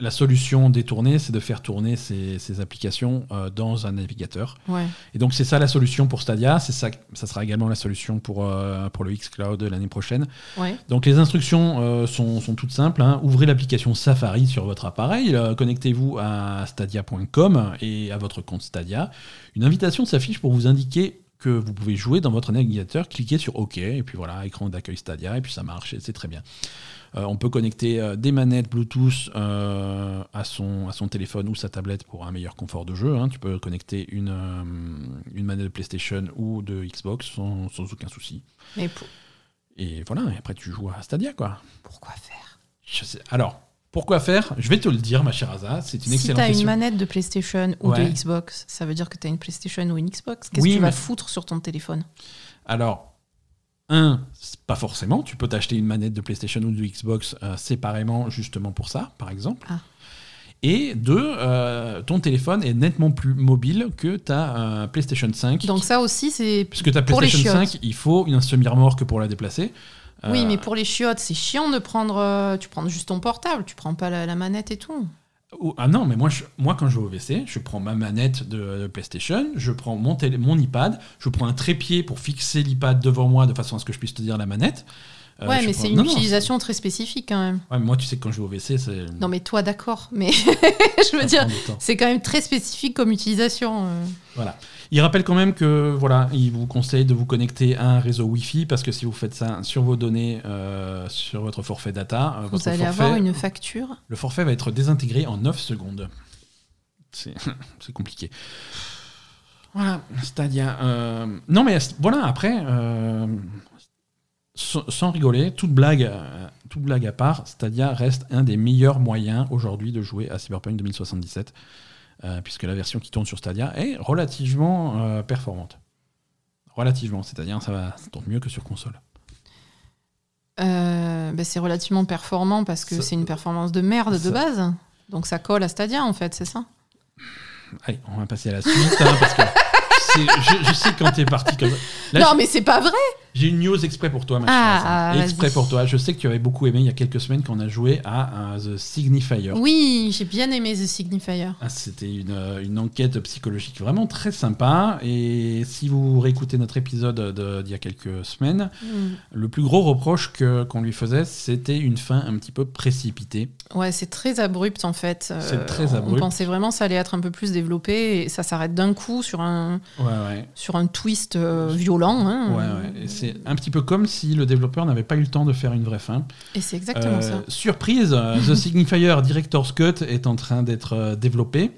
la solution détournée, c'est de faire tourner ces applications dans un navigateur. Ouais. Et donc, c'est ça la solution pour Stadia. Ça sera également la solution pour le xCloud l'année prochaine. Ouais. Donc, les instructions sont toutes simples. Ouvrez l'application Safari sur votre appareil. Connectez-vous à stadia.com et à votre compte Stadia. Une invitation s'affiche pour vous indiquer que vous pouvez jouer dans votre navigateur. Cliquez sur OK. Et puis voilà, écran d'accueil Stadia. Et puis, ça marche. C'est très bien. On peut connecter des manettes Bluetooth à son téléphone ou sa tablette pour un meilleur confort de jeu. Tu peux connecter une manette de PlayStation ou de Xbox sans aucun souci. Et voilà, et après tu joues à Stadia, quoi. Pourquoi faire ? Je sais. Alors, pourquoi faire ? Je vais te le dire, ma chère Asa, c'est une excellente question. Si tu as une manette de PlayStation ou de Xbox, ça veut dire que tu as une PlayStation ou une Xbox. Qu'est-ce que tu vas foutre sur ton téléphone ? Alors... pas forcément. Tu peux t'acheter une manette de PlayStation ou de Xbox séparément, justement pour ça, par exemple. Ah. Et ton téléphone est nettement plus mobile que ta PlayStation 5. Donc ça aussi, c'est pour les chiottes. Puisque ta PlayStation 5, il faut une semi-remorque pour la déplacer. Oui, mais pour les chiottes, c'est chiant de prendre... tu prends juste ton portable, tu prends pas la manette et tout. Ah non, mais moi quand je vais au WC, je prends ma manette de PlayStation, je prends mon iPad, je prends un trépied pour fixer l'iPad devant moi de façon à ce que je puisse tenir la manette. Ouais, mais c'est une utilisation très spécifique quand même. Ouais, mais moi, tu sais que quand je vais au WC, c'est... Non, mais toi, d'accord. Mais je veux dire, c'est quand même très spécifique comme utilisation. Voilà. Il rappelle quand même que, voilà, il vous conseille de vous connecter à un réseau Wi-Fi parce que si vous faites ça sur vos données, sur votre forfait data, vous allez avoir une facture. Le forfait va être désintégré en 9 secondes. C'est compliqué. Voilà, Stadia. Non, mais voilà, après... Sans rigoler, toute blague à part, Stadia reste un des meilleurs moyens aujourd'hui de jouer à Cyberpunk 2077, puisque la version qui tourne sur Stadia est relativement performante. Relativement, c'est-à-dire ça tourne mieux que sur console. C'est relativement performant parce que c'est une performance de merde de base, donc ça colle à Stadia en fait, c'est ça ? Allez, on va passer à la suite, parce que... Je sais quand t'es parti comme ça. Non, mais c'est pas vrai. J'ai une news exprès pour toi, ma chère. Exprès pour toi. Je sais que tu avais beaucoup aimé il y a quelques semaines quand on a joué à The Signifier. Oui, j'ai bien aimé The Signifier. C'était une enquête psychologique vraiment très sympa. Et si vous réécoutez notre épisode d'il y a quelques semaines, le plus gros reproche qu'on lui faisait, c'était une fin un petit peu précipitée. Ouais, c'est très abrupt en fait. C'est très abrupt. On pensait vraiment que ça allait être un peu plus développé et ça s'arrête d'un coup sur un... sur un twist violent. Hein. Ouais. Et c'est un petit peu comme si le développeur n'avait pas eu le temps de faire une vraie fin. Et c'est exactement ça. Surprise, The Signifier Director's Cut est en train d'être développé.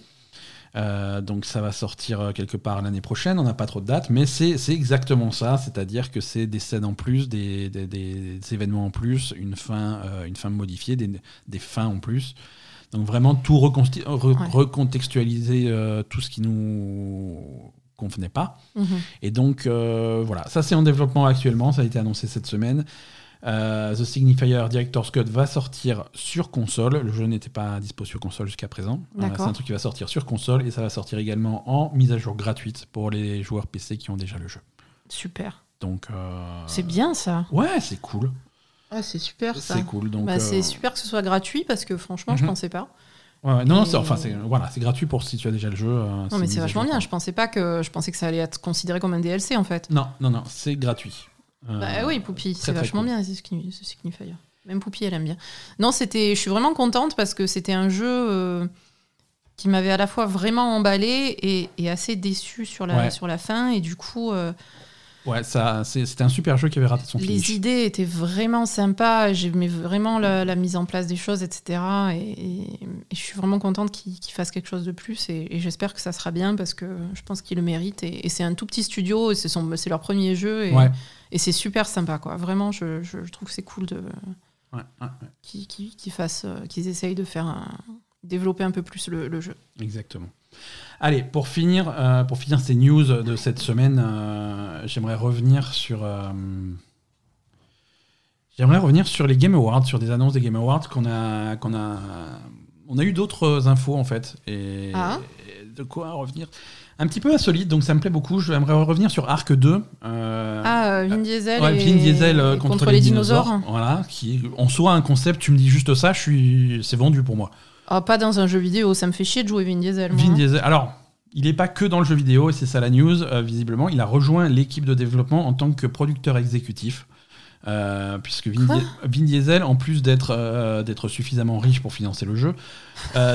Donc ça va sortir quelque part l'année prochaine, on n'a pas trop de date, mais c'est exactement ça, c'est-à-dire que c'est des scènes en plus, des événements en plus, une fin modifiée, des fins en plus. Donc vraiment tout recontextualiser tout ce qui nous... convenait pas. Et donc voilà, ça c'est en développement actuellement, ça a été annoncé cette semaine. The Signifier Director's Cut va sortir sur console, le jeu n'était pas dispo sur console jusqu'à présent. C'est un truc qui va sortir sur console et ça va sortir également en mise à jour gratuite pour les joueurs PC qui ont déjà le jeu. Super. Donc c'est bien ça. Ouais, c'est cool. Ah, c'est super ça. C'est cool donc c'est super que ce soit gratuit parce que franchement, je pensais pas. Ouais, non, c'est gratuit pour si tu as déjà le jeu. Non, mais c'est vachement bien. Je pensais que ça allait être considéré comme un DLC en fait. Non, c'est gratuit. Oui, Poupie, c'est vachement cool. Bien, c'est ce Signifier. Même Poupie, elle aime bien. Non, je suis vraiment contente parce que c'était un jeu qui m'avait à la fois vraiment emballée et assez déçue sur la fin. Et du coup. Ouais, c'était un super jeu qui avait raté son finish. Les idées étaient vraiment sympas, j'aimais vraiment la mise en place des choses, etc. Et je suis vraiment contente qu'ils fassent quelque chose de plus et j'espère que ça sera bien parce que je pense qu'ils le méritent. Et c'est un tout petit studio, et c'est leur premier jeu et c'est super sympa, quoi. Vraiment, je trouve que c'est cool qu'ils essayent de développer un peu plus le jeu. Exactement. Allez, pour finir ces news de cette semaine, j'aimerais revenir sur les Game Awards, sur des annonces des Game Awards qu'on a eu d'autres infos en fait et de quoi revenir un petit peu insolite, donc ça me plaît beaucoup. J'aimerais revenir sur Arc 2. Vin Diesel contre les dinosaures. Voilà, qui est en soi un concept. Tu me dis juste ça, c'est vendu pour moi. Ah, pas dans un jeu vidéo, ça me fait chier de jouer Vin Diesel. Vin Diesel, alors, il n'est pas que dans le jeu vidéo, et c'est ça la news, visiblement. Il a rejoint l'équipe de développement en tant que producteur exécutif. Puisque Vin Diesel, en plus d'être suffisamment riche pour financer le jeu,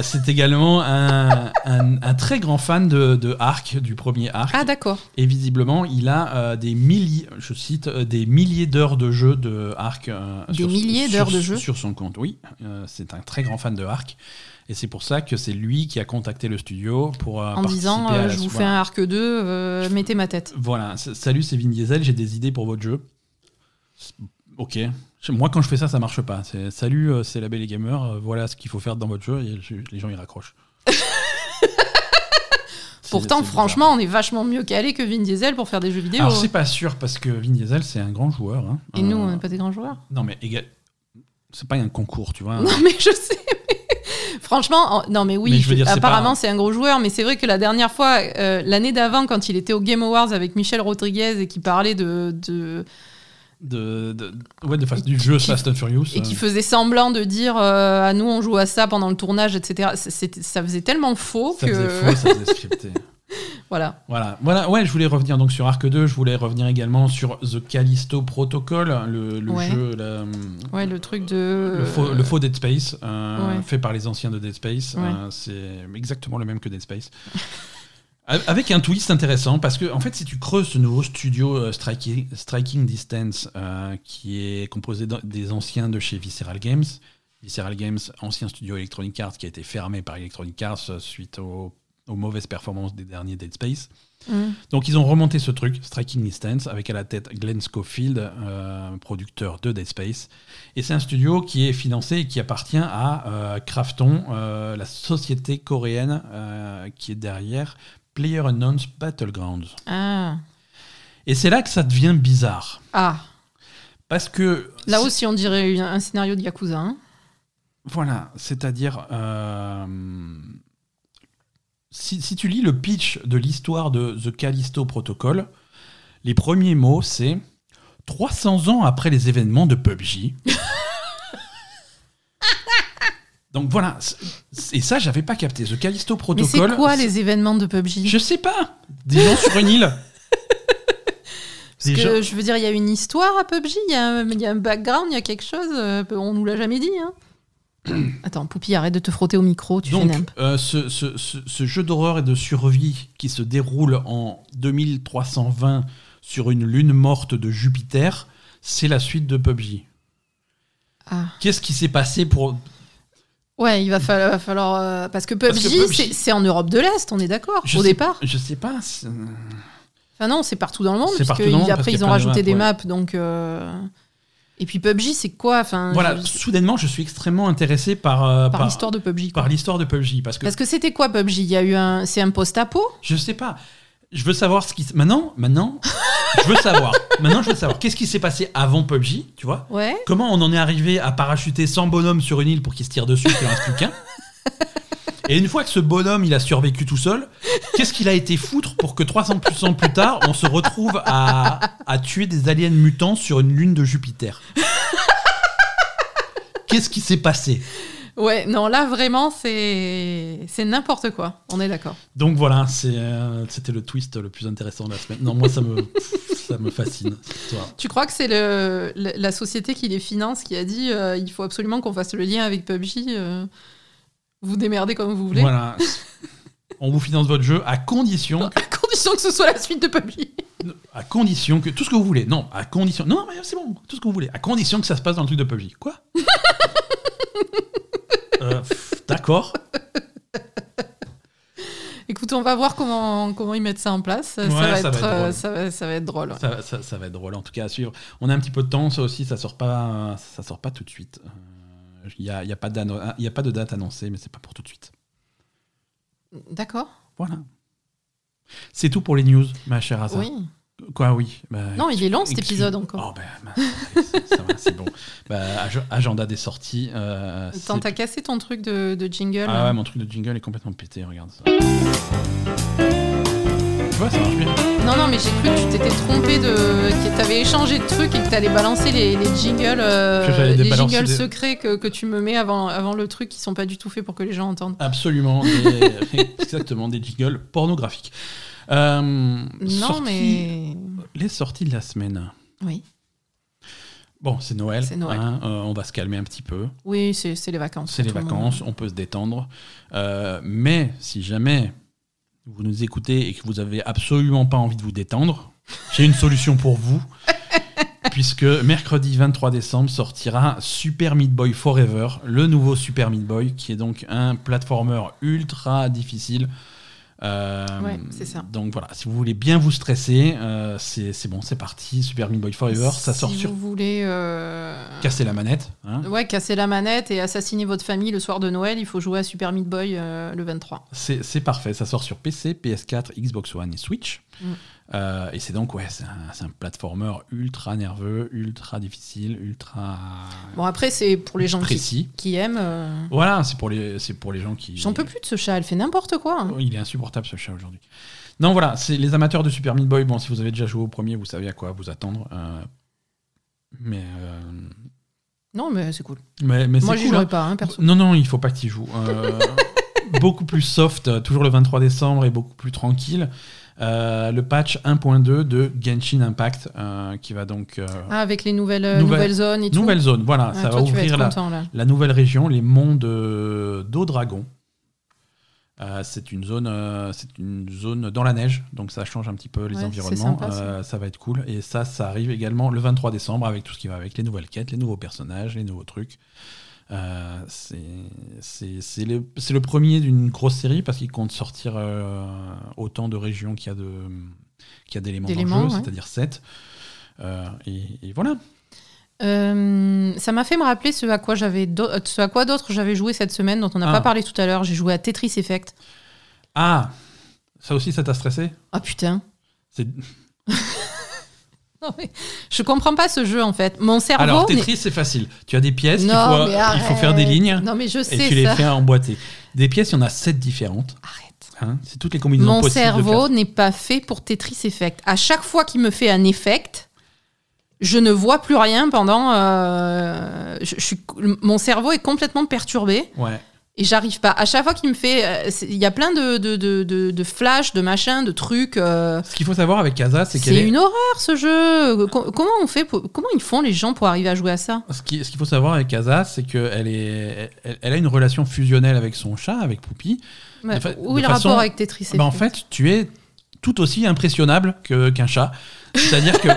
c'est également un très grand fan de Ark, du premier Ark. Ah, d'accord. Et visiblement, il a des milliers d'heures de jeu de Ark. Sur son compte, oui. C'est un très grand fan de Ark. Et c'est pour ça que c'est lui qui a contacté le studio pour en disant « je vous fais un Ark 2, mettez ma tête ». Voilà, salut, c'est Vin Diesel, j'ai des idées pour votre jeu. Ok, moi quand je fais ça marche pas. Salut, c'est La Belle et Gamer, voilà ce qu'il faut faire dans votre jeu, et les gens ils raccrochent. Pourtant, franchement, on est vachement mieux calé que Vin Diesel pour faire des jeux vidéo. Alors c'est pas sûr, parce que Vin Diesel c'est un grand joueur. Hein. Et nous, on n'est pas des grands joueurs. Non mais c'est pas un concours, tu vois. Non mais je sais, franchement, non mais oui, mais je veux dire, apparemment c'est un gros joueur, mais c'est vrai que la dernière fois, l'année d'avant, quand il était au Game Awards avec Michel Rodriguez et qu'il parlait de du jeu Fast and Furious. Et qui faisait semblant de dire « Ah nous, on joue à ça pendant le tournage, etc. » Ça faisait tellement faux que... Ça faisait scripté. Voilà. Ouais, je voulais revenir donc sur Arc 2. Je voulais revenir également sur The Callisto Protocol, le jeu, le truc de le faux Dead Space fait par les anciens de Dead Space. C'est exactement le même que Dead Space. Avec un twist intéressant, parce que en fait, si tu creuses ce nouveau studio Striking Distance, qui est composé des anciens de chez Visceral Games. Visceral Games, ancien studio Electronic Arts, qui a été fermé par Electronic Arts suite aux mauvaises performances des derniers Dead Space. Donc ils ont remonté ce truc, Striking Distance, avec à la tête Glenn Schofield, producteur de Dead Space. Et c'est un studio qui est financé et qui appartient à Krafton, la société coréenne qui est derrière PlayerUnknown's Battlegrounds. Ah. Et c'est là que ça devient bizarre. Ah. Parce que... Là aussi, on dirait un scénario de Yakuza. Hein. Voilà, c'est-à-dire... Si tu lis le pitch de l'histoire de The Callisto Protocol, les premiers mots, c'est « 300 ans après les événements de PUBG ». Donc voilà. Et ça, j'avais pas capté. The Callisto Protocol... Mais c'est quoi les événements de PUBG ? Je sais pas. Des gens sur une île. Parce que, je veux dire, il y a une histoire à PUBG, il y a un background, il y a quelque chose. On nous l'a jamais dit, hein. Attends, Poupie, arrête de te frotter au micro, tu fais nimp. Ce jeu d'horreur et de survie qui se déroule en 2320 sur une lune morte de Jupiter, c'est la suite de PUBG. Ah. Qu'est-ce qui s'est passé pour... Ouais, il va falloir... Parce que PUBG... C'est en Europe de l'Est, on est d'accord, départ. Je sais pas. Enfin non, c'est partout dans le monde, parce qu'après ils ont rajouté des maps, donc... Et puis PUBG, c'est quoi ? Enfin, soudainement, je suis extrêmement intéressé par l'histoire de PUBG. Par l'histoire de PUBG, parce que c'était quoi PUBG ? Il y a eu c'est un post-apo ? Je sais pas. Je veux savoir ce qui maintenant. Je veux savoir. Maintenant, je veux savoir qu'est-ce qui s'est passé avant PUBG, tu vois ? Ouais. Comment on en est arrivé à parachuter 100 bonhommes sur une île pour qu'ils se tirent dessus qu'il en reste plus qu'un ? Et une fois que ce bonhomme, il a survécu tout seul, qu'est-ce qu'il a été foutre pour que 300 ans plus tard, on se retrouve à tuer des aliens mutants sur une lune de Jupiter ? Qu'est-ce qui s'est passé ? Ouais, non, là, vraiment, c'est n'importe quoi. On est d'accord. Donc voilà, c'était le twist le plus intéressant de la semaine. Non, moi, ça me fascine, cette histoire. Tu crois que c'est la société qui les finance qui a dit « Il faut absolument qu'on fasse le lien avec PUBG ». Vous démerdez comme vous voulez. Voilà. On vous finance votre jeu à condition que ce soit la suite de PUBG. À condition que tout ce que vous voulez. Non, à condition. Non, mais c'est bon. Tout ce que vous voulez. À condition que ça se passe dans le truc de PUBG. Quoi ? D'accord. Écoute, on va voir comment ils mettent ça en place. Ça va être drôle. Ouais. Ça va être drôle. En tout cas, à suivre. On a un petit peu de temps. Ça aussi, ça sort pas tout de suite. Il n'y a pas de date annoncée, mais c'est pas pour tout de suite. D'accord. Voilà. C'est tout pour les news, ma chère Asa. Oui. Quoi, oui. Non, il est long cet épisode encore. Oh, ça va, c'est bon. Agenda des sorties. Attends, t'as cassé ton truc de jingle. Ah ouais, mon truc de jingle est complètement pété, regarde ça. Tu vois, ça marche bien. Non, mais j'ai cru que tu t'étais trompé que t'avais échangé de trucs et que t'allais balancer les jingles, secrets que tu me mets avant le truc qui sont pas du tout faits pour que les gens entendent. Absolument. Exactement, des jingles pornographiques. Les sorties de la semaine. Oui. Bon, c'est Noël. C'est Noël. Hein, on va se calmer un petit peu. Oui, c'est les vacances. C'est les vacances, on peut se détendre. Mais si jamais... vous nous écoutez et que vous n'avez absolument pas envie de vous détendre, j'ai une solution pour vous, puisque mercredi 23 décembre sortira Super Meat Boy Forever, le nouveau Super Meat Boy, qui est donc un platformer ultra difficile. Ouais, c'est ça. Donc voilà, si vous voulez bien vous stresser, c'est bon, c'est parti. Super Meat Boy Forever, ça sort sur. Si vous voulez casser la manette, hein. Ouais, casser la manette et assassiner votre famille le soir de Noël, il faut jouer à Super Meat Boy le 23. C'est parfait, ça sort sur PC, PS4, Xbox One et Switch. Et c'est donc c'est un platformer ultra nerveux, ultra difficile, ultra. Bon, après c'est pour les gens qui aiment. Voilà, c'est pour les gens qui. J'en peux plus de ce chat, elle fait n'importe quoi. Hein. Il est insupportable ce chat aujourd'hui. Non voilà, c'est les amateurs de Super Meat Boy. Bon, si vous avez déjà joué au premier, vous savez à quoi vous attendre. Mais non, mais c'est cool. Mais moi, je n'y jouerai pas, hein, perso. Non, non, il ne faut pas que tu y joues. Beaucoup plus soft, toujours le 23 décembre, et beaucoup plus tranquille. Le patch 1.2 de Genshin Impact qui va donc avec les nouvelles zones et tout. Nouvelles zones, voilà, ah, ça va ouvrir la nouvelle région, les monts d'eau dragon. C'est une zone dans la neige, donc ça change un petit peu les environnements. Sympa, ça va être cool, et ça arrive également le 23 décembre avec tout ce qui va avec les nouvelles quêtes, les nouveaux personnages, les nouveaux trucs. C'est le premier d'une grosse série parce qu'il compte sortir autant de régions qu'il y a d'éléments dans le jeu, ouais. C'est-à-dire 7. Et voilà. Ça m'a fait me rappeler ce à quoi d'autre j'avais joué cette semaine, dont on n'a pas parlé tout à l'heure. J'ai joué à Tetris Effect. Ah, ça aussi, ça t'a stressé ? Ah putain. C'est... Non, mais je comprends pas ce jeu en fait. Mon cerveau. Alors Tetris c'est facile. Tu as des pièces qu'il faut faire des lignes. Non mais je sais ça. Et tu les fais emboîter. Des pièces, il y en a 7 différentes. Arrête. Hein, c'est toutes les combinaisons possibles. Mon cerveau n'est pas fait pour Tetris Effect. À chaque fois qu'il me fait un effect, je ne vois plus rien pendant. Mon cerveau est complètement perturbé. Ouais. Et j'arrive pas. À chaque fois qu'il me fait... Il y a plein de flashs, de machins, de trucs. Ce qu'il faut savoir avec Casa, c'est une horreur, ce jeu. Comment ils font, les gens, pour arriver à jouer à ça ? Ce qu'il faut savoir avec Casa, c'est qu'elle a une relation fusionnelle avec son chat, avec Poupie. Ouais. Où est le rapport avec Tetris ? En fait, tu es tout aussi impressionnable qu'un chat. C'est-à-dire que...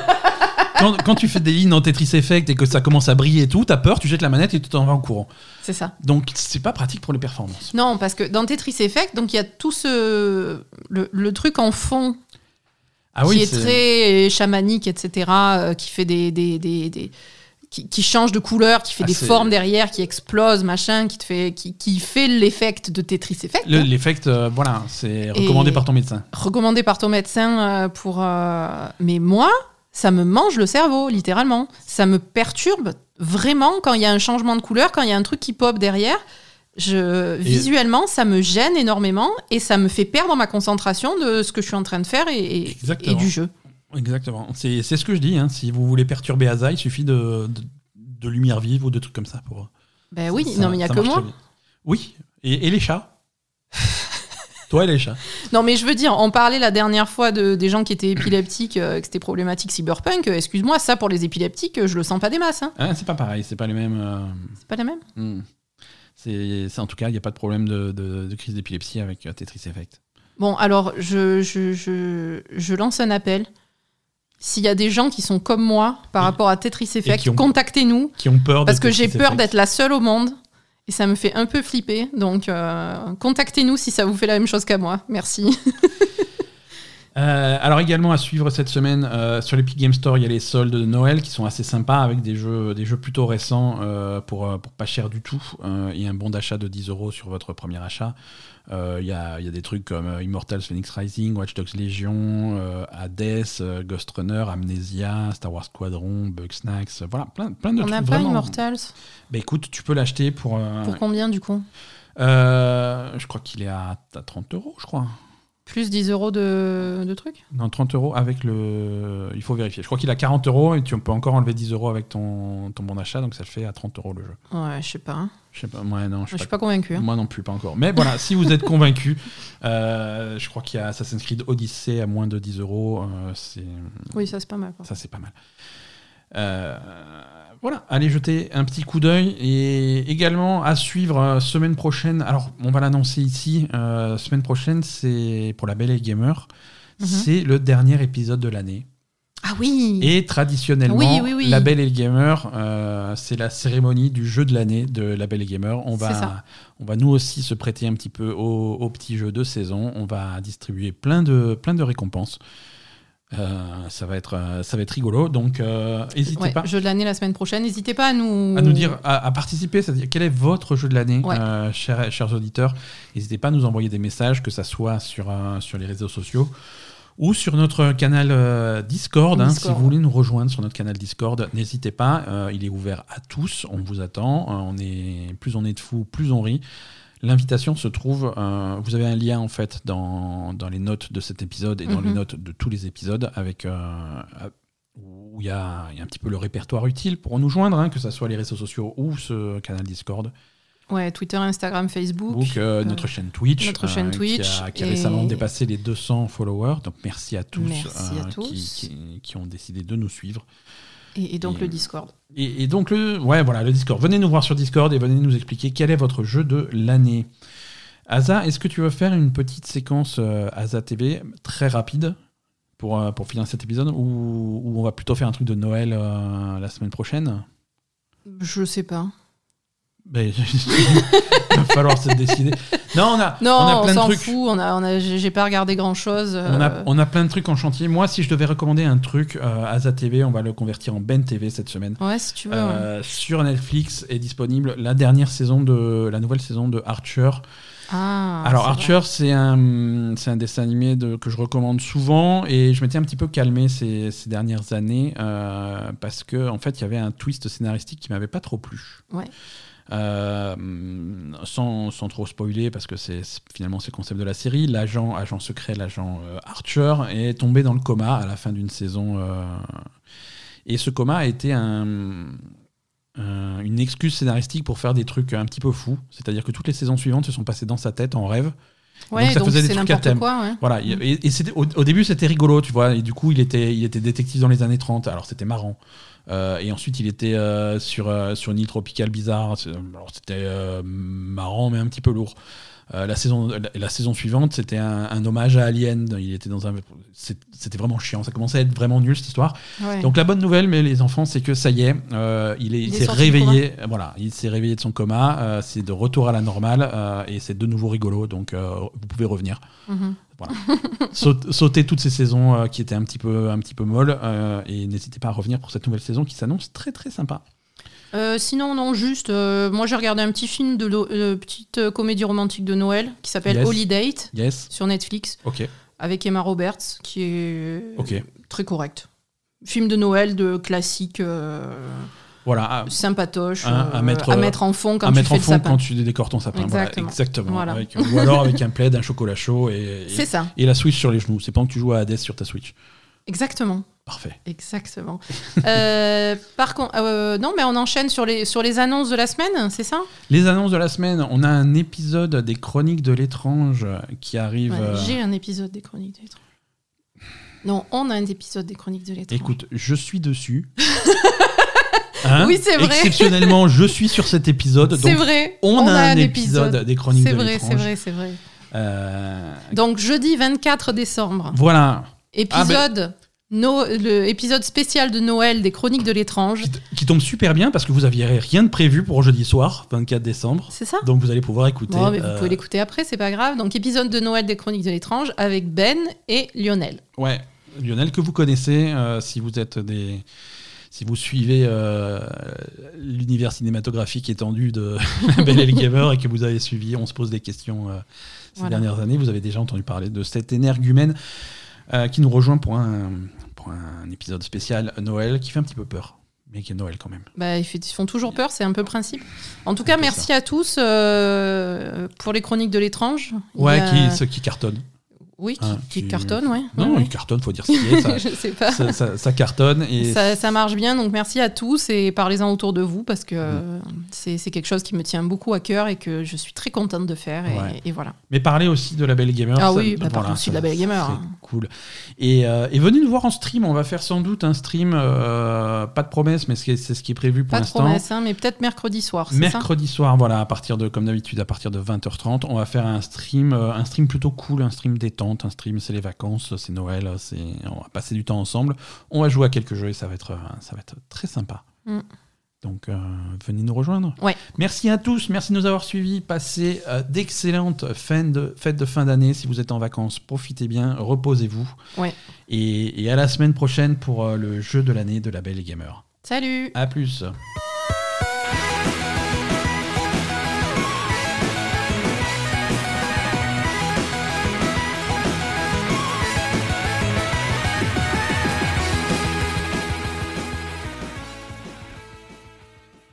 Quand tu fais des lignes dans Tetris Effect et que ça commence à briller et tout, t'as peur, tu jettes la manette et tu t'en vas en courant. C'est ça. Donc, c'est pas pratique pour les performances. Non, parce que dans Tetris Effect, il y a tout le truc en fond qui est très chamanique, etc., qui fait qui change de couleur, qui fait des formes derrière, qui explose, machin, qui fait l'effect de Tetris Effect. L'effect, voilà, c'est recommandé par ton médecin. Recommandé par ton médecin pour... Mais moi... Ça me mange le cerveau, littéralement. Ça me perturbe vraiment quand il y a un changement de couleur, quand il y a un truc qui pop derrière. Visuellement, ça me gêne énormément et ça me fait perdre ma concentration de ce que je suis en train de faire et du jeu. Exactement. C'est ce que je dis. Hein. Si vous voulez perturber Asa, il suffit de lumière vive ou de trucs comme ça. Mais il n'y a que moi. Oui, et les chats. Toi et les chats. Non, mais je veux dire, on parlait la dernière fois des gens qui étaient épileptiques, que c'était problématique Cyberpunk. Excuse-moi, ça, pour les épileptiques, je le sens pas des masses. Hein. Ah, c'est pas pareil, c'est pas les mêmes. C'est pas les mêmes en tout cas, il n'y a pas de problème de crise d'épilepsie avec Tetris Effect. Bon, alors, je lance un appel. S'il y a des gens qui sont comme moi par rapport à Tetris Effect, contactez-nous. Qui ont peur parce que j'ai peur d'être la seule au monde. Et ça me fait un peu flipper, donc contactez-nous si ça vous fait la même chose qu'à moi. Merci. Alors également à suivre cette semaine, sur l'Epic Game Store, il y a les soldes de Noël qui sont assez sympas avec des jeux plutôt récents pour pas cher du tout. Il y a un bon d'achat de 10€ sur votre premier achat. Il y a des trucs comme Immortals Phoenix Rising, Watch Dogs Legion, Hadès, Ghost Runner, Amnesia, Star Wars Squadron, Bugsnax, voilà, plein de trucs. On n'a pas Immortals. Bah écoute, tu peux l'acheter pour... Pour combien du coup ? Je crois qu'il est à 30€, je crois. Plus 10€ de trucs ? Non, 30€ avec le... Il faut vérifier. Je crois qu'il a 40€ et tu peux encore enlever 10€ avec ton bon d'achat, donc ça fait à 30€ le jeu. Ouais, je sais pas. Je sais pas, moi non. Je suis pas convaincu. Hein. Moi non plus, pas encore. Mais voilà, si vous êtes convaincu, je crois qu'il y a Assassin's Creed Odyssey à moins de 10€. Oui, ça c'est pas mal. Quoi. Ça c'est pas mal. Voilà, allez jeter un petit coup d'œil et également à suivre semaine prochaine. Alors, on va l'annoncer ici. Semaine prochaine, c'est pour La Belle et le Gamer. Mm-hmm. C'est le dernier épisode de l'année. Ah oui. Et traditionnellement, oui. La Belle et le Gamer, c'est la cérémonie du jeu de l'année de La Belle et le Gamer. On va nous aussi se prêter un petit peu au petit jeu de saison. On va distribuer plein de récompenses. Ça va être rigolo, donc n'hésitez pas. Jeu de l'année la semaine prochaine, n'hésitez pas à nous dire, à participer, c'est-à-dire quel est votre jeu de l'année, chers auditeurs. N'hésitez pas à nous envoyer des messages, que ça soit sur les réseaux sociaux ou sur notre canal Discord. Hein, si vous voulez nous rejoindre sur notre canal Discord, n'hésitez pas, il est ouvert à tous, on vous attend, plus on est de fous, plus on rit. L'invitation se trouve, vous avez un lien en fait dans les notes de cet épisode et dans les notes de tous les épisodes, avec où où il y a un petit peu le répertoire utile pour nous joindre, hein, que ce soit les réseaux sociaux ou ce canal Discord. Ouais, Twitter, Instagram, Facebook. Notre chaîne Twitch. Notre chaîne Twitch qui a récemment dépassé les 200 followers. Donc merci à tous. Qui ont décidé de nous suivre. Et donc le Discord. Et donc le Discord. Venez nous voir sur Discord et venez nous expliquer quel est votre jeu de l'année. Aza, est-ce que tu veux faire une petite séquence Aza TV très rapide pour finir cet épisode ou on va plutôt faire un truc de Noël la semaine prochaine ? Je sais pas. Il va falloir se décider. Non, on a plein de trucs. On s'en fout, j'ai pas regardé grand-chose. On a plein de trucs en chantier. Moi, si je devais recommander un truc, Aza TV, on va le convertir en Ben TV cette semaine. Ouais, si tu veux. Ouais. Sur Netflix est disponible la nouvelle saison de Archer. Ah, alors Archer, c'est un dessin animé que je recommande souvent et je m'étais un petit peu calmé ces dernières années parce que en fait il y avait un twist scénaristique qui m'avait pas trop plu. Ouais. Sans trop spoiler parce que c'est finalement c'est le concept de la série, l'agent secret Archer est tombé dans le coma à la fin d'une saison et ce coma a été une excuse scénaristique pour faire des trucs un petit peu fous, c'est-à-dire que toutes les saisons suivantes se sont passées dans sa tête en rêve. Ouais, donc ça faisait des trucs à thème. Quoi, ouais. Voilà, et c'était, au début c'était rigolo, tu vois, et du coup il était détective dans les années 30, alors c'était marrant. Et ensuite il était sur une île tropicale bizarre, alors c'était marrant mais un petit peu lourd. La saison suivante c'était un hommage à Alien, il était c'était vraiment chiant, ça commençait à être vraiment nul cette histoire. Ouais. Donc la bonne nouvelle mais les enfants c'est que ça y est, il s'est réveillé, voilà, il s'est réveillé de son coma, c'est de retour à la normale et c'est de nouveau rigolo donc vous pouvez revenir. Mm-hmm. Voilà. Sauter toutes ces saisons qui étaient un petit peu molles et n'hésitez pas à revenir pour cette nouvelle saison qui s'annonce très très sympa. Sinon, moi j'ai regardé un petit film petite comédie romantique de Noël qui s'appelle Holy Date sur Netflix avec Emma Roberts qui est très correct. Film de Noël de classique voilà, sympatoche à mettre en fond quand tu décores ton sapin. Exactement. Voilà. Ou alors avec un plaid, un chocolat chaud et la Switch sur les genoux. C'est pendant que tu joues à Hadès sur ta Switch. Exactement. Parfait. Exactement. Par contre, mais on enchaîne sur les annonces de la semaine, c'est ça ? Les annonces de la semaine, on a un épisode des Chroniques de l'Étrange qui arrive. Ouais, j'ai un épisode des Chroniques de l'Étrange. Non, on a un épisode des Chroniques de l'Étrange. Écoute, je suis dessus. Hein ? Oui, c'est vrai. Exceptionnellement, je suis sur cet épisode. C'est donc vrai. On a un épisode des Chroniques de l'Étrange. C'est vrai. Donc jeudi 24 décembre. Voilà. Épisode spécial de Noël des Chroniques de l'Étrange. Qui tombe super bien parce que vous n'aviez rien de prévu pour jeudi soir, 24 décembre. C'est ça. Donc vous allez pouvoir écouter. Bon, mais vous pouvez l'écouter après, c'est pas grave. Donc épisode de Noël des Chroniques de l'Étrange avec Ben et Lionel. Ouais, Lionel que vous connaissez si vous suivez l'univers cinématographique étendu de La Belle et le Gamer et que vous avez suivi, on se pose des questions dernières années. Vous avez déjà entendu parler de cet énergumène. Qui nous rejoint pour un épisode spécial Noël qui fait un petit peu peur, mais qui est Noël quand même. Bah, ils font toujours peur, c'est un peu le principe. En tout cas, merci à tous pour les Chroniques de l'Étrange. Ouais, ceux qui cartonnent. Oui, qui cartonnent, ouais. Non, ouais. Ils cartonnent, faut dire ce qu'il est. Ça, je sais pas. Ça cartonne. Et ça marche bien, donc merci à tous et parlez-en autour de vous parce que c'est quelque chose qui me tient beaucoup à cœur et que je suis très contente de faire. Et voilà. Mais parlez aussi de La Belle Gamer. Ah ça, oui, parlez aussi de La Belle Gamer. C'est cool. Et venez nous voir en stream, on va faire sans doute un stream, pas de promesse, mais c'est ce qui est prévu pour l'instant. Pas de promesse, hein, mais peut-être mercredi soir. Mercredi soir, voilà, comme d'habitude, à partir de 20h30, on va faire un stream plutôt cool, un stream détente. Un stream, c'est les vacances, c'est Noël, on va passer du temps ensemble, on va jouer à quelques jeux et ça va être très sympa. Donc venez nous rejoindre. Ouais. Merci à tous, merci de nous avoir suivis, passez d'excellentes fêtes de fin d'année si vous êtes en vacances, profitez bien, reposez-vous. Ouais. Et à la semaine prochaine pour le jeu de l'année de La Belle et Gamer. Salut. À plus.